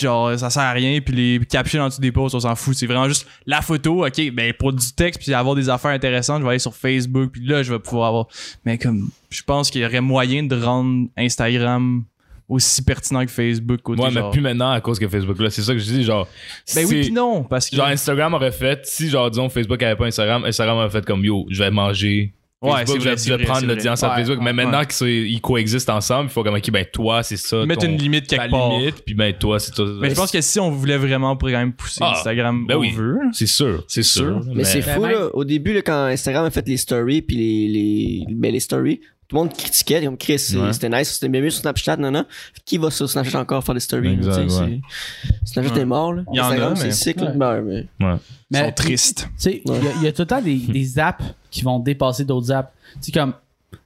genre, ça sert à rien. Puis les captions en dessous des posts, on s'en fout. C'est vraiment juste la photo, ok, ben pour du texte, puis avoir des affaires intéressantes, je vais aller sur Facebook, puis là, je vais pouvoir avoir. Mais comme, je pense qu'il y aurait moyen de rendre Instagram aussi pertinent que Facebook. Côté ouais, genre. Mais plus maintenant à cause que Facebook, là, c'est ça que je dis, genre... Ben oui, puis non, parce que... Genre, Instagram aurait fait, si, genre, disons, Facebook avait pas Instagram, Instagram aurait fait comme, yo, je vais manger... Facebook, ouais, c'est vrai, je vais prendre l'audience à ouais, Facebook, ouais, mais maintenant ouais. qu'ils ils coexistent ensemble, il faut comme, ok, ben toi, c'est ça. Mettre ton, une limite quelque part. Limite, puis ben toi, c'est ça. Mais je pense que si on voulait vraiment, on pourrait quand même pousser ah, Instagram ben oui. over. C'est sûr, c'est, c'est sûr. sûr. Mais, mais c'est fou, même... là. Au début, là, quand Instagram a fait les stories, puis les, les, ben, les stories... Tout le monde critiquait, comme Chris, ouais. c'était nice, c'était bien mieux sur Snapchat, non, non. Qui va sur Snapchat encore faire des stories? Exact, tu sais, ouais. c'est... Snapchat ouais. est mort, là. Il y en a, mais... Cycle, ouais. ben, mais... Ouais. mais... Ils sont tristes. Tu sais, il ouais. y, y a tout le temps des, des apps qui vont dépasser d'autres apps. Tu sais, comme,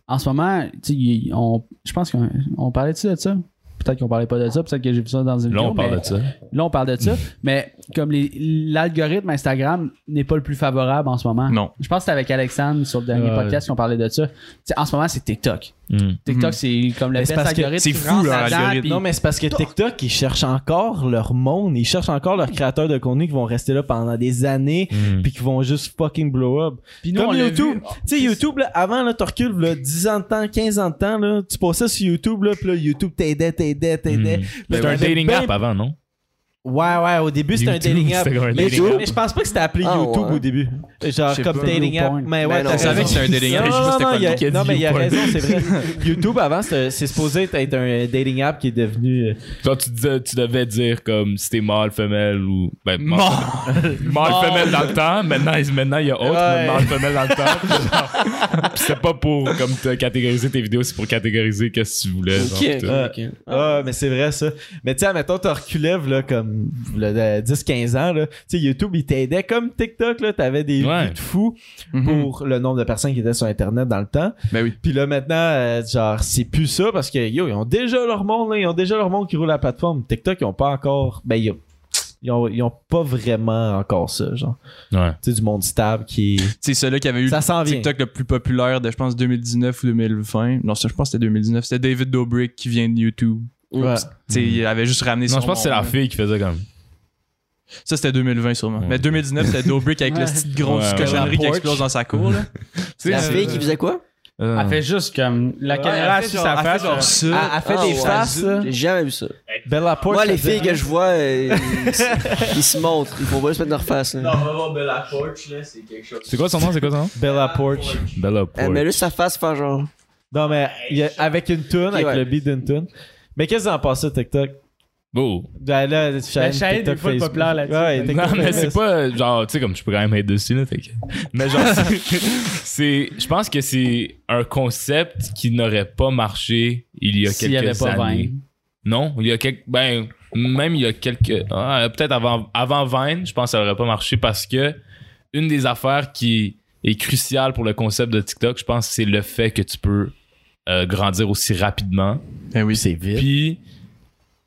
en ce moment, tu sais, on... je pense qu'on on parlait-tu de ça? Peut-être qu'on parlait pas de ça, peut-être que j'ai vu ça dans une vidéo. Là, on parle mais... de ça. Là, on parle de ça, mais comme les... l'algorithme Instagram n'est pas le plus favorable en ce moment. Non. Je pense que c'était avec Alexandre sur le dernier euh... podcast qu'on parlait de ça. T'sais, en ce moment, c'est TikTok. Mmh. TikTok, mmh. c'est comme le best algorithme. C'est fou, leur algorithme. Puis... Non, mais c'est parce que TikTok, ils cherchent encore leur monde. Ils cherchent encore leurs créateurs de contenu qui vont rester là pendant des années mmh. puis qui vont juste fucking blow up. Puis nous, comme YouTube. Tu sais, YouTube, là, avant, là, tu recules là, dix ans de temps, quinze ans de temps, là, tu passais sur YouTube, là, puis là, YouTube t'aidait, t'aidait, t'aidait. Mmh. C'était un dating app avant, non? Ouais, ouais, au début, c'était un dating app. Mais je pense pas que c'était appelé ah, YouTube ouais. au début. Genre comme dating app. Mais ouais, tu savais que c'était un dating app. Non, mais il y a raison, c'est vrai. YouTube, avant, c'est supposé être un dating app qui est devenu. Genre, tu, disais, tu devais dire comme si t'es mâle, femelle ou. Ben, mâle, mâle femelle dans le temps. Maintenant, maintenant il y a autre, ouais. mâle, femelle dans le temps. Puis c'était pas pour comme te catégoriser tes vidéos, c'est pour catégoriser qu'est-ce que tu voulais. Genre, ok, ok. Ah, mais c'est vrai ça. Mais tu sais, admettons, t'en reculèves, là, comme. dix quinze ans, là, YouTube, il t'aidait comme TikTok, là, t'avais des ouais. vues de fou mm-hmm. pour le nombre de personnes qui étaient sur Internet dans le temps. Ben oui. Puis là, maintenant, euh, genre, c'est plus ça parce que yo, ils ont déjà leur monde, là, ils ont déjà leur monde qui roule la plateforme. TikTok, ils ont pas encore. Ben, yo. Ils ont, ils ont pas vraiment encore ça, genre. Ouais. Tu sais, du monde stable qui. Tu sais, celui-là qui avait eu le TikTok le plus populaire de, je pense, deux mille dix-neuf ou deux mille vingt. Non, je pense que c'était deux mille dix-neuf. C'était David Dobrik qui vient de YouTube. Ouais. T'sais, il avait juste ramené son. Non, je pense que c'est la fille qui faisait quand même. Ça, c'était deux mille vingt sûrement. Ouais. Mais deux mille dix-neuf, c'était Dobrik avec ouais. la petite grosse ouais, cochonnerie qui explose dans sa cour. Là. C'est la fille qui faisait quoi? Euh... Elle fait juste comme la caméra ouais, sur sa face. Elle fait, genre, elle fait ah, des ouais. faces. J'ai jamais vu ça. Bella Poarch. Moi, les filles que je vois, euh, ils se montrent. Ils font pas juste mettre leur face. Hein. Non, vraiment, Bella Poarch, là, c'est quelque chose. C'est quoi son nom? C'est quoi son nom? Bella Poarch. Bella Poarch. Elle met juste sa face, faire genre. Non, mais avec une toune, okay, avec ouais. le beat d'une toune. Mais qu'est-ce qu'ils en pensent, TikTok? Oh! Ben là, Shahin est full populaire là-dessus. Ouais, non, mais c'est ça. Pas genre, tu sais, comme je peux quand même être dessus, là, t'inquiète. Mais genre, c'est. Je pense que c'est un concept qui n'aurait pas marché il y a si quelques années. S'il n'y avait pas années. Vine. Non, il y a quelques. Ben, même il y a quelques. Ah, peut-être avant, avant Vine, je pense que ça n'aurait pas marché parce que une des affaires qui est cruciale pour le concept de TikTok, je pense que c'est le fait que tu peux. Euh, grandir aussi rapidement. Ben oui, c'est vite. Puis,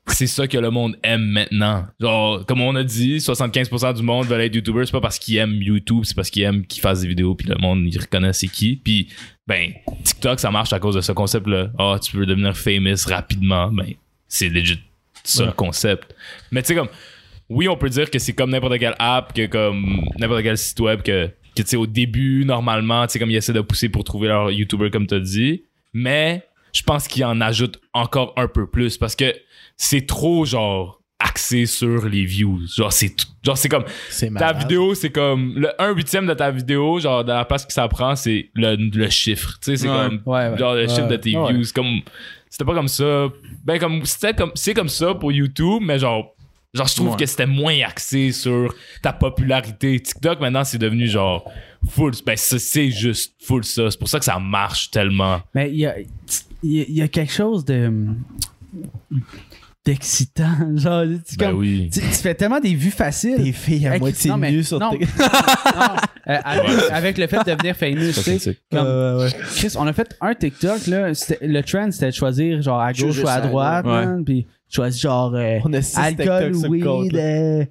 c'est ça que le monde aime maintenant. Genre, comme on a dit, soixante-quinze pour cent du monde veulent être YouTuber. C'est pas parce qu'ils aiment YouTube, c'est parce qu'ils aiment qu'ils fassent des vidéos, puis le monde, ils reconnaissent c'est qui. Puis, ben, TikTok, ça marche à cause de ce concept-là. Ah, oh, tu peux devenir famous rapidement. Ben, c'est legit ça ouais. le concept. Mais tu sais, comme, oui, on peut dire que c'est comme n'importe quelle app, que comme n'importe quel site web, que, que tu sais, au début, normalement, tu sais, comme ils essaient de pousser pour trouver leur YouTuber, comme t'as dit. Mais je pense qu'il en ajoute encore un peu plus parce que c'est trop genre axé sur les views. Genre c'est, tout, genre, c'est comme c'est ta vidéo, c'est comme le un huitième de ta vidéo, genre de la place que ça prend, c'est le, le chiffre. Tu sais, c'est ouais, comme ouais, ouais, genre le ouais, chiffre de tes ouais. views. Comme, c'était pas comme ça. Ben comme c'était comme c'est comme ça pour YouTube, mais genre genre je trouve ouais. que c'était moins axé sur ta popularité. TikTok maintenant c'est devenu genre full, ben c'est, c'est juste full ça. C'est pour ça que ça marche tellement. Mais il y a, y a quelque chose de d'excitant. Genre, tu, ben comme, oui. tu, tu fais tellement des vues faciles. Des filles à avec, moitié non, mais, nues sur non, tes... non, euh, avec, ouais. avec le fait de devenir famous. Tu sais, comme, euh, ouais. Chris, on a fait un TikTok, là, le trend c'était de choisir genre à gauche ou à droite. Ouais. Puis choisis genre euh, on a six alcool, TikTok weed,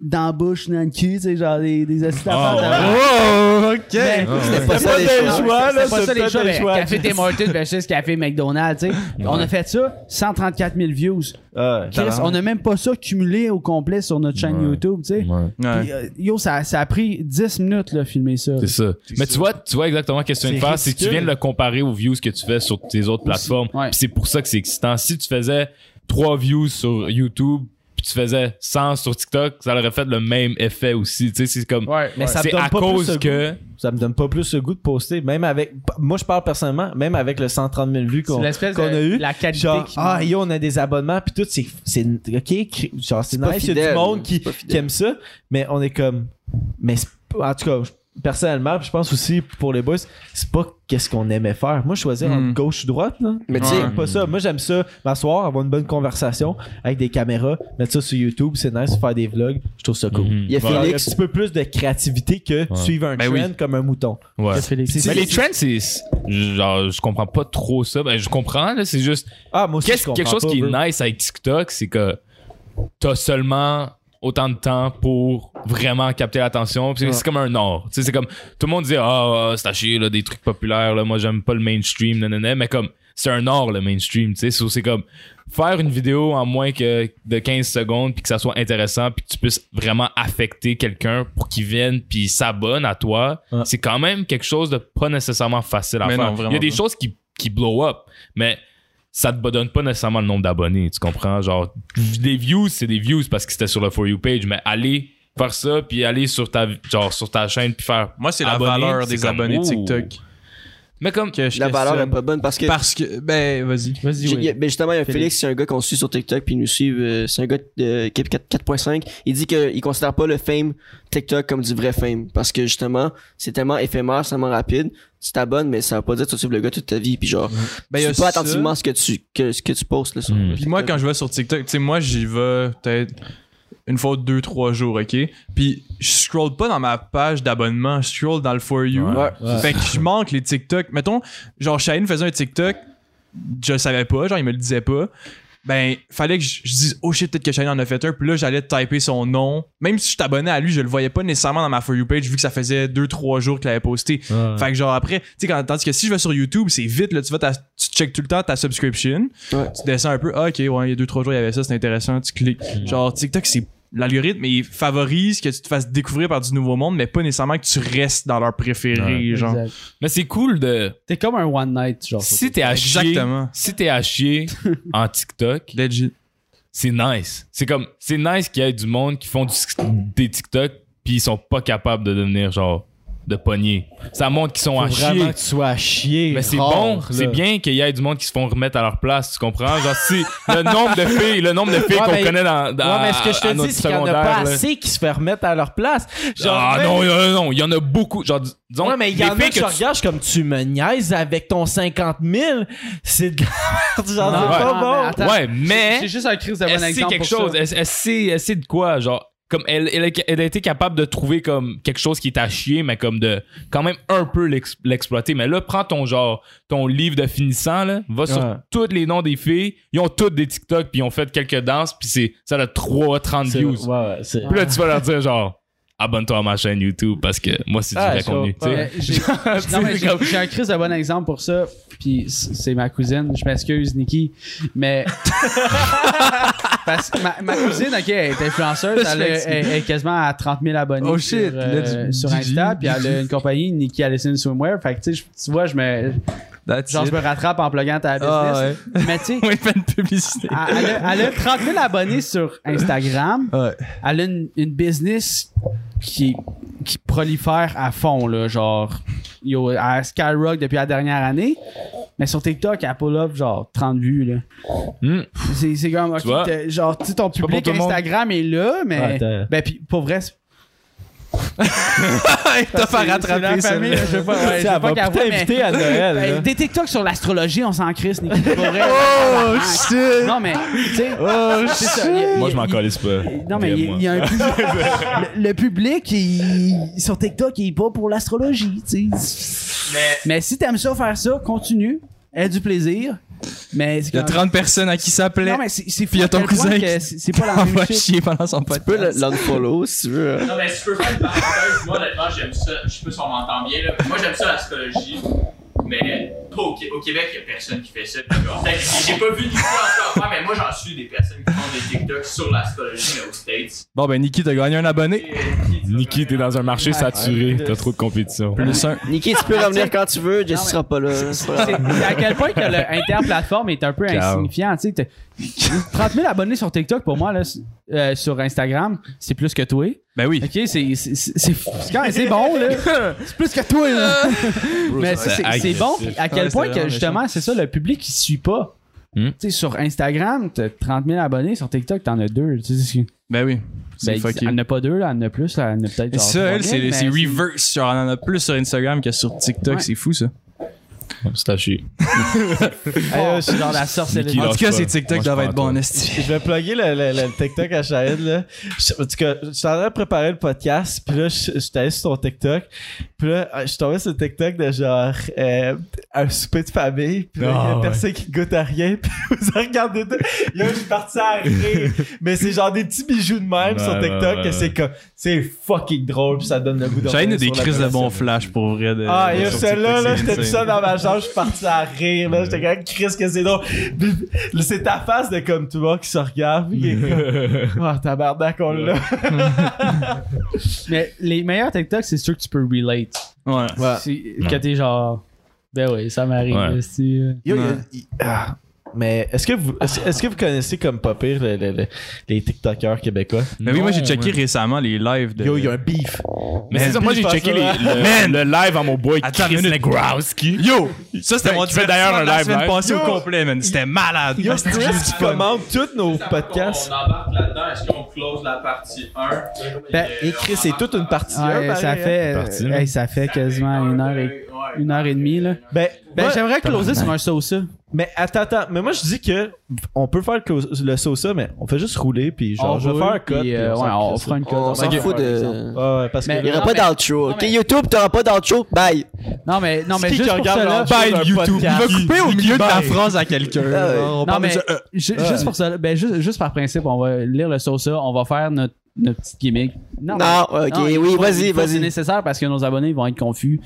dans la bouche, dans le cul, tu sais, genre des, des assistants. Oh, wow, ok! Mais, oh, c'était pas, c'était ça, pas des choix, là. C'était pas ça, les choix. Choix Café Tim Hortons versus Café McDonald's, tu sais. Ouais. On a fait ça, cent trente-quatre mille views. Euh, Chris, on n'a même pas ça cumulé au complet sur notre chaîne ouais. YouTube, tu sais. Ouais. Puis, euh, yo, ça, ça a pris dix minutes, là, filmer ça. C'est ça. C'est mais ça. Tu vois, tu vois exactement qu'est-ce que tu viens de faire. C'est que tu viens de le comparer aux views que tu fais sur tes autres plateformes. Ouais. Puis c'est pour ça que c'est excitant. Si tu faisais trois views sur YouTube, puis tu faisais cent sur TikTok, ça aurait fait le même effet aussi. Tu sais, c'est comme. Ouais, mais ça c'est me donne à pas cause plus que. Goût. Ça me donne pas plus le goût de poster. Même avec. Moi, je parle personnellement, même avec le cent trente mille vues qu'on, qu'on de, a eu. La qualité. Genre, qui... ah, yo, on a des abonnements, puis tout, c'est. c'est ok, genre, c'est, c'est nice, il y a du monde qui, qui aime ça, mais on est comme. Mais c'est, en tout cas, personnellement, je pense aussi pour les boys, c'est pas qu'est-ce qu'on aimait faire. Moi, je choisir entre mm. gauche ou droite, là. Mais tu sais, mm. pas ça. Moi, j'aime ça m'asseoir, avoir une bonne conversation avec des caméras, mettre ça sur YouTube, c'est nice, faire des vlogs. Je trouve ça cool. Mm. Il y a Félix. Ouais. Un petit peu plus de créativité que ouais. suivre un ben trend oui. comme un mouton. Ouais. Félix. C'est, c'est, mais les trends, c'est genre, je comprends pas trop ça. Ben, je comprends, là, c'est juste. Ah, moi aussi, je comprends quelque chose pas, qui bro. Est nice avec TikTok, c'est que t'as seulement autant de temps pour vraiment capter l'attention. C'est, ouais. c'est comme un art. C'est comme, tout le monde dit « Ah, oh, c'est à chier, là, des trucs populaires. Là, moi, j'aime pas le mainstream. » Mais comme, c'est un art, le mainstream. C'est, c'est comme faire une vidéo en moins que de quinze secondes puis que ça soit intéressant puis que tu puisses vraiment affecter quelqu'un pour qu'il vienne puis s'abonne à toi. Ouais. C'est quand même quelque chose de pas nécessairement facile à mais faire. Non, il y a des pas. Choses qui, qui blow up. Mais ça te donne pas nécessairement le nombre d'abonnés, tu comprends? Genre, des views, c'est des views parce que c'était sur le For You page, mais aller faire ça, puis aller sur ta, genre, sur ta chaîne, puis faire. Moi, c'est abonner, la valeur des abonnés de TikTok. Oh. Mais comme que je la valeur n'est pas bonne parce que parce que ben vas-y vas-y oui. Ben justement il y a Félix, Félix c'est un gars qu'on suit sur TikTok puis il nous suit, euh, c'est un gars de quatre virgule cinq, il dit que il considère pas le fame TikTok comme du vrai fame parce que justement c'est tellement éphémère, c'est tellement rapide, tu t'abonnes mais ça veut pas dire que tu suives le gars toute ta vie puis genre ben, tu suis pas attentivement ce que tu que ce que tu postes là sur mmh. Puis moi quand je vais sur TikTok, tu sais moi j'y vais peut-être une fois deux trois jours, ok, puis je scroll pas dans ma page d'abonnement, je scroll dans le For You, ouais, ouais. Fait que je manque les TikTok, mettons genre Shahin faisait un TikTok, je le savais pas, genre il me le disait pas, ben fallait que je, je dise oh shit peut-être que Shahin en a fait un, puis là j'allais typer son nom, même si je t'abonnais à lui je le voyais pas nécessairement dans ma For You page vu que ça faisait deux trois jours qu'il avait posté, ouais. Fait que genre après tu sais quand tandis que si je vais sur YouTube c'est vite là, tu vas ta, tu check tout le temps ta subscription, ouais. Tu descends un peu, ah, ok ouais il y a deux trois jours il y avait ça, c'est intéressant, tu cliques, genre TikTok c'est l'algorithme, il favorise que tu te fasses découvrir par du nouveau monde, mais pas nécessairement que tu restes dans leur préféré, ouais, genre. Exact. Mais c'est cool de... T'es comme un one night, genre. Si t'es à chier... Exactement. Si t'es à chier en TikTok... Legit. C'est nice. C'est comme... C'est nice qu'il y ait du monde qui font du, des TikTok pis ils sont pas capables de devenir, genre, de pogner. Ça montre qu'ils sont faut à chier. Faut vraiment que tu sois à chier. Mais c'est rare, bon. Là. C'est bien qu'il y ait du monde qui se font remettre à leur place, tu comprends? Genre, si le nombre de filles, le nombre de filles ouais, qu'on mais, connaît dans, dans ouais, mais ce que je te dis, c'est qu'il n'y en a pas là. Assez qui se fait remettre à leur place. Genre, ah, non, non, non, il y en a beaucoup. Genre, disons, ouais, mais il y en a que, que tu regardes comme tu me niaises avec ton cinquante mille. C'est de genre, non, c'est ouais. Pas bon. Mais attends, ouais, mais. C'est juste un crise de bon exemple. C'est quelque chose. Elle sait de quoi, genre. Comme elle, elle, elle a été capable de trouver comme quelque chose qui est à chier, mais comme de quand même un peu l'ex, l'exploiter. Mais là, prends ton genre, ton livre de finissant, là, va sur ouais. Tous les noms des filles, ils ont tous des TikTok, puis ils ont fait quelques danses, puis c'est ça a trois trente views. Puis ouais, ouais. Là, tu vas leur dire genre, abonne-toi à ma chaîne YouTube parce que moi, c'est du vrai contenu. J'ai un Chris de bon exemple pour ça, puis c'est ma cousine, je m'excuse, Niki, mais. Parce que ma, ma cousine, ok, elle est influenceuse, elle, elle, elle est quasiment à trente mille abonnés oh sur, shit, euh, sur Insta, puis elle a une compagnie, Niki Allison Swimwear, fait que tu sais, tu vois, je me... Genre, je me rattrape en pluguant ta business. Oh, ouais. Mais tu sais... Oui, fait une publicité. Elle, elle, a, elle a trente mille abonnés sur Instagram. Ouais. Elle a une, une business qui, qui prolifère à fond, là, genre... Yo, elle skyrock depuis la dernière année, mais sur TikTok, elle pull up genre trente vues là. Mm. C'est, c'est comme okay, tu genre tu ton c'est public Instagram est là, mais ouais, ben puis pour vrai. T'as pas rattrapé ça. Je sais pas, ouais, je pas qu'à inviter à Noël. Ben, des TikTok sur l'astrologie, on s'en crisse, Niki. Oh shit. Non mais tu sais. Oh shit. Moi je m'en calisse pas. Non mais il y a un le public il, sur TikTok il est pas pour l'astrologie, tu sais. Mais... mais si t'aimes ça faire ça, continue, aie du plaisir. Mais il y a trente même... personnes à qui ça plaît. Non mais c'est c'est puis il y a ton cousin qui c'est, c'est pas la même chose. Chier pendant son podcast. Tu peux le l'unfollow si tu veux. Non mais si je peux faire une parenthèse, moi honnêtement j'aime ça, je sais pas si on m'entend bien là. Moi j'aime ça l'astrologie. Mais pas au, au Québec, il y a personne qui fait ça. En fait, j'ai pas vu du tout en ce moment, mais moi j'en suis des personnes qui font des TikToks sur l'astrologie mais aux States. Bon ben Niki, t'as gagné un abonné. Niki, t'es dans un marché saturé, t'as trop de compétition. Plus un. Niki, tu peux revenir quand tu veux, Jess sera pas là. C'est, c'est à quel point que l'interplateforme est un peu insignifiant, tu sais. trente mille abonnés sur TikTok pour moi là, euh, sur Instagram, c'est plus que toi. Ben oui. Ok, c'est c'est c'est c'est, quand, c'est bon là. C'est plus que toi là. Mais c'est, c'est, c'est bon. À quel point que justement c'est ça le public qui suit pas. Hmm. Tu sais sur Instagram t'as trente mille abonnés, sur TikTok t'en as deux. Ben oui. C'est ben, elle en a pas deux, là, elle en a plus, là, elle en a peut-être. Ça, elle, c'est, mais c'est reverse. Genre, elle en a plus sur Instagram que sur TikTok, ouais. C'est fou ça. C'est à chier. Je suis dans la sorcellerie. En tout cas, ces TikTok doivent être bons, esti. Je vais plugger le, le, le TikTok à Shahin, là. En tout cas, je suis en train de préparer le podcast, puis là, je suis allé sur ton TikTok. Puis là, je suis tombé sur le TikTok de genre euh, un souper de famille, puis là, oh, il y a une personne ouais. qui goûte à rien, puis vous regardez deux. Là, je suis parti à rire. Mais c'est genre des petits bijoux de même ouais, sur TikTok, ouais, ouais, que c'est comme. C'est fucking drôle, puis ça donne le goût de. Shahin a des crises de bon flash pour vrai. De, ah, et celle-là, là, j'étais tout seul dans ma chambre. Je suis parti à rire, là. J'étais comme, Chris, que c'est drôle. C'est ta face de comme tout le monde qui se regarde. Puis comme, oh, tabarnak, on l'a. Mais les meilleurs TikTok, c'est ceux que tu peux relate. Ouais. Ouais. C'est, ouais. Que t'es genre, ben oui, ça m'arrive. Ouais. Yo, ouais. Y a, y, ah, mais est-ce que vous est-ce, est-ce que vous connaissez comme pas pire le, le, le, les TikTokers québécois? Mais non, oui, moi j'ai checké ouais. récemment les lives de. Yo, il y a un beef. Mais c'est ça, moi j'ai checké les, le, man, le live à mon boy Chris Negrowski. Yo! Ça c'était moi qui fais d'ailleurs un live. Semaine passée au complet, man. C'était malade. Yo, Chris qui commande tous nos podcasts. On embarque là-dedans, est-ce qu'on close la partie un? Ben, et Chris, c'est toute une partie un. Ça fait ça fait quasiment une heure et une heure et demie là. Ben, ben ouais, j'aimerais closer sur un sauce-ça. Mais attends, attends. Mais moi, je dis que on peut faire le, le sauce-ça, mais on fait juste rouler, puis genre, on je vais faire un code. Puis, euh, ouais, on fera une code. On s'en fout de... Ah ouais, parce mais, que... Il n'y aura pas d'outro. OK, YouTube, tu n'auras pas d'outro. Bye. Non, mais, non, mais juste pour cela... Bye, YouTube. Il va couper au milieu de la phrase à quelqu'un. Non, mais juste pour cela, ben juste par principe, on va lire le sauce-ça, on va faire notre... notre petite gimmick. Non, non ok, non, oui, vas-y, vas-y. C'est nécessaire parce que nos abonnés vont être confus.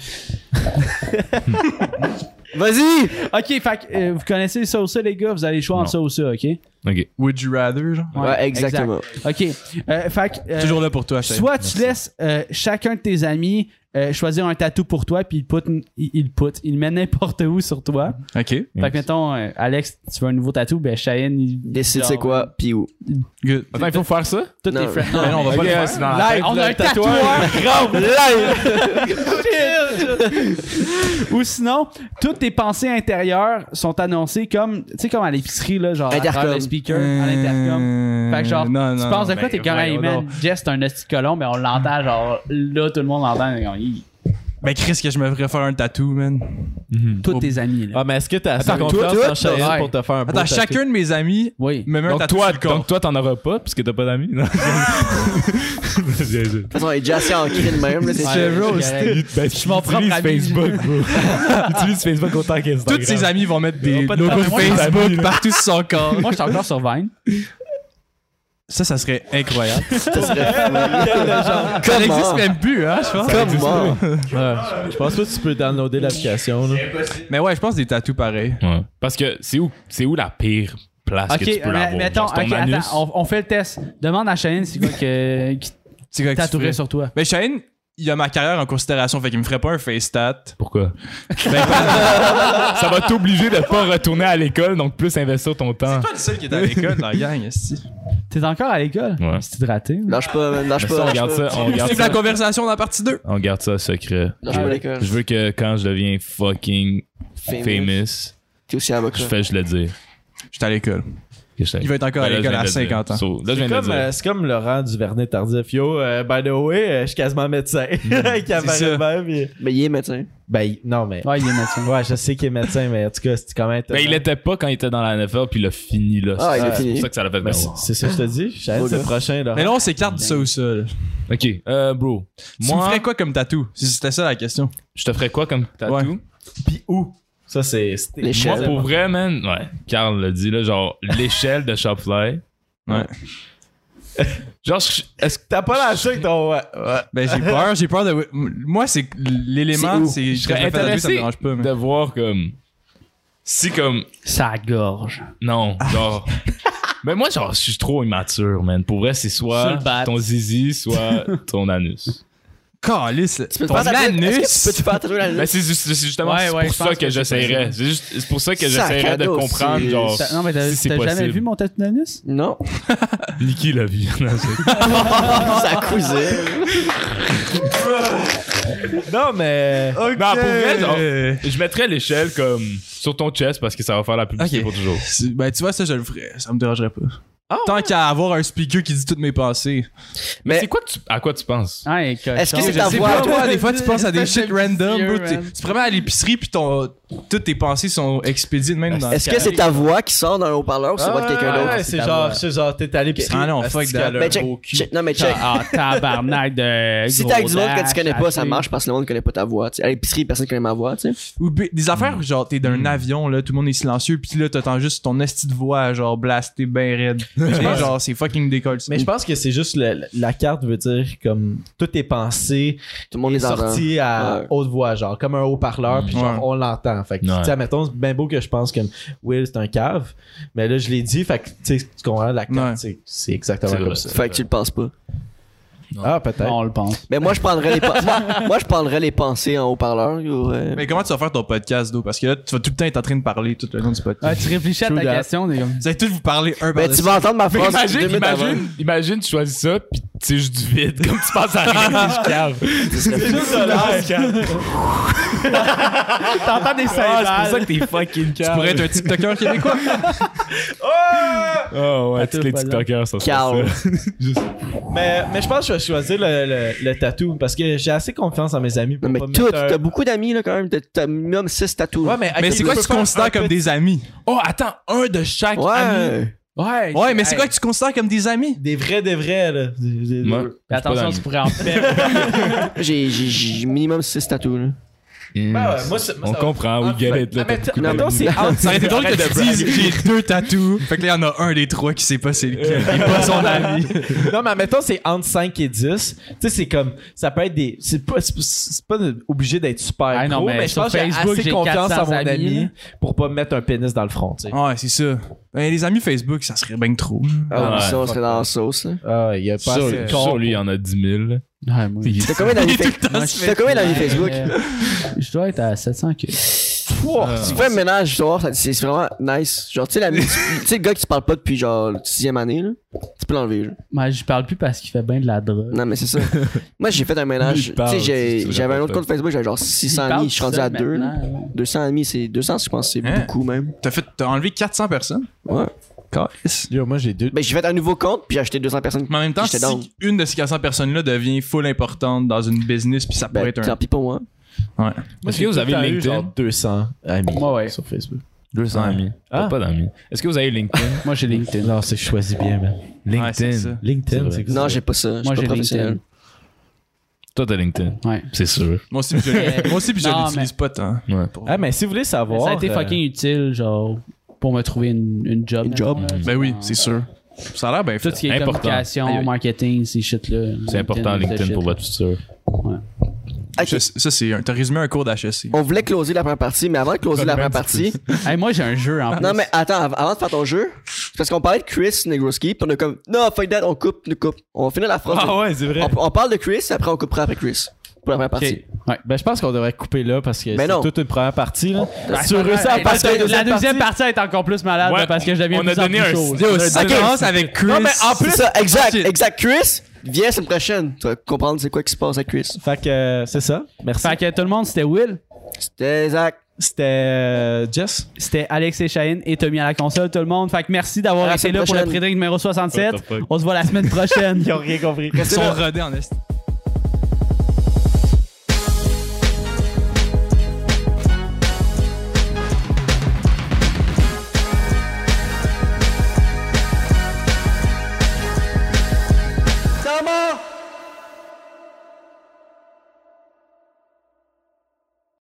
Vas-y! Ok, fait que euh, vous connaissez ça ou ça, les gars? Vous allez choisir ça ou ça, ok? Ok. Would you rather, genre? Ouais, ouais exactement. Exact. Ok, euh, fait que. Euh, toujours là pour toi, Shane. Soit Merci. Tu laisses euh, chacun de tes amis euh, choisir un tatou pour toi, puis il put, il, il put, il met n'importe où sur toi. Ok. Fait yes. que, mettons, euh, Alex, tu veux un nouveau tatou, ben Shahin, il. Décide c'est quoi, puis où? Good. Attends, il faut faire ça? Toutes tes friends. Non, non, on va okay, pas le faire. Live, on a un tatoueur. Grave, live! Ou sinon, toutes tes pensées intérieures sont annoncées comme, tu sais, comme à l'épicerie, là, genre, à le speaker, mmh, à l'intercom. Fait que genre, non, non, tu penses de quoi, t'es carrément, man, Jess, c'est un hostie de colon, mais on l'entend, genre, là, tout le monde l'entend, mais il... Ben, Chris, que je me ferais faire un tatou, man. Mm-hmm. Tous oh. tes amis, là. Ah, mais est-ce que t'as assez confiance en chacun ouais. pour te faire un beau Attends, tatou? Chacun de mes amis oui. me met donc un tatou. Toi, donc, toi, t'en auras pas, puisque t'as pas d'amis. De toute façon, il est déjà assez ancré de même. Là, c'est ouais, je m'en prends à Facebook, bro. Utilise Facebook autant qu'Instagram. Tous ses amis vont mettre des logos Facebook partout sur son corps. Moi, je suis encore sur Vine. Ça, ça serait incroyable. Ça serait... ça n'existe même plus, hein, je pense. Comment? Ouais, je pense pas que tu peux downloader l'application. Là. Mais ouais, je pense des tatous pareils. Ouais. Parce que c'est où, c'est où la pire place okay, que tu peux euh, l'avoir? Mettons, genre, okay, attends, on, on fait le test. Demande à Shane c'est quoi que, qui c'est quoi tatouerait que sur toi. Mais Shane... il a ma carrière en considération, fait qu'il me ferait pas un face tat. Pourquoi? Ça va t'obliger de pas retourner à l'école, donc plus investir ton temps. C'est toi le seul qui est à l'école dans la gang, esti. T'es encore à l'école? Ouais. C'est hydraté. Lâche pas, lâche pas. Ça, on lâche garde pas. Ça, on garde ça. C'est la conversation dans la partie deux. On garde ça secret. Lâche pas l'école. Je veux que quand je deviens fucking famous, famous t'es aussi avocat. Je fais, je le dis. J'étais à l'école. Il va être encore à l'école à cinquante ans. So, là, c'est, comme, euh, c'est comme Laurent Duvernay Tardif. Yo, euh, by the way, euh, je suis quasiment médecin. Mm. Même, et... Mais il est médecin. Ben, il... non, mais. Ouais, il est médecin. Ouais, je sais qu'il est médecin, mais en tout cas, c'est quand même. Ben, il l'était pas quand il était dans la N F L, puis il a fini là. Ah, c'est, il a fini. C'est pour ça que ça l'a fait mal. C'est, c'est ça que je te dis. Je oh, c'est le prochain, là. Mais là, on s'écarte de ça ou ça, là. Ok, euh, bro. Tu moi... me ferais quoi comme tatou? Si c'était ça la question. Je te ferais quoi comme tatou? Puis où? Ça, c'est... L'échelle. Moi, pour vrai, man, ouais, Carl l'a dit, là, genre, l'échelle de Shopify. Ouais. Genre, je, est-ce que t'as pas lâché que ton... Ouais. Ben, j'ai peur, j'ai peur de... Moi, c'est l'élément, c'est... c'est... Je serais intéressé ça pas, mais... de voir comme... Si comme... Ça gorge. Non, genre... Mais moi, genre, je suis trop immature, man. Pour vrai, c'est soit ton zizi, soit ton anus. Calice, tu peux te faire l'anus. Est-ce que tu peux te faire tatouer l'anus? Ben c'est, c'est justement ouais, c'est ouais, pour ça que, que j'essaierais. C'est, juste, c'est pour ça que ça j'essaierais de comprendre. C'est... Genre, ça, non, mais t'as, si t'as jamais vu mon tatou d'anus? Non. Niki l'a vu. Non, ça cousait. Non, mais. Okay. Non, pour vrai, genre, je mettrais l'échelle comme sur ton chest parce que ça va faire la publicité okay. pour toujours. C'est... Ben, tu vois, ça, je le ferais. Ça me dérangerait pas. Oh, tant ouais. qu'à avoir un speaker qui dit toutes mes pensées. Mais, mais c'est quoi tu, à quoi tu penses? Ah, est-ce que c'est ta voix? Toi, des fois, tu penses à des shit random. Bro, tu te promènes à l'épicerie puis ton, toutes tes pensées sont expédiées de même dans est-ce que carré, c'est ta voix quoi. Qui sort d'un haut-parleur ou c'est ah, pas de quelqu'un ouais, d'autre? Ouais, c'est, c'est genre, c'est genre, t'es à l'épicerie. Ah non, fuck d'aller au cul. Non, mais check. Ah, tabarnak de. Si t'as du monde que tu connais pas, ça marche parce que le monde connaît pas ta voix. À l'épicerie, personne connaît ma voix, tu sais. Ou des affaires genre, t'es d'un avion, là, tout le monde est silencieux puis là, t'entends juste ton esti de voix, genre, blastée, ben raide. Pense, genre c'est fucking décolle. Mais je pense que c'est juste le, la carte veut dire comme toutes tes pensées tout le monde est sorti à ouais. haute voix genre comme un haut-parleur mmh. puis genre ouais. on l'entend fait que ouais. tu sais mettons c'est bien beau que je pense que Will c'est un cave mais là je l'ai dit fait que tu sais tu comprends la carte ouais. c'est, c'est exactement c'est comme ça fait que tu le penses pas. Non. Ah, peut-être. Non, on le pense. Mais moi, je prendrais les, moi, moi, je prendrais les pensées en haut-parleur. Euh... Mais comment tu vas faire ton podcast, d'eau? Parce que là, tu vas tout le temps être en train de parler tout le long du podcast. Ah, tu réfléchis à ta question. Des... Vous allez tous vous parler un par Mais tu vas entendre ma phrase. Imagine, imagine, imagine, tu choisis ça, puis tu sais, je du vide. Comme tu penses à rien, je cave. C'est juste de l'air. T'entends des cymbales. C'est pour ça que t'es fucking cave. Tu pourrais être un TikToker québécois. Oh, ouais, tous les TikTokers, ça Carl. Mais je pense que je vais choisir le, le, le tatou parce que j'ai assez confiance en mes amis. Pour mais pas tout, t'as un... beaucoup d'amis là quand même. T'as minimum six tatous. Ouais, mais, okay, mais c'est quoi que tu considères comme des amis? Oh, attends, un de chaque ouais. ami. Ouais, ouais mais c'est hey. quoi que tu considères comme des amis? Des vrais, des vrais, là. Des, des, Moi, des... Attention, tu pourrais en faire. j'ai, j'ai, j'ai minimum six tatous, là. Mmh. Ben ouais, moi, moi, on comprend, oui, get it. Ça aurait été drôle que tu dises j'ai deux tatous. Fait que là, il y en a un des trois qui sait pas c'est lequel. Il pas son ami. Non, mais admettons, c'est entre cinq et dix. Tu sais, c'est comme. Ça peut être des. C'est pas, c'est, c'est pas obligé d'être super ah, gros, non, mais, mais je pense que j'ai assez j'ai confiance en mon amis. ami pour pas me mettre un pénis dans le front. T'sais. Ouais, c'est ça. Ben, les amis Facebook, ça serait bien trop. Ah, ça, on serait dans la sauce. Ah, il y a pas assez de con. Lui, il y en a dix mille. Ouais, moi, t'as combien d'amis Facebook? Je dois être à sept cents que. Wow, euh, tu fais le ménage, genre, c'est vraiment nice. Genre, tu sais, le gars qui te parle pas depuis genre sixième année, là, tu peux l'enlever. Moi, je parle plus parce qu'il fait bien de la drogue. Non, mais c'est ça. Moi, j'ai fait un ménage. Tu sais, j'avais un autre compte Facebook, j'avais genre six cents amis, je suis rendu à deux. deux cents amis, c'est deux cents, je pense, c'est hein? beaucoup même. T'as, fait, t'as enlevé quatre cents personnes? Ouais. Yo, moi j'ai deux. Ben, j'ai fait un nouveau compte puis j'ai acheté deux cents personnes. Mais en même temps, si dans... une de ces quatre cents personnes-là devient full importante dans une business puis ça ben, pourrait être un. Tant pis pour hein? ouais. moi. Est-ce que vous avez LinkedIn? Genre deux cents amis moi, ouais. sur Facebook. deux cents ouais. amis. Ah. Pas d'amis. Est-ce que vous avez LinkedIn? Moi j'ai LinkedIn. Non, c'est que je choisis bien, man. LinkedIn. Ouais, c'est ça. LinkedIn. C'est c'est non, j'ai pas ça. Moi j'ai LinkedIn. Toi, t'as LinkedIn. Ouais. C'est sûr. Moi aussi, puis je l'utilise pas tant. Ah, mais si vous voulez savoir. Ça a été fucking utile, genre. Pour me trouver une, une job. Une job. Euh, ben oui, c'est sûr. Ça a l'air bien fait. Tout ce qui est important. Communication, ah, oui. marketing, ces shit-là. C'est LinkedIn, important LinkedIn pour votre futur. Ouais. Okay. Ça, ça, c'est un, t'as résumé un cours d'H S C. On voulait closer la première partie, mais avant de closer la première partie... hey, moi, j'ai un jeu en plus. Non, mais attends, avant de faire ton jeu, c'est parce qu'on parlait de Chris Negroski, puis on a comme... Non, fuck that, on coupe, on coupe. On va finir la phrase. Ah ouais, c'est vrai. On, on parle de Chris, après on coupera après Chris. Pour la première okay. partie. Ouais. Ben, je pense qu'on devrait couper là parce que ben c'est non. toute une première partie. Là. Ben, si ben, ben, ben, la deuxième partie est encore plus malade ouais, parce que j'avais mis en plus chaud. On a donné un silence avec Chris. Non, mais en plus, ça, exact, oh, exact. Chris, viens la semaine prochaine. Tu vas comprendre c'est quoi qui se passe avec Chris. Fait que euh, c'est ça. Merci. Fait que tout le monde, c'était Will. C'était Zach. C'était euh, Jess. C'était Alex et Shahin et Tommy à la console, tout le monde. Fait que merci d'avoir été là prochaine. Pour le prédring numéro soixante-sept. Oh, on se voit la semaine prochaine. Ils ont rien compris. Ils sont rodés en est.